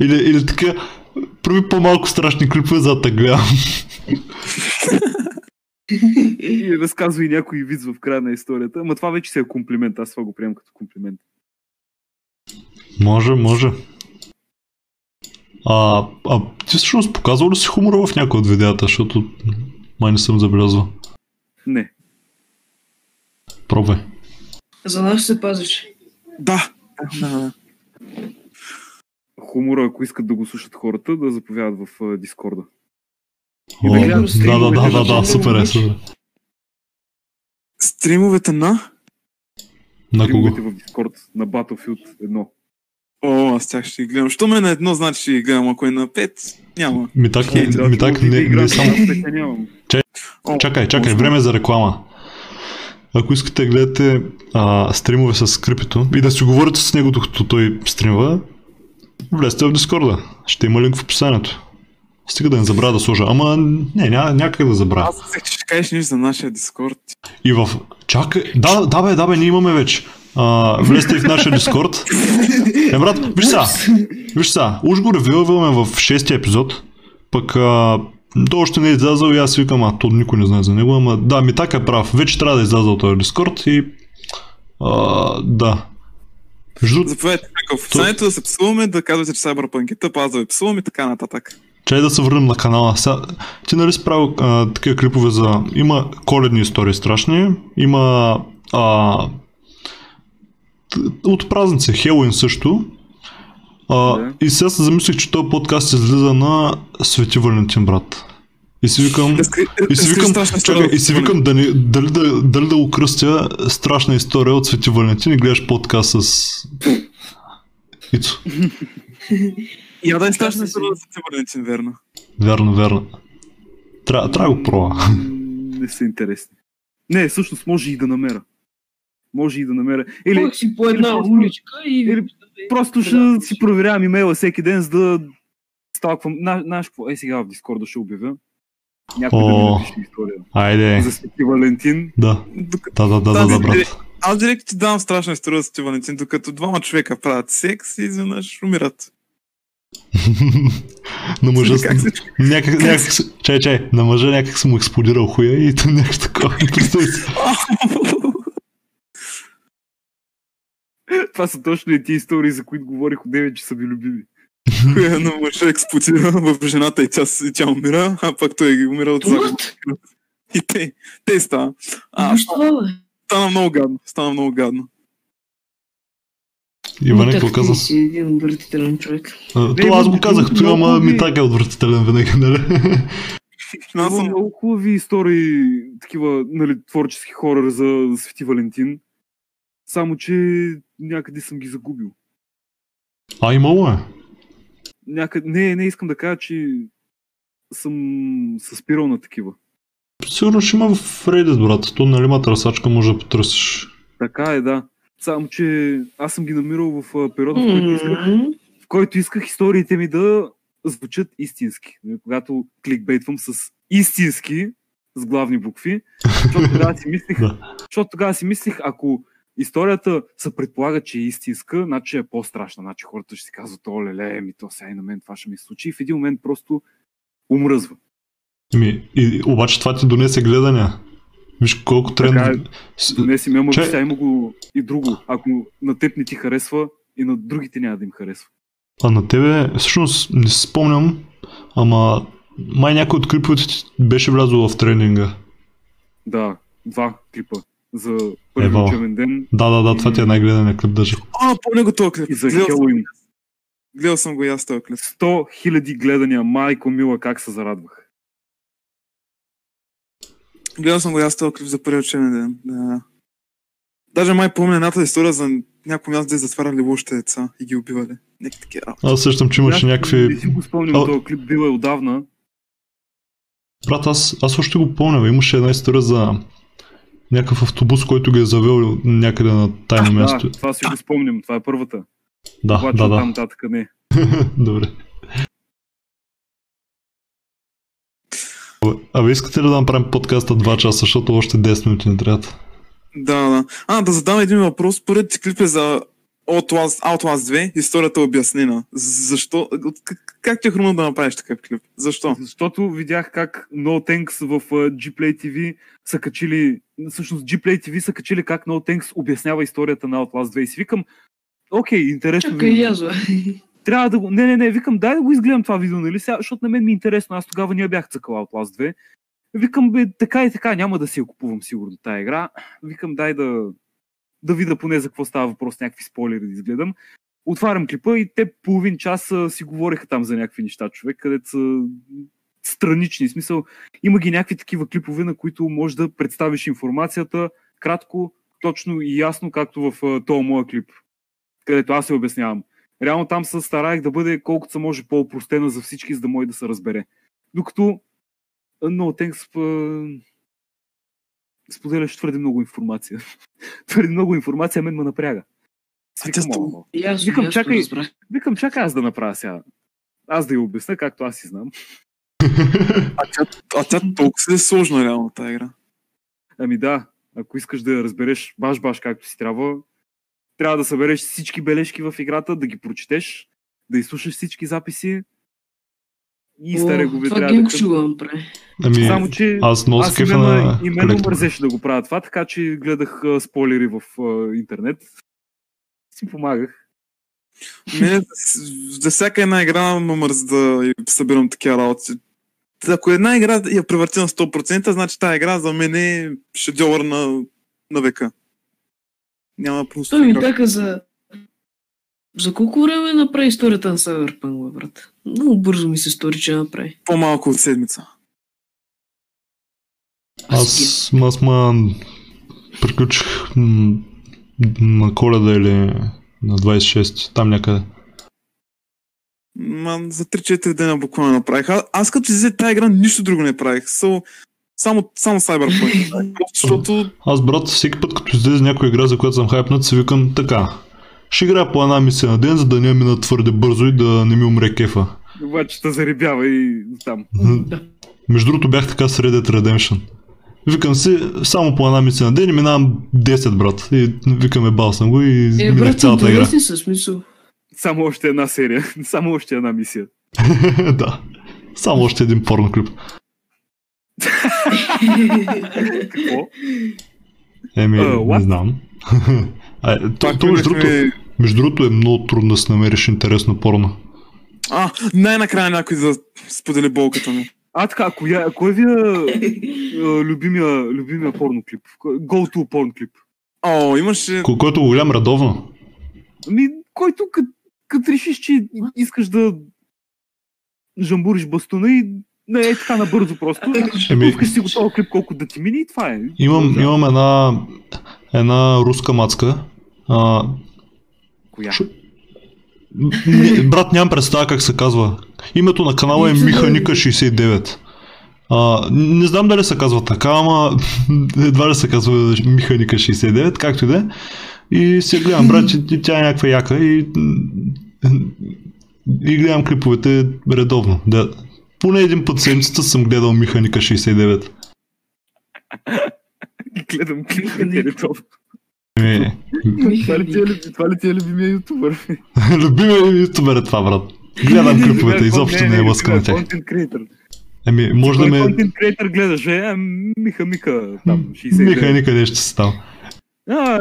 Или така, прави по-малко страшни клипове зад тъгля. И разказва и някой виц в края на историята, ама това вече си е комплимент, аз това го приемам като комплимент. Може. А ти всъщност показвал ли си хумора в някои от видеята, защото май не съм забелязвал? Не. Пробвай. За нас се пазиш. Да. Хумора, ако искат да го слушат хората, да заповядат в Discord-а. Да, супер е, супер. Стримовете на? На кого? Стримовете в Discord, на Battlefield 1. О, аз тях ще ги гледам. Що ме на едно, значи ще ги гледам, ако е на 5, няма. Ми так, не само... Чакай, време за реклама. Ако искате да гледате стримове с Скрипито и да си говорите с него, докато той стримва, влезте в Дискорда. Ще има линк в описанието. Стига да не забравя да сложа, ама не, някак да забравя. Аз всеки ще кажеш нещо за нашия Дискорд. И в... Чакай, да бе, ние имаме вече. Влезте и в нашия Дискорд. Брат, виж сега, уж го ревилваме в 6-ти епизод, пък то още не е излязъл и аз викам, то никой не знае за него, ама да, ми така е прав, вече трябва да излязъл този Дискорд и да. Заповядайте в описанието да се псуваме, да казвате, че Cyberpunk е тъп, аз да ви псувам и така нататък. Чай да се върнем на канала. Ти нали си правил такива клипове за... Има коледни истории страшни, има... от празници, Хелуин също. И сега се замислих, че този подкаст излиза на Свети Валентин, брат. И си викам, дали да го кръстя страшна история от Свети Валентин и гледаш подкаст с Ицо. Я да е страшна история от Свети Валентин, верно. Верно. Трябва да го пробва. Не са интересни. Не, всъщност може и да намеря. Или си по една уличка и... Просто ще си проверявам имейла всеки ден, за да сталквам... Знаеш какво? Сега в Дискорда ще обявя. Някой да ми напише история. Айде. За Свети Валентин. Да, брат. Аз директно ти давам страшна история за Свети Валентин, докато двама човека правят секс и изведнъж умират. На мъжа... Чай. На мъжа някак съм експлодирал хуя и там някакво такова. Това са точно и тези истории, за които говорих отдеве, че са ми любими. Но мъжът експлодира в жената и тя умира, а пак той ги умира от загуб. И те става. Стана много гадно. Иван, какво каза? Ти си един отвратителен човек. Това аз го казах, това ама ми така е отвратителен винаги, нали? Има много хубави истории, такива творчески хора за Свети Валентин. Само, че някъде съм ги загубил. Имало е? Не, искам да кажа, че съм се спирал на такива. Сигурно ще има в Reddit, брат. То нали има търсачка, може да потърсиш. Така е, да. Само, че аз съм ги намирал в периода, в който исках историите ми да звучат истински. Когато кликбейтвам с истински, с главни букви, защото тогава си мислих, ако историята се предполага, че е истинска, значи е по-страшна. Значи хората ще си казват, о, леле, ми то сега и на мен това ще ми се случи. И в един момент просто умръзва. Обаче това ти донесе гледания. Виж колко трябва... Донеси мемо, че сега има го и друго. Ако на теб не ти харесва, и на другите няма да им харесва. А на тебе, всъщност не си спомням, ама май някой от клиповете беше влязъл в тренинга. Да, 2 клипа. За първи учебен ден. Да, това ти е най-гледания клип даже. А, помня го този клип. За Хелоуин. Гледал съм го и аз този клип. 100 000 гледания, майко мила, как се зарадвах. Гледал съм го и аз този клип за първи учебен ден. Да. Даже май помня едната история за някои място, де затваряли лошите деца и ги убивали. Някакви такива. Аз същам, че имаше някакви... Не си го спомням, този клип бил е отдавна. Брат, аз още го помня. Имаше една история за някакъв автобус, който ги е завел някъде на тайно място. Да, това си го спомням, това е първата. Да, обаче, да. Там татъка не. Добре. Абе, искате ли да направим подкаста 2 часа, защото още 10 минути не трябва? Да. Да задам един въпрос. Първият ти клип е за Outlast 2, историята е обяснена. Защо? Как ти е хрумно да направиш такъв клип? Защо? Защото видях как No Tanks в Gplay TV са качили, всъщност Gplay TV са качили как No Tanks обяснява историята на Outlast 2 и си викам, окей, интересно. Чакай, яжа. Трябва да го... Не, викам, дай да го изгледам това видео, нали сега, защото на мен ми е интересно, аз тогава не бях цъкал Outlast 2. Викам, бе, така, няма да си я купувам сигурно тая игра. Викам, дай да видя поне за какво става въпрос, някакви спойлери да изгледам. Отварям клипа и те половин час си говореха там за някакви неща, човек, където са странични. В смисъл, има ги някакви такива клипове, на които можеш да представиш информацията кратко, точно и ясно, както в този моя клип, където аз се обяснявам. Реално там се стараех да бъде колкото се може по-опростена за всички, за да може да се разбере. Докато No Tanks споделяш твърде много информация. Твърде много информация мен ме напряга. Викам, чакай аз да направя сега. Аз да я обясня, както аз си знам. А тя толкова е сложна реално тази игра. Ами да, ако искаш да я разбереш баш-баш както си трябва да събереш всички бележки в играта, да ги прочетеш, да изслушаш всички записи. И старе го трябва да кажа. Само, че аз именно мързеше да го правя това, така че гледах спойлери в интернет. Си помагах. Мене за всяка една игра ме мърз да събирам такива работи. Ако една игра я превърти на 100%, значи тази игра за мен е шедьовър на века. Няма просто игра. Така За колко време направи историята на Cyberpunk, брат? Много бързо ми се стори, че направи. По-малко от седмица. Аз приключих на Коледа или на 26, там някъде. За 3-4 дена буквално направих. Аз като взе тази игра нищо друго не правих. Само Cyberpunk. Защото... Аз, брат, всеки път като излезе някоя игра, за която съм хайпнат, си викам така. Ще играя по една мисия на ден, за да не мина твърде бързо и да не ми умре кефа. Обаче те заребява и там. Между другото бях така с Reddit Redemption. Викам си, само по една мисия на ден и минавам 10, брат. И викам, бал съм го и минах цялата игра. Само още една серия, само още една мисия. Да, само още един порно клип. Какво? Не знам. Между другото е много трудно да се намериш интересно порно. Най-накрая някой да сподели болката ми. Така, кой ви е любимия порно клип? Go to порно клип. Имаше... Който голям редовно? Който като решиш, че искаш да жамбуриш бастуна и не е така набързо просто. Пускаш си го този клип колко да ти мини и това е. Имам една руска мацка. Коя? Брат, нямам представа как се казва. Името на канала е Механика 69. Не знам дали се казва така, ама едва ли се казва Механика 69, както и да е. И се гледам, брат, и тя е някаква яка и гледам клиповете редовно. Поне един път седмицата съм гледал Механика 69. Гледам клипа на Еритов. Това ли ти е любимия ютубър? Любимия ютубър е това, брат. Гледам клиповете, изобщо не е лъска на тях. Еми, може да ме... Контент креатор гледаш, Миха, там, 60. Миха никъде ще се става.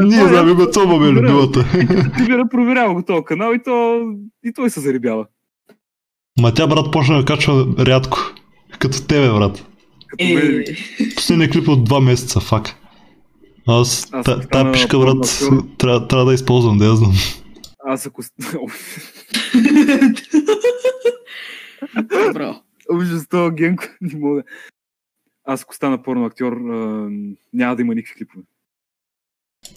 Ние знаме готова ме любилата. Ти проверява го този канал и той се заребява. Ма тя, брат, почна да качва рядко. Като тебе, брат. Последния клип от 2 месеца, фак. Аз тая пишка, брат, трябва да използвам, да я знам. Аз ако... Ужас, това Генко, не мога. Аз ако стана порно актьор, няма да има никакви клипове.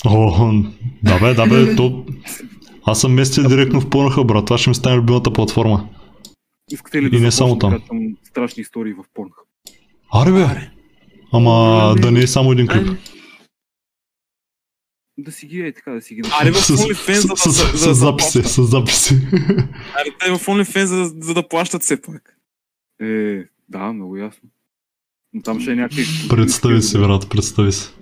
О, да бе, то... Аз съм местил директно в Pornhub, брат, това ще ми стане любимата платформа. Искате ли да започнем страшни истории в Pornhub? Аре бе! Ама да не е само един клип. Да си ги е така, да си ги... Аре в OnlyFans за да плащат. С записи. Аре те в OnlyFans за да плащат все пак. Да, много ясно. Но там ще е някакви... Представи си, брат, представи си.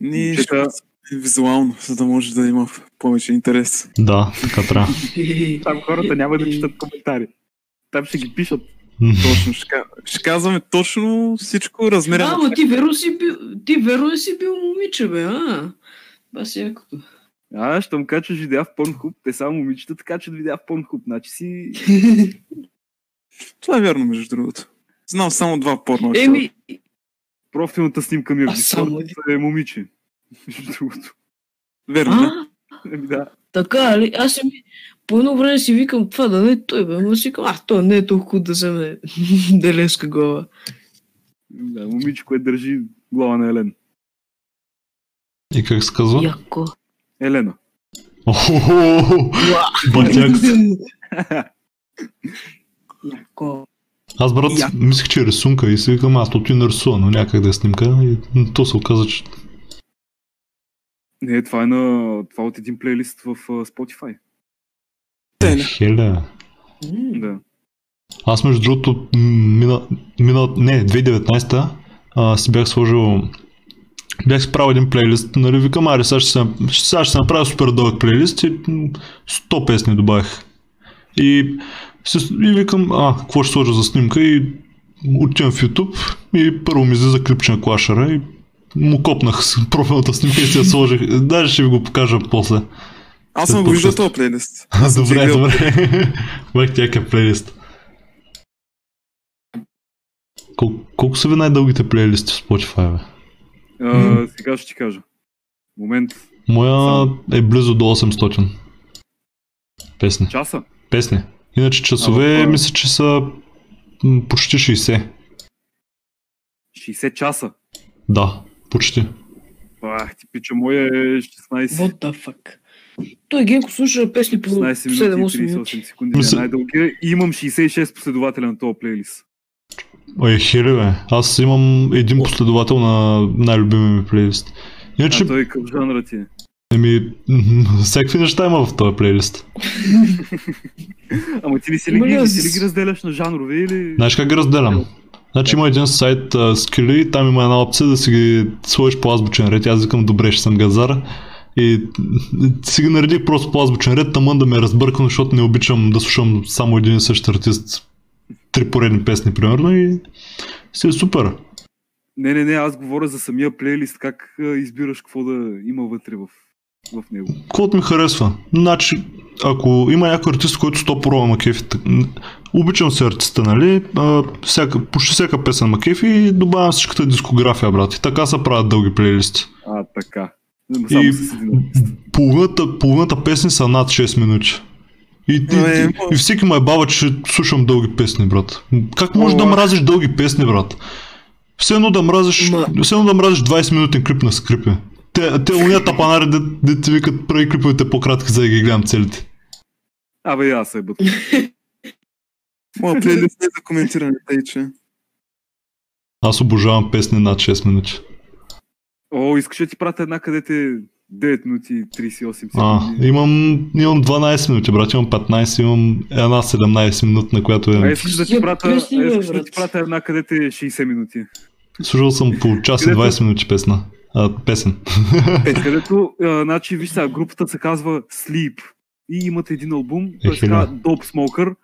Ние ще визуално, за да може да има повече интерес. Да, така трябва. Там хората няма да четат коментари. Там ще ги пишат. Точно, ще казваме точно всичко размерено. Ама ти верно си бил момиче, бе, а? Бас якото. Ще му качваш видеа в Pornhub, те само момичета, така че видеа в Pornhub, значи си... Това е вярно, между другото. Знам само 2 порно. Профилната снимка ми е в Discord, е момиче. Между другото. Верно, да. Така, али, аз по едно време си викам това да не е той, бе, но си викам, той не е толкова да вземе делевска глава. Да, момиче, което държи глава на Елена. И как се казва? Яко. Елена. Охохохохо! Батяк се. Яко. Аз, брат, мислех, че е рисунка и си викам, аз то ти нарисува, но някак да я снимка и то се оказа, че... Не, това е от един плейлист в Spotify. Хеля. Да. Аз между другото, 2019-та си бях сложил... Бях си правил един плейлист, нали, викам, аре, сега ще се направя супер дълъг плейлист и 100 песни добавих. И викам, какво ще сложа за снимка и отивам в YouTube и първо ми излиза клипче на клашера и му копнах профилната снимка и си я сложих. Даже ще ви го покажа после. Аз съм го виждал този плейлист. Добре. Бах тяка плейлист. Колко са ви най-дългите плейлисти в Spotify, бе? Сега ще ти кажа. Момент. Моя е близо до 800. Песни. Часа? Песни. Иначе часове мисля, че са почти 60. 60 часа? Да, почти. Ти пича, моя е 16. What the fuck? Той Генко слуша песни по 7-8 минути. Най-дългия. И имам 66 последователя на този плейлист. Ой, хери бе. Аз имам един последовател на най-любимия ми плейлист. Иначе... той към жанра ти е. Всякакви неща има в този плейлист. Ама ти ли си ли ги разделяш на жанрове или... Знаеш как ги разделям? Значи има един сайт Скрипи, там има една опция да си ги сложиш по азбучен ред. Аз викам, добре, ще съм газар. И си ги наредих просто по азбучен ред, тъмън да ме е разбъркано, защото не обичам да слушам само един и същ артист. 3 поредни песни, примерно, и си е супер. Не, аз говоря за самия плейлист, как избираш какво да има вътре в него. Каквото ми харесва. Значи, ако има някой артист, който 100% макефи, обичам се артиста, нали, почти всяка песен макефи и добавям всичката дискография, брат. И така се правят дълги плейлисти. Така. И половината песни са над 6 минути. И всеки ме бава, че слушам дълги песни, брат. Как можеш да мразиш дълги песни, брат? Все едно да мразиш 20-минутен клип на Скрипи. Те уния тапанари, де ти викат прави клиповете по-кратки, за да ги гледам целите. Абе, аз се бъдам. Моя плейлист е за коментиране, тъй че. Аз обожавам песни над 6 минути. Искаш да ти пратя една, къде те 9 минути и 38 секунди. Имам 12 минути, брат, имам 15, имам една 17 минут, на която е... Искаш да ти прата една, където е 60 минути. Служил съм по час и 20 минути песен. Където, значи, виж сега, групата се казва Sleep и имат един албум, той се казва Dope Smoker.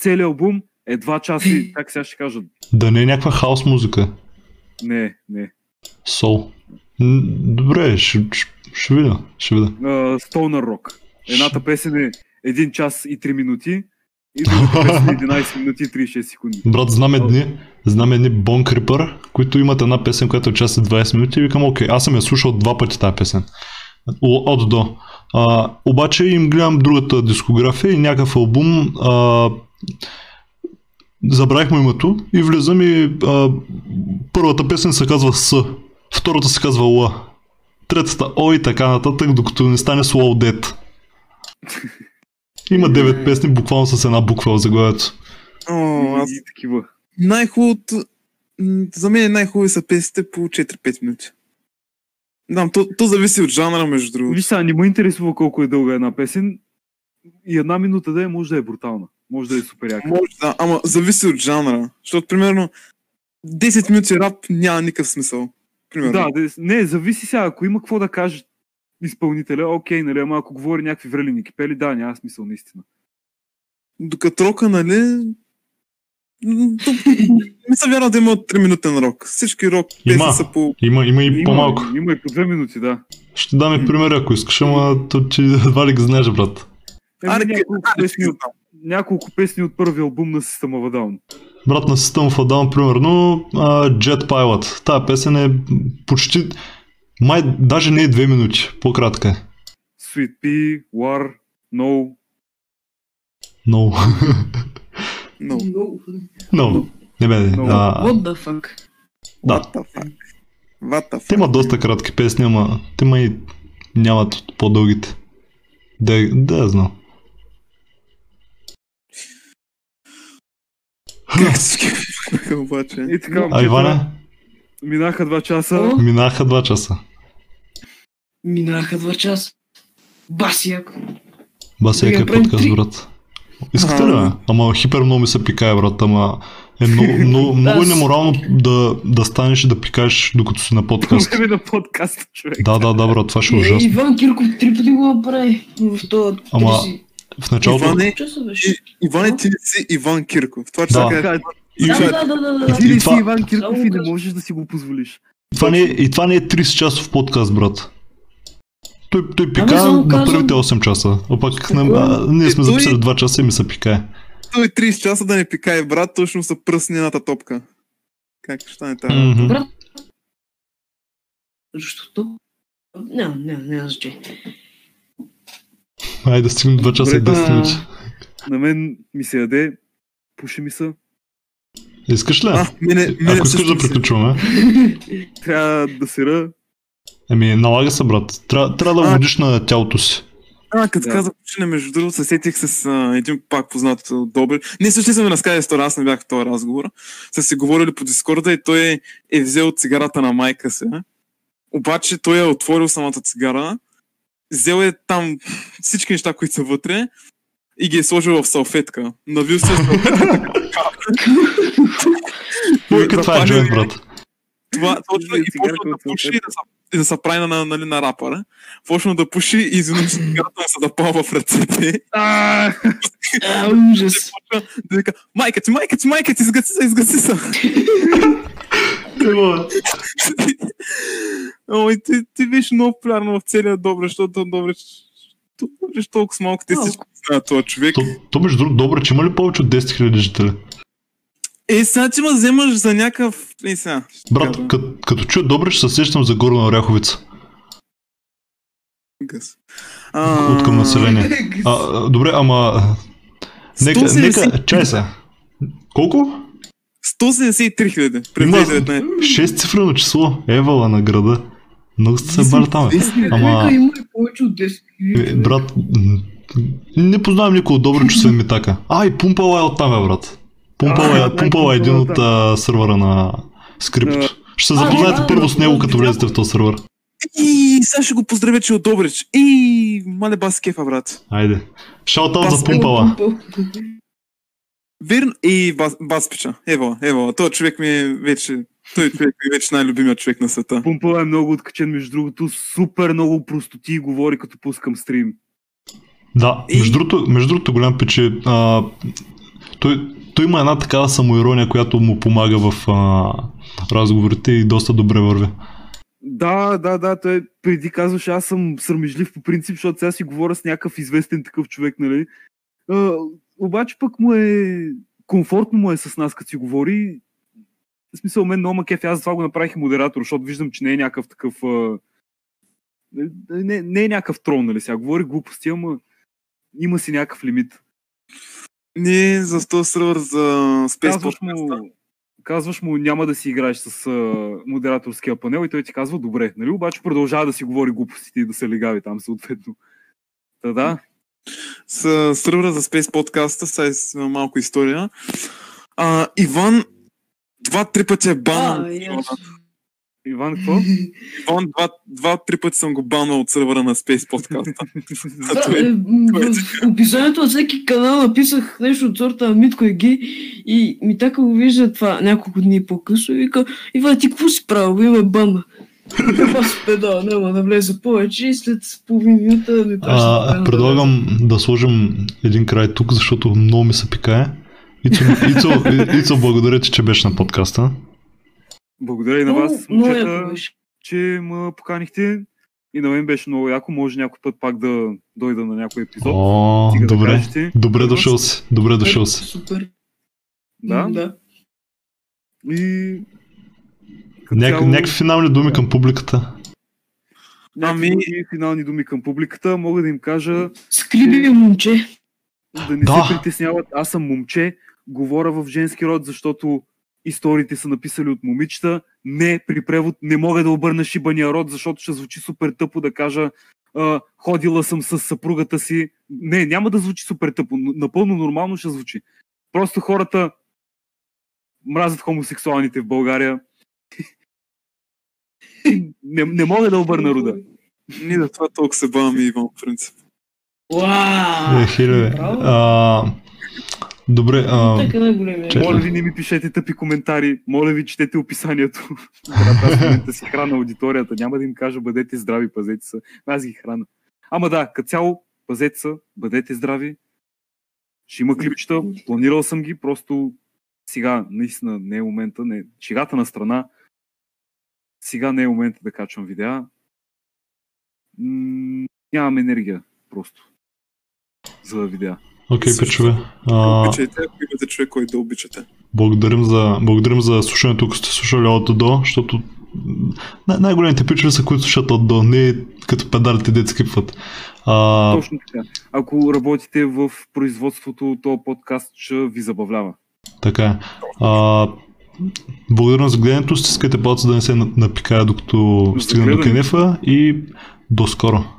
Целият албум е 2 часа и как сега ще кажат. Да не е някаква хаос музика. Не. Сол. Добре, ще видя. Stoner Rock. Едната песен е 1 час и 3 минути и другата песен е 11 минути и 36 секунди. Брат, знам едни Bone Creeper, които имат една песен, която е час и 20 минути и викам, окей, аз съм я слушал 2 пъти тази песен. От до. Обаче им гледам другата дискография и някакъв албум. Забравих му името и влизам и първата песен се казва С, втората се казва Л, третата О и така нататък, докато не стане Slow Dead. Има 9 песни, буквално с една буква в заглавието. Най-хубавото, за мен най-хубави са песните по 4-5 минути. Да, то зависи от жанра, между другото. Виж сега, не ме интересува колко е дълга една песен и една минута да е, може да е брутална. Може да е супер яка. Може да, ама зависи от жанра. Защото, примерно, 10 минути рап няма никакъв смисъл. Примерно. Да, не, зависи сега. Ако има какво да каже изпълнителя, окей, нали, ама ако говори някакви врелини кипели, да, няма смисъл наистина. Докато рока, нали... Не са вярно да има 3-минутен рок. Всички рок песни са по... Има и по-малко. Има и по 2 минути, да. Ще даме пример, ако искаш, ама то ти едва ли ги знаеш, брат. Няколко песни от първия албум на System of a Down. Брат, на System of a Down, примерно, Jet Pilot. Тая песен е почти... Май, даже не е 2 минути, по-кратка е. Sweet Pea, War, No. Не бе, What the fuck? Да. What the fuck? Те има доста кратки песни, ама те и нямат по-дългите. Да я знам. Как се скипваха обаче? Иване? Минаха 2 часа. Минаха 2 часа. Басияк е подкаст, брат. Искате ли ме? Ама хипер много ми се пикае, брат, ама е много неморално да станеш и да пикаеш, докато си на подкаст. Може би на подкаста, човек. Да, брат, това ще е ужасно. Иван Кирков 3 пъти го направи в този 30. В началото... Иване, ти ли си Иван Кирков? Това ще се кажа. Да. Ти ли си Иван Кирков и не можеш да си го позволиш. И това не е 30 часов подкаст, брат. Той пика на първите 8 часа, опак ние сме записали 2 часа и ми се пикае. Той 30 часа да не пикае, брат, точно са пръсни едната топка. Как ще стане тази? Брат, защото... Не, значи. Айде, стигнем 2 часа и 10 минути. На мен ми се яде, пуши ми са. Искаш ли? Ако искаш да приключваме. Трябва да се ръ. Налага се, брат. Трябва да водиш на тялото си. Като казах, че не, между другото, се сетих с един пак познат от Добрич. Ние също сме разказали история, аз не бях в този разговор. Са си говорили по Дискорда и той е взел цигарата на майка си. Обаче той е отворил самата цигара, взел е там всички неща, които са вътре и ги е сложил в салфетка. Навил се в салфетка. Това е джойнт, брат. Това точно и почна да пуши и да се прави на рапъра. Почна да пуши и изведнъж цигата се запалва в ръцете. Ужас. Да вика, майка ти, изгаси се. Ти беше много популярно в целия Добрич, защото Добрич толкова с малко те всичко знаят това човек. То между друг Добрич има ли повече от 10 000 жители? Сега ти ма вземаш за някакъв... Брат, като чуя Добрич, се сещам за Горна Оряховица. От към население. Добре, ама... Нека, чай се. Колко? 173 хиляди. 6 цифрено число. Евала на града. Много сте се бара там. Ама... Брат, не познавам никой от Добрич, освен Митака. И Пумпала е оттам, брат. Пумпала е един от сървъра на Скрипито. Ще се запознаете първо с него, като влезете в този сървър. И сега ще го поздравя, че е от Добрич. И мале бас кефа, брат. Айде. Шаутаут за Пумпала. Верно. И баспича. Ева. Той човек ми е вече... Той човек е вече най-любимият човек на света. Пумпала е много откачен, между другото. Супер много простоти говори, като пускам стрим. Да. И... Между другото голям пече... Той има една такава самоирония, която му помага в разговорите и доста добре върви. Да, той преди казваше, аз съм срамежлив по принцип, защото сега си говоря с някакъв известен такъв човек, нали? Обаче пък му е... комфортно му е с нас, като си говори. В смисъл, мен много макеф, аз за това го направих и модератор, защото виждам, че не е някакъв такъв... Не е някакъв трон, нали сега? Говори глупости, ама има си някакъв лимит. Не, за 100 сървър, за Space Podcast. Казваш му, няма да си играеш с модераторския панел и той ти казва, добре, нали? Обаче продължава да си говори глупостите и да се легави там съответно. Да. С сървъра за Space Podcast, сега е малко история. Иван 2-3 пъти е банал. Иван, какво? Иван 2-3 пъти съм го банал от сървъра на Space Podcast. В описанието на всеки канал написах нещо от сорта на Митко и Ги и Митака го вижда това няколко дни по-късно и вика, Иван, ти какво си правил? Има бана. Това си педал, няма да влезе повече и след половин минута ми праща. Предлагам да сложим един край тук, защото много ми се пикае. Ицо, благодаря ти, че беше на подкаста. Благодаря и на вас, момчета, че ме поканихте и на мен беше много яко, може някой път пак да дойда на някой епизод. Добре дошъл си. Супер. Да. И... Някакви финални думи към публиката? Някакви финални думи към публиката, мога да им кажа... Скрипи, момче! Да не се притесняват, аз съм момче, говоря в женски род, защото... историите са написали от момичета. Не, при превод не мога да обърна шибания род, защото ще звучи супер тъпо да кажа ходила съм с съпругата си. Не, няма да звучи супер тъпо. Напълно нормално ще звучи. Просто хората мразят хомосексуалните в България. не мога да обърна рода. Ние да това толкова се баваме, Иван, в принцип. Вау! Добре, моля ви, не ми пишете тъпи коментари, моля ви, четете описанието. Аз в момента си храна аудиторията, няма да им кажа, бъдете здрави, пазете се, аз ги храна. Ама да, като цяло, пазете се, бъдете здрави, ще има клипчета, планирал съм ги, просто сега, наистина, не е момента, шегата на страна, сега не е момента да качвам видеа, нямам енергия, просто, за видеа. Окей, печове. Обичайте, ако имате човек, който да обичате. Благодарим за слушането, ако сте слушали от до, защото най-големите печове са, които слушат от до, не като педарите деца скипват. Точно така. Ако работите в производството, то подкаст ще ви забавлява. Така. Благодарим за гледането, стискайте палца да не се напикая, докато стигна до кенефа и до скоро.